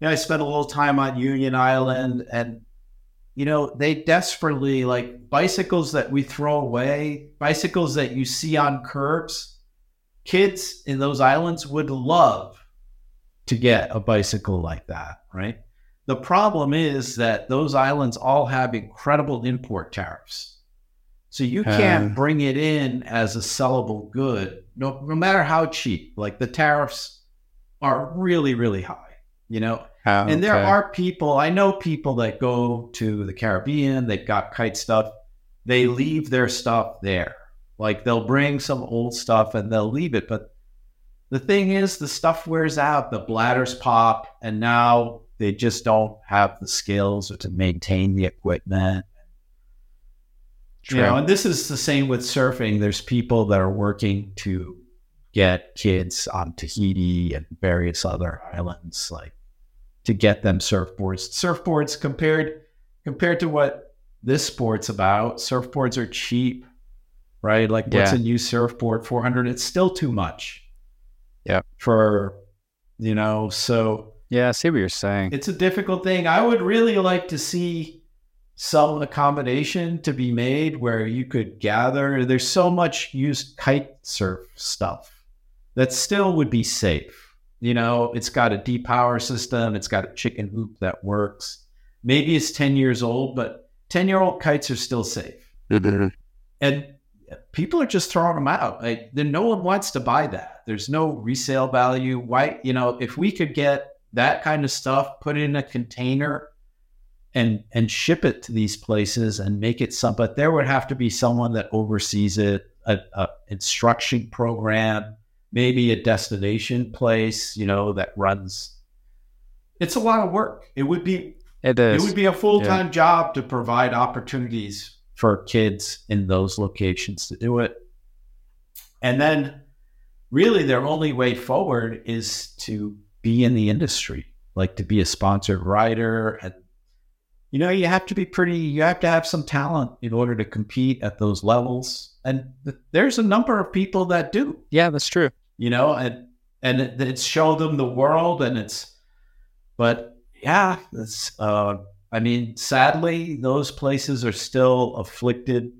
you know, I spent a little time on Union Island and, you know, they desperately like bicycles that we throw away, bicycles that you see on curbs. Kids in those islands would love to get a bicycle like that, right? The problem is that those islands all have incredible import tariffs. So you can't um, bring it in as a sellable good, no, no matter how cheap. Like the tariffs are really, really high, you know? Um, and there okay. are people, I know people that go to the Caribbean, they've got kite stuff, they leave their stuff there. Like they'll bring some old stuff and they'll leave it. But the thing is, the stuff wears out, the bladders pop, and now... They just don't have the skills or to maintain the equipment. True. You know, and this is the same with surfing. There's people that are working to get kids on Tahiti and various other islands, like to get them surfboards. Surfboards compared compared to what this sport's about, surfboards are cheap, right? Like yeah. what's a new surfboard? four hundred dollars. It's still too much. Yeah. For, you know, so... Yeah, I see what you're saying. It's a difficult thing. I would really like to see some accommodation to be made where you could gather. There's so much used kite surf stuff that still would be safe. You know, it's got a depower system. It's got a chicken hoop that works. Maybe it's ten years old, but ten-year-old kites are still safe. And people are just throwing them out. Like, then no one wants to buy that. There's no resale value. Why, you know, if we could get that kind of stuff, put it in a container and and ship it to these places and make it some, but there would have to be someone that oversees it, a, a instruction program, maybe a destination place, you know, that runs. It's a lot of work. It would be, it, is. it would be a full-time yeah. job to provide opportunities for kids in those locations to do it. And then really their only way forward is to be in the industry, like to be a sponsored rider. And, you know, you have to be pretty, you have to have some talent in order to compete at those levels. And th- there's a number of people that do. Yeah, that's true. You know, and, and it, it's show them the world and it's, but yeah, it's, uh, I mean, sadly, those places are still afflicted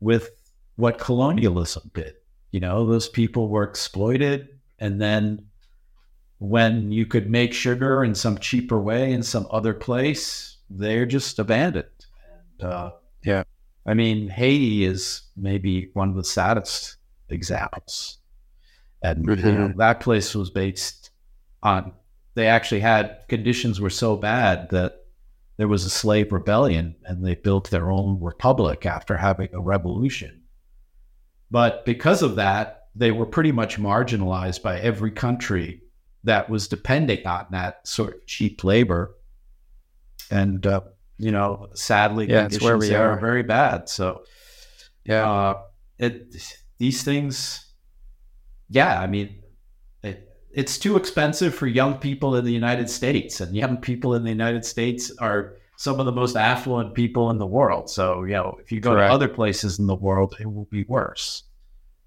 with what colonialism did. You know, those people were exploited. And then when you could make sugar in some cheaper way in some other place, they're just abandoned. Uh, yeah. I mean, Haiti is maybe one of the saddest examples. And mm-hmm. you know, that place was based on, they actually had, conditions were so bad that there was a slave rebellion and they built their own republic after having a revolution. But because of that, they were pretty much marginalized by every country that was depending on that sort of cheap labor. And, uh, you know, sadly, yeah, conditions where we are. are very bad. So, yeah, uh, it, these things... Yeah, I mean, it, it's too expensive for young people in the United States, and young people in the United States are some of the most affluent people in the world. So, you know, if you go Correct. to other places in the world, it will be worse.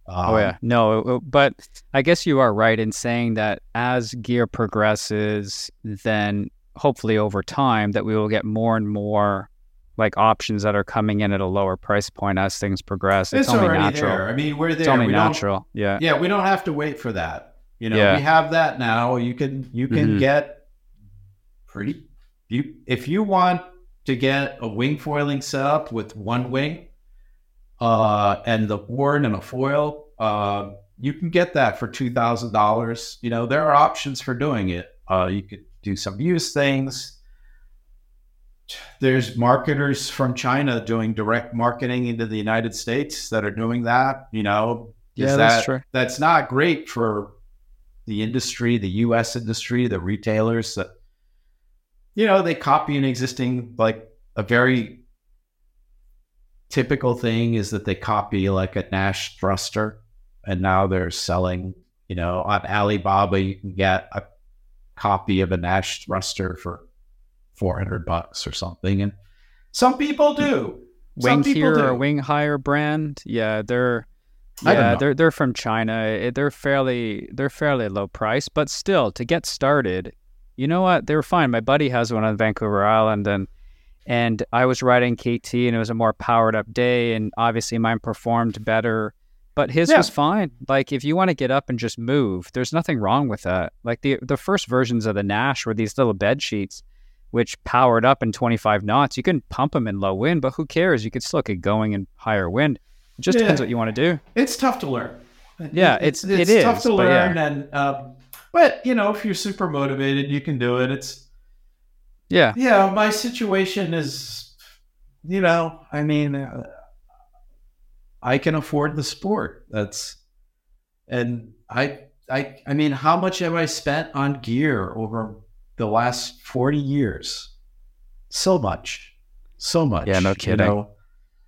Um, oh, yeah. No, but I guess you are right in saying that as gear progresses, then hopefully over time that we will get more and more like options that are coming in at a lower price point as things progress. It's, it's only natural. There. I mean, we're there. It's only we natural. Yeah. Yeah. We don't have to wait for that. You know, yeah. we have that now. You can, you can mm-hmm. get pretty, you, if you want to get a wing foiling setup with one wing, uh, and the horn and a foil, uh, you can get that for two thousand dollars. You know, there are options for doing it. Uh, you could do some used things. There's marketers from China doing direct marketing into the United States that are doing that, you know. Yeah, that, that's true. That's not great for the industry, the U S industry, the retailers that, you know, they copy an existing, like a very typical thing is that they copy like a Nash thruster and now they're selling, you know, on Alibaba, you can get a copy of a Nash thruster for four hundred bucks or something. And some people do. Wing Here or Wing Higher brand. Yeah, they're yeah, they're they're from China. They're fairly they're fairly low price, but still to get started, you know what? They were fine. My buddy has one on Vancouver Island and and I was riding K T and it was a more powered up day and obviously mine performed better. But his yeah. was fine. Like, if you want to get up and just move, there's nothing wrong with that. Like the the first versions of the Nash were these little bed sheets, which powered up in twenty-five knots. You couldn't pump them in low wind, but who cares? You could still get going in higher wind. It just yeah. depends what you want to do. It's tough to learn. Yeah, it's, it's, it's it tough is, to learn. Yeah. And, um, but, you know, if you're super motivated, you can do it. It's, yeah. Yeah, my situation is, you know, I mean, uh, I can afford the sport. That's, and I, I, I mean, how much have I spent on gear over the last forty years? So much, so much. Yeah, no kidding. You know,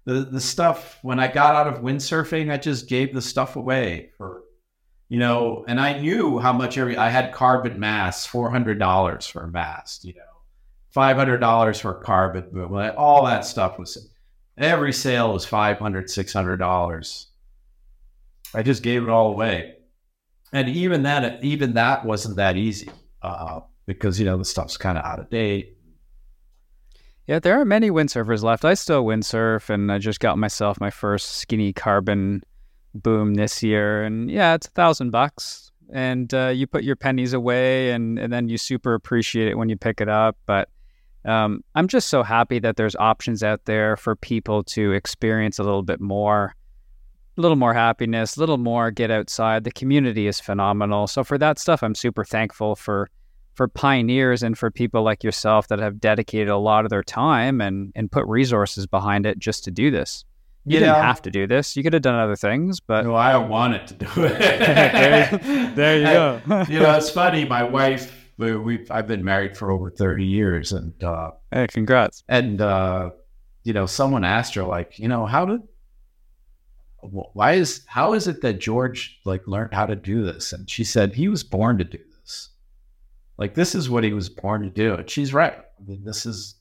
the, the stuff, when I got out of windsurfing, I just gave the stuff away for, you know, and I knew how much every, I had carbon mast, four hundred dollars for a mast, you know, five hundred dollars for carbon boom, all that stuff was, every sale was five hundred, six hundred dollars. I just gave it all away. And even that, even that wasn't that easy. Uh, Because, you know, the stuff's kind of out of date. Yeah, there are many windsurfers left. I still windsurf, and I just got myself my first skinny carbon boom this year. And yeah, it's a thousand bucks. And uh, you put your pennies away, and, and then you super appreciate it when you pick it up. But um, I'm just so happy that there's options out there for people to experience a little bit more. A little more happiness, a little more get outside. The community is phenomenal. So for that stuff, I'm super thankful for for pioneers and for people like yourself that have dedicated a lot of their time and, and put resources behind it just to do this. You yeah. didn't have to do this. You could have done other things, but... No, I wanted to do it. there, there you go. I, you know, it's funny. My wife, we, we've, I've been married for over thirty years and... Uh, hey, congrats. And, uh, you know, someone asked her, like, you know, how did... Why is... How is it that George, like, learned how to do this? And she said, he was born to do this. Like, this is what he was born to do. And she's right. I mean, this is,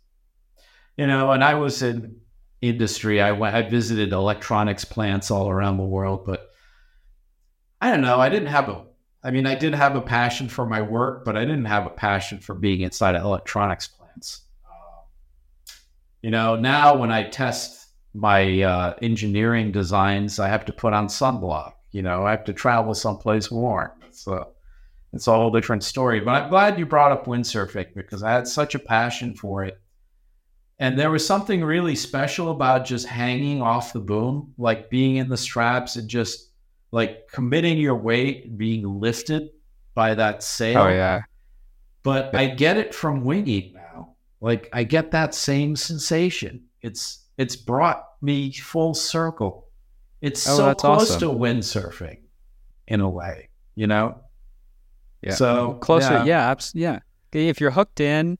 you know, and I was in industry. I went, I visited electronics plants all around the world, but I don't know. I didn't have a, I mean, I did have a passion for my work, but I didn't have a passion for being inside of electronics plants. You know, now when I test my uh, engineering designs, I have to put on sunblock. You know, I have to travel someplace warm. So it's a whole different story. But I'm glad you brought up windsurfing because I had such a passion for it. And there was something really special about just hanging off the boom, like being in the straps and just like committing your weight and being lifted by that sail. Oh, yeah. But yeah. I get it from winging now. Like I get that same sensation. It's it's brought me full circle. It's oh, so close awesome. to windsurfing in a way, you know? Yeah. So closer. Yeah. Yeah. Abs- yeah. If you're hooked in.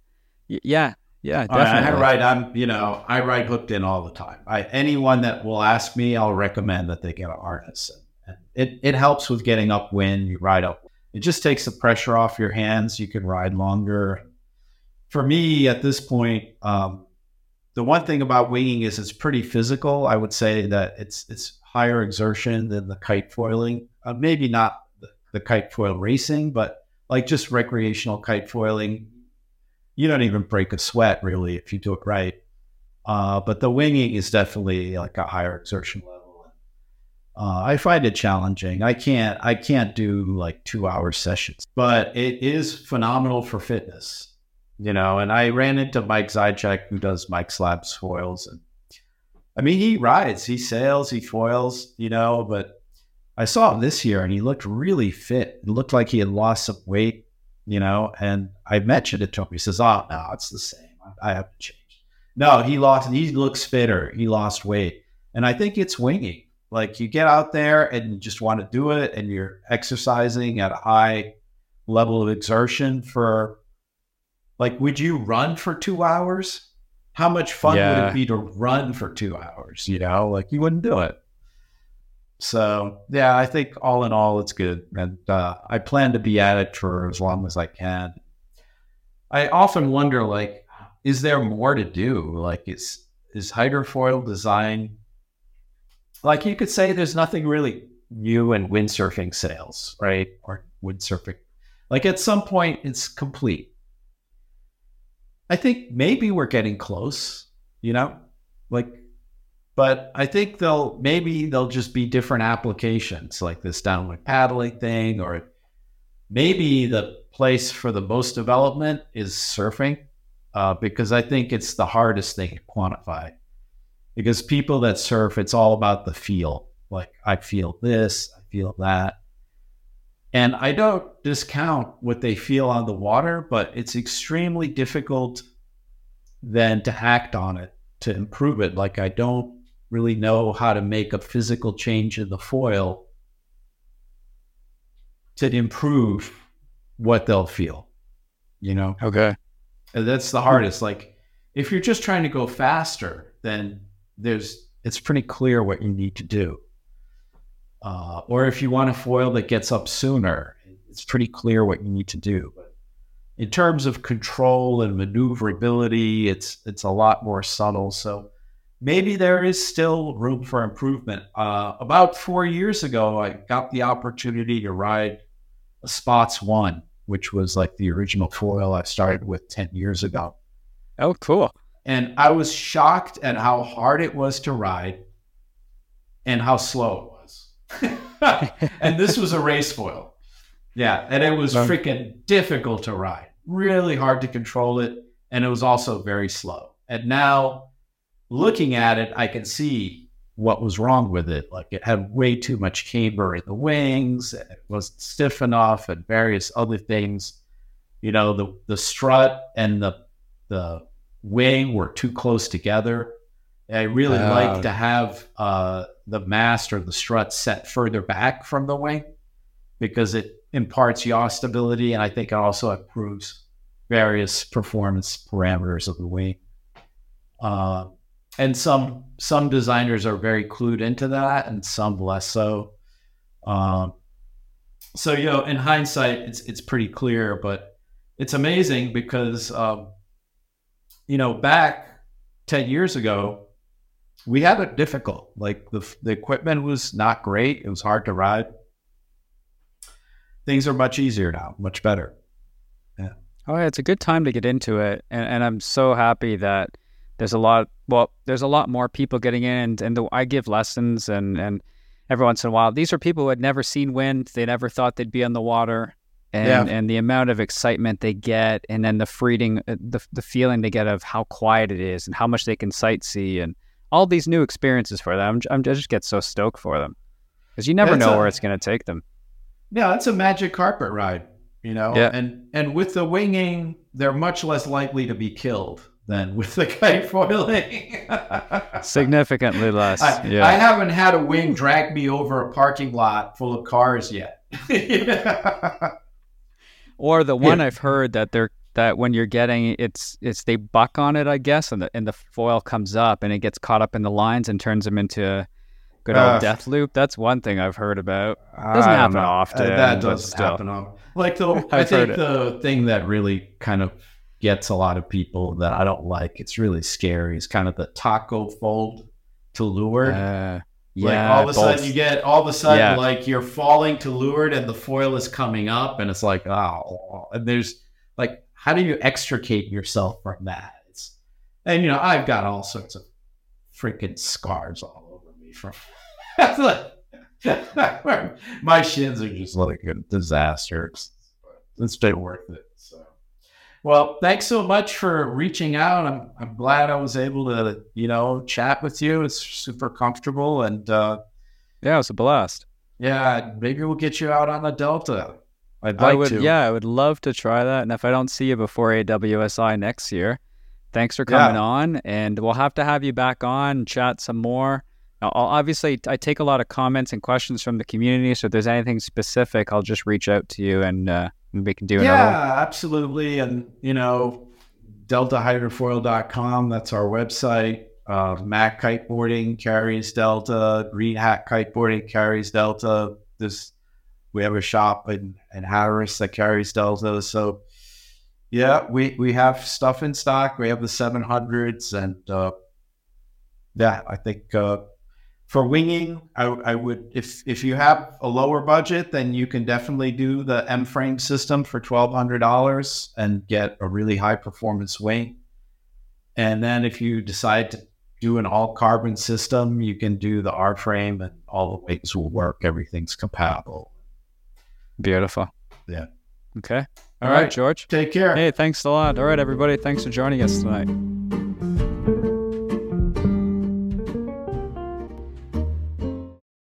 Y- yeah. Yeah, definitely. I, I ride, I'm, you know, I ride hooked in all the time. I, anyone that will ask me, I'll recommend that they get a harness. And it, it helps with getting upwind. You ride up. It just takes the pressure off your hands. You can ride longer. For me, at this point, um, the one thing about winging is it's pretty physical. I would say that it's it's higher exertion than the kite foiling. Uh, maybe not the, the kite foil racing, but like just recreational kite foiling. You don't even break a sweat, really, if you do it right. Uh, but the winging is definitely like a higher exertion level. Uh, I find it challenging. I can't I can't do like two-hour sessions. But it is phenomenal for fitness, you know. And I ran into Mike Zajicek, who does Mike's Lab foils. And I mean, he rides, he sails, he foils, you know. But I saw him this year, and he looked really fit. It looked like he had lost some weight. You know, and I mentioned it to him. He says, oh, no, it's the same. I haven't changed. No, he lost, he looks fitter. He lost weight. And I think it's winging. Like you get out there and you just want to do it and you're exercising at a high level of exertion for, like, would you run for two hours? How much fun yeah. would it be to run for two hours? You know, like you wouldn't do it. So, yeah, I think all in all, it's good. And uh, I plan to be at it for as long as I can. I often wonder, like, is there more to do? Like, is, is hydrofoil design... Like, you could say there's nothing really new in windsurfing sails, right? Or windsurfing. Like, at some point, it's complete. I think maybe we're getting close, you know? Like... But I think they'll, maybe they'll just be different applications like this downward paddling thing, or maybe the place for the most development is surfing, uh, because I think it's the hardest thing to quantify because people that surf, it's all about the feel. Like I feel this, I feel that. And I don't discount what they feel on the water, but it's extremely difficult then to act on it, to improve it. Like I don't really know how to make a physical change in the foil to improve what they'll feel, you know? Okay. And that's the hardest. Like if you're just trying to go faster, then there's, it's pretty clear what you need to do. Uh, or if you want a foil that gets up sooner, it's pretty clear what you need to do. But in terms of control and maneuverability, it's, it's a lot more subtle. So maybe there is still room for improvement. Uh, about four years ago, I got the opportunity to ride a Spotz one, which was like the original foil I started with ten years ago. Oh, cool. And I was shocked at how hard it was to ride and how slow it was. And this was a race foil. Yeah, and it was freaking difficult to ride. Really hard to control it, and it was also very slow. And now... looking at it, I can see what was wrong with it. Like it had way too much camber in the wings. And it wasn't stiff enough and various other things. You know, the, the strut and the the wing were too close together. I really uh, like to have uh, the mast or the strut set further back from the wing because it imparts yaw stability. And I think it also improves various performance parameters of the wing. Uh, And some some designers are very clued into that, and some less so. Um, so, you know, in hindsight, it's it's pretty clear, but it's amazing because, um, you know, back ten years ago, we had it difficult. Like the the equipment was not great; it was hard to ride. Things are much easier now, much better. Yeah. Oh, yeah, it's a good time to get into it, and, and I'm so happy that there's a lot. Well, there's a lot more people getting in, and, and the, I give lessons, and, and every once in a while. These are people who had never seen wind. They never thought they'd be on the water. And, yeah. and the amount of excitement they get, and then the freedom, the the feeling they get of how quiet it is and how much they can sightsee and all these new experiences for them. I'm, I'm, I just get so stoked for them because you never yeah, know a, where it's going to take them. Yeah, it's a magic carpet ride, you know, yeah. and and with the winging, they're much less likely to be killed than with the kite foiling. Significantly less. I, yeah. I haven't had a wing drag me over a parking lot full of cars yet. yeah. Or the one yeah. I've heard that they're that when you're getting it's it's they buck on it, I guess, and the and the foil comes up and it gets caught up in the lines and turns them into a good old uh, death loop. That's one thing I've heard about. Doesn't happen often. Uh, that doesn't happen often. Like the I think it. the thing that really kind of gets a lot of people that I don't like, it's really scary, is kind of the taco fold to leeward. Uh, Like yeah, all of a both. sudden you get, all of a sudden, yeah. like you're falling to leeward and the foil is coming up and it's like, oh, and there's like, how do you extricate yourself from that? It's, and you know, I've got all sorts of freaking scars all over me from my shins are just like a disaster. It's been worth it. So, well, thanks so much for reaching out. I'm I'm glad I was able to, you know, chat with you. It's super comfortable, and uh, yeah, it was a blast. Yeah, maybe we'll get you out on the Delta. I'd like I would, to. Yeah, I would love to try that. And if I don't see you before A W S I next year, thanks for coming yeah. on, and we'll have to have you back on, chat some more. Now, I'll, obviously, I take a lot of comments and questions from the community, so if there's anything specific, I'll just reach out to you and. Uh, We can do another yeah, one. Absolutely. And, you know, delta hydrofoil dot com, that's our website. Uh, Mac Kiteboarding carries Delta. Green Hack Kiteboarding carries Delta. This, we have a shop in, in Harris that carries Delta. So, yeah, we, we have stuff in stock. We have the seven hundreds. And, uh, yeah, I think... Uh, For winging, I, I would, if if you have a lower budget, then you can definitely do the M-frame system for twelve hundred dollars and get a really high performance wing. And then if you decide to do an all carbon system, you can do the R-frame and all the wings will work. Everything's compatible. Beautiful. Yeah. Okay. All, all right, right, George. Take care. Hey, thanks a lot. All right, everybody. Thanks for joining us tonight.